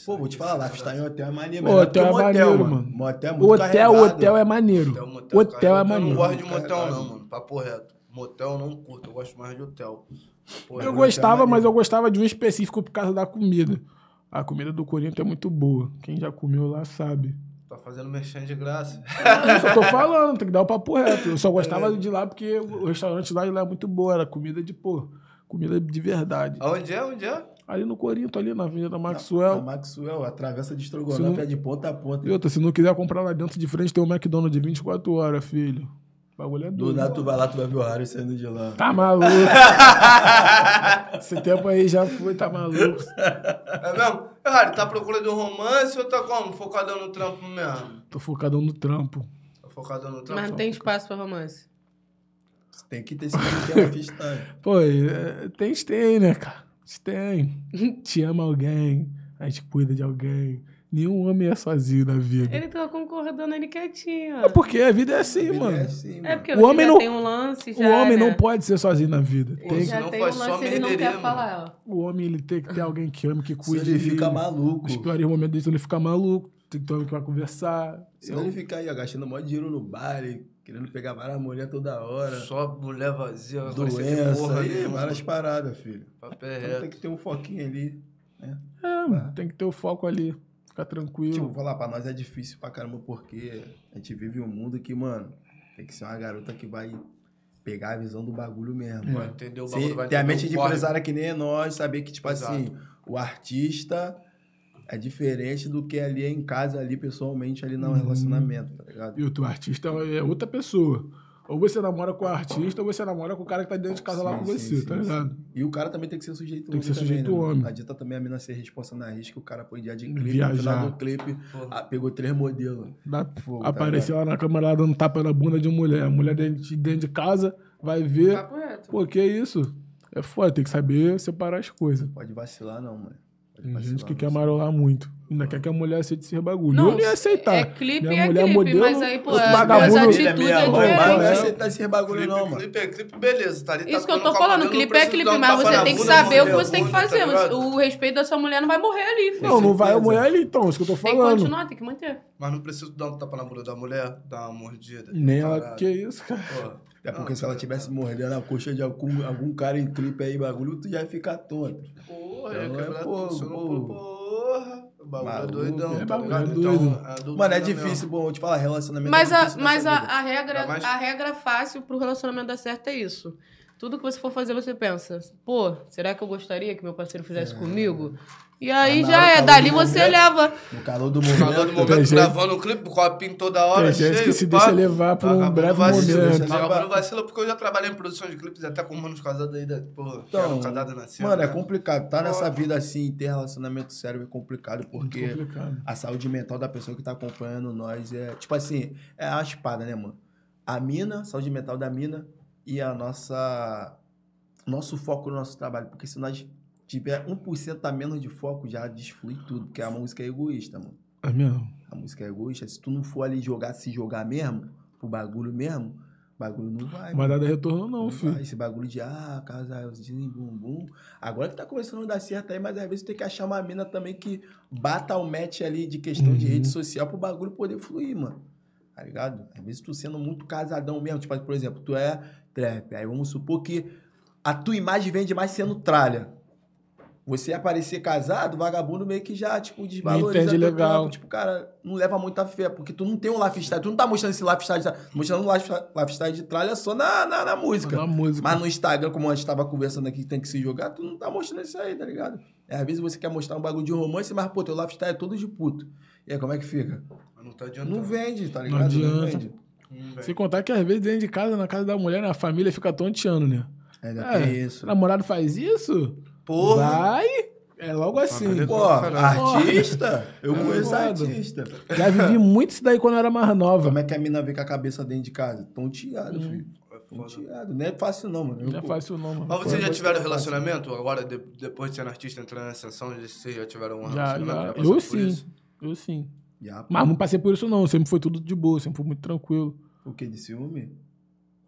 Pô, vou te falar, lá está em hotel é maneiro. Pô, hotel é maneiro, mano. Motel é muito hotel, hotel é maneiro. Hotel, motel, hotel cara, é maneiro. Eu não gosto de motel não, mano. Papo reto. Motel não curto, eu gosto mais de hotel. Porra, eu gostava, é mas eu gostava de um específico por causa da comida. A comida do Corinthians é muito boa. Quem já comeu lá sabe. Tá fazendo merchan de graça. Eu só tô falando, tem que dar o papo reto. Eu só gostava é. de lá porque o restaurante lá, lá é muito bom. Era comida de, pô, comida de verdade. Aonde é? Onde é? Ali no Corinto, ali na Avenida Maxwell. Na, na Maxwell, a travessa de estrogonofe é de ponta a ponta. Eita, se não quiser comprar lá dentro de frente, tem um McDonald's de vinte e quatro horas, filho. O bagulho é doido. Do nada, tu vai lá, tu vai ver o Harry saindo de lá. Tá maluco. Esse tempo aí já foi, tá maluco. É mesmo? Harry, tá procurando um romance ou tá como? Focadão no trampo mesmo? Tô focadão no trampo. Tô focadão no trampo. Mas não tem espaço pra romance. Tem que ter esse pequeno fistão. Pô, é, tem, tem, né, cara? Tem. Te ama alguém, a gente cuida de alguém. Nenhum homem é sozinho na vida. Ele tá concordando, ele quietinho. Ó. É porque a vida é assim, vida mano. É, assim, mano. É porque o homem não tem um lance já, o homem né? não pode ser sozinho na vida. Tem já que... tem não um lance, só ele não quer falar. Ó. O homem ele tem que ter alguém que ame, que cuide. Se ele fica maluco. Os piores momentos dele, se ele ficar maluco, tem que ter alguém que vai conversar. Se eu... ele ficar aí ó, gastando mó dinheiro no bar, ele... querendo pegar várias mulheres toda hora. Só mulher vazia. Doença, porra, aí, ali, várias paradas, filho. Papel reto. Tem que ter um foquinho ali. Né? É, mano, tem que ter o foco ali. Ficar tranquilo. Tipo, falar, pra nós é difícil pra caramba, porque a gente vive um mundo que, mano, tem que ser uma garota que vai pegar a visão do bagulho mesmo. Vai entender o bagulho, vai ter a mente de empresária que nem é nós, saber que, tipo Exato. assim, o artista é diferente do que ali em casa, ali pessoalmente, ali no hum. relacionamento, tá ligado? E o teu artista é outra pessoa. Ou você namora com o artista, ou você namora com o cara que tá dentro de casa sim, lá com sim, você, sim, tá ligado? Sim. E o cara também tem que ser sujeito tem que ser também, sujeito né? homem. Não adianta também a mina ser responsa na risca, o cara põe dia de clipe, no final do clipe, a, pegou três modelos. Da, fogo, apareceu tá lá na câmera lá dando tapa na bunda de uma mulher. A mulher dentro de, dentro de casa vai ver. Tá correto. Pô, que é isso? É foda, tem que saber separar as coisas. Não pode vacilar não, mano. Pode tem gente que quer marolar muito. Ainda ah. quer que a mulher aceite esse bagulho. Não, eu não ia aceitar. É clipe, minha é clipe, modelo, mas aí, pô, é, as atitudes é mãe, é não ia aceitar esse bagulho clipe, não, mano. Clipe é clipe, beleza. Tá ali, isso tá que eu tô falando, clipe é clipe, mas você tem que saber o que você tem que fazer. O respeito da sua mulher não vai morrer ali, filho. Não, não vai morrer ali, então, isso que eu tô falando. Tem que continuar, tem que manter. Mas não preciso dar um tapa na bunda da mulher, dar uma mordida. Nem ela, que isso, cara. É porque ah, se ela estivesse mordendo a coxa de algum, algum cara em clipe aí, bagulho, tu já ia ficar tonto. Porra, então, é, porra, porra. porra. O bagulho é doidão, é, tá ligado? É doido. Então, mano, é difícil, bom, eu te falar, relacionamento... Mas, é a, mas a, a, regra, mais... a regra fácil pro relacionamento dar certo é isso. Tudo que você for fazer, você pensa, pô, será que eu gostaria que meu parceiro fizesse é. comigo? E aí na já é, dali você momento, leva. No calor do momento. No calor do momento, gravando o clipe, copinho toda hora, cheio. Tem gente que se deixa levar pra um breve momento. Acabou no vacilo, porque eu já trabalhei em produção de clipes, até com manos casados aí, pô, então, casada na cena. Mano, é complicado. Tá nessa vida assim, ter relacionamento sério é complicado, porque complicado. A saúde mental da pessoa que tá acompanhando nós é, tipo assim, é a espada, né, mano? A mina, saúde mental da mina e a nossa, nosso foco no nosso trabalho, porque se nós... tiver um por cento a menos de foco, já desflui tudo, porque a música é egoísta, mano. É mesmo? A música é egoísta. Se tu não for ali jogar, se jogar mesmo, pro bagulho mesmo, o bagulho não vai. Mas nada retorno não, não filho. Vai. Esse bagulho de, ah, casalzinho, bumbum. Agora que tá começando a dar certo aí, mas às vezes tem que achar uma mina também que bata o match ali de questão uhum. de rede social pro bagulho poder fluir, mano. Tá ligado? Às vezes tu sendo muito casadão mesmo, tipo, por exemplo, tu é trap, aí vamos supor que a tua imagem vende mais sendo tralha. Você aparecer casado, vagabundo meio que já, tipo, desvaloriza. Entende legal. Tempo. Tipo, cara, não leva muita fé, porque tu não tem um lifestyle. Tu não tá mostrando esse lifestyle, tá mostrando um lifestyle de tralha só na, na, na música. Na música. Mas no Instagram, como a gente tava conversando aqui, que tem que se jogar, tu não tá mostrando isso aí, tá ligado? É, às vezes você quer mostrar um bagulho de romance, mas, pô, teu lifestyle é todo de puto. E aí, como é que fica? Mas não tá adiantando. Não vende, tá ligado? Não adianta. Não vende. Hum, sem contar que, às vezes, dentro de casa, na casa da mulher, a família fica tonteando, né? É, é, é isso. Namorado faz isso... Porra! Vai! É logo assim. Pô, artista? Eu é conheço artista. Já vivi muito isso daí quando eu era mais nova. Como é que a mina vê com a cabeça dentro de casa? Tonteado, hum. filho. Tonteado. Não é fácil não, mano. Não é fácil não, mano. Mas vocês já tiveram relacionamento? Agora, de, depois de ser artista, entrando na ascensão, vocês já tiveram um relacionamento? Já, já. Eu sim. Eu sim. Já, mas não passei por isso não. Sempre foi tudo de boa. Sempre foi muito tranquilo. O quê? De ciúme?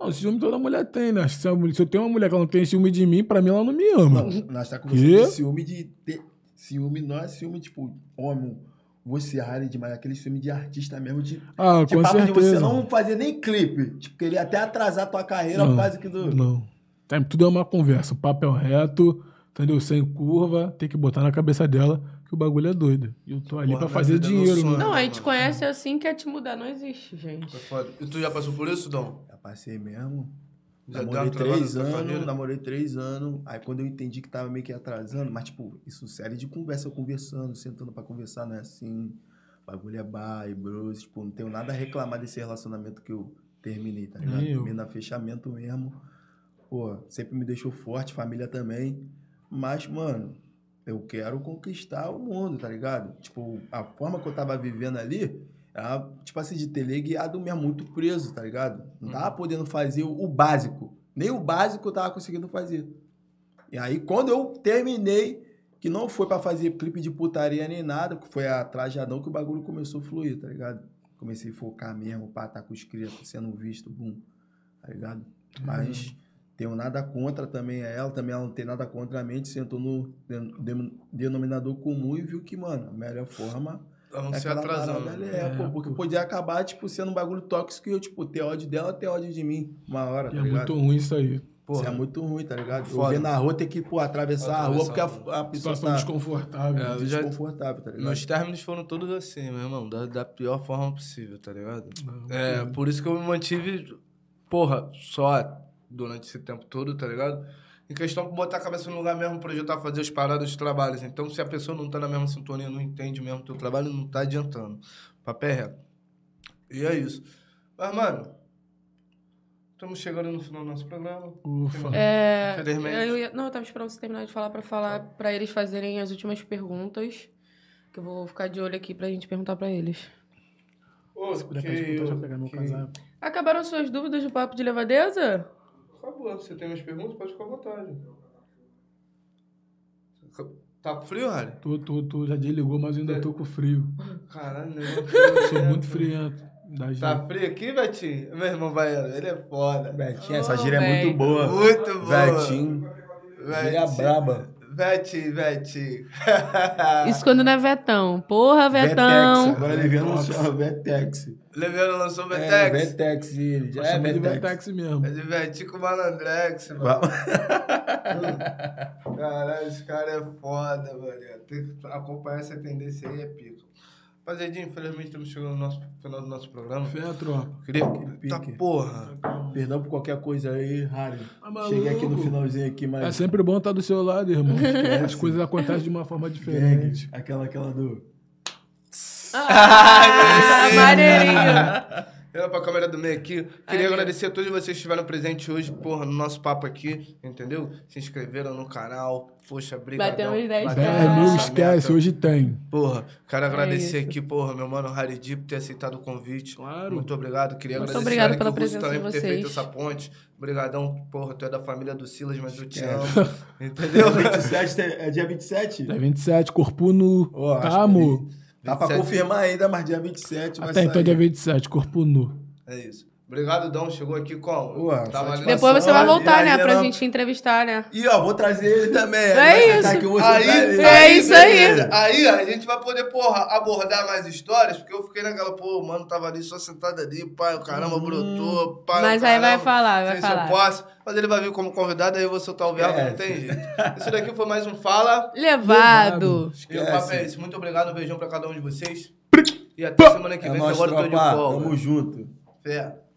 Não, ciúme toda mulher tem, né? Se eu tenho uma mulher que ela não tem ciúme de mim, pra mim ela não me ama. Não, nós tá conversando de ciúme de... Ter, ciúme não é ciúme, tipo, homem, você rare demais, aquele ciúme de artista mesmo, de, ah, de com papo certeza. De você não fazer nem clipe, tipo, querer até atrasar tua carreira não, quase que do... Não, tudo é uma conversa, papel reto, entendeu? Sem curva, tem que botar na cabeça dela que o bagulho é doido. E eu tô ali porra, pra fazer dinheiro, mano. Não, a gente conhece assim, quer te mudar, não existe, gente. É foda. E tu já passou por isso, Dom? Passei mesmo, já namorei três anos, namorei três anos, aí quando eu entendi que tava meio que atrasando, mas tipo, isso série de conversa, eu conversando, sentando pra conversar, não é assim, bagulho é bar e bros, tipo, não tenho nada a reclamar desse relacionamento que eu terminei, tá ligado? Terminei na fechamento mesmo, pô, sempre me deixou forte, família também, mas, mano, eu quero conquistar o mundo, tá ligado? Tipo, a forma que eu tava vivendo ali, ah, tipo assim, de teleguiado mesmo, muito preso, tá ligado? Não tava podendo fazer o, o básico. Nem o básico eu tava conseguindo fazer. E aí, quando eu terminei, que não foi pra fazer clipe de putaria nem nada, que foi a trajadão que o bagulho começou a fluir, tá ligado? Comecei a focar mesmo, pá, estar tá com os criatos sendo visto, bum, tá ligado? Mas uhum. tenho nada contra também a ela, também ela não tem nada contra a mente, sentou no denominador comum e viu que, mano, a melhor forma... Ela não é se atrasando. É, é, pô, porque pô. podia acabar, tipo, sendo um bagulho tóxico e eu, tipo, ter ódio dela, ter ódio de mim uma hora, tá ligado? É muito ruim isso aí. Porra. Isso é muito ruim, tá ligado? Foda. Eu ver na rua, ter que, pô, atravessar a rua porque a, a pessoa tá... desconfortável. É, já... desconfortável, tá ligado? Meus términos foram todos assim, meu irmão, da, da pior forma possível, tá ligado? É, é, por isso que eu me mantive, porra, só durante esse tempo todo, tá ligado? Em questão de botar a cabeça no lugar mesmo, projetar, fazer as paradas de trabalhos. Então, se a pessoa não tá na mesma sintonia, não entende mesmo o teu trabalho, não tá adiantando. Papel reto. E é isso. Mas, mano, estamos chegando no final do nosso programa. Ufa. É, Infelizmente. Eu ia, não, eu tava esperando você terminar de falar pra falar, tá. pra eles fazerem as últimas perguntas, que eu vou ficar de olho aqui pra gente perguntar pra eles. Ô, se puder perguntar, eu já pegar meu casaco. Acabaram suas dúvidas do papo de levadeza? Acabou. Você tem umas perguntas? Pode ficar à vontade. Tá com frio, Harry? Tô, tô, tô. Já desligou, mas ainda é. tô com frio. Caralho, meu irmão. Sou muito friento. Tá frio aqui, Betinho? Meu irmão, vai. Ele é foda. Betinho, oh, essa gíria é muito boa. Muito boa. Betinho. Gíria braba. Vete, Vete. Isso quando não é Vetão. Porra, Vetão. Vetex. Agora ele não chama Vetex. Leviano lançou o Vetex? É, Vetex. Já é Vetex. Vetex mesmo. É de Vetico Malandrex, mano. Caralho, esse cara é foda, velho. Tem que acompanhar essa tendência aí, é pico. Rapaziadinho, infelizmente estamos chegando no nosso, final do nosso programa. Foi a tropa. Queria que tá porra. Perdão por qualquer coisa aí, Harry. Ah, cheguei aqui no finalzinho aqui, mas... É sempre bom estar do seu lado, irmão. É, as coisas acontecem de uma forma diferente. É, aquela, aquela do... Ah, maneirinho. Olha pra câmera do meio aqui. Queria Ai, agradecer a todos vocês que estiveram presentes hoje, porra, no nosso papo aqui, entendeu? Se inscreveram no canal. Poxa, brigadão. Batemos dez mil. Não esquece, hoje tem. Porra, quero é agradecer isso. aqui, porra, meu mano Harry Dee por ter aceitado o convite. Claro. Muito obrigado. Queria Muito agradecer obrigado pela o Russo também por ter feito essa ponte. Obrigadão, porra, tu é da família do Silas, mas eu te amo. É. Entendeu? vinte e sete, é dia vinte e sete? Dia vinte e sete, Corpo Nu. Oh, tá, amor? Dá pra confirmar ainda, mas dia vinte e sete vai Até sair. Então dia vinte e sete, Corpo Nu. É isso. Obrigado, Dom. Chegou aqui com... Ué, tá depois você vai voltar, né? Pra gente entrevistar, né? E, ó, vou trazer ele também. É isso. Aqui, aí, aí, é isso aí. Aí a gente vai poder, porra, abordar mais histórias, porque eu fiquei naquela, pô, o mano tava ali só sentado ali, pai, o caramba hum. brotou, pai, Mas caramba, aí vai falar, vai falar. Se eu posso, mas ele vai vir como convidado, aí eu vou soltar o verbo, é. Não tem jeito. Isso daqui foi mais um Fala Levado. E o papo é esse. Muito obrigado, um beijão pra cada um de vocês. E até semana que vem, é que agora eu tô de volta. Tamo junto. Fé.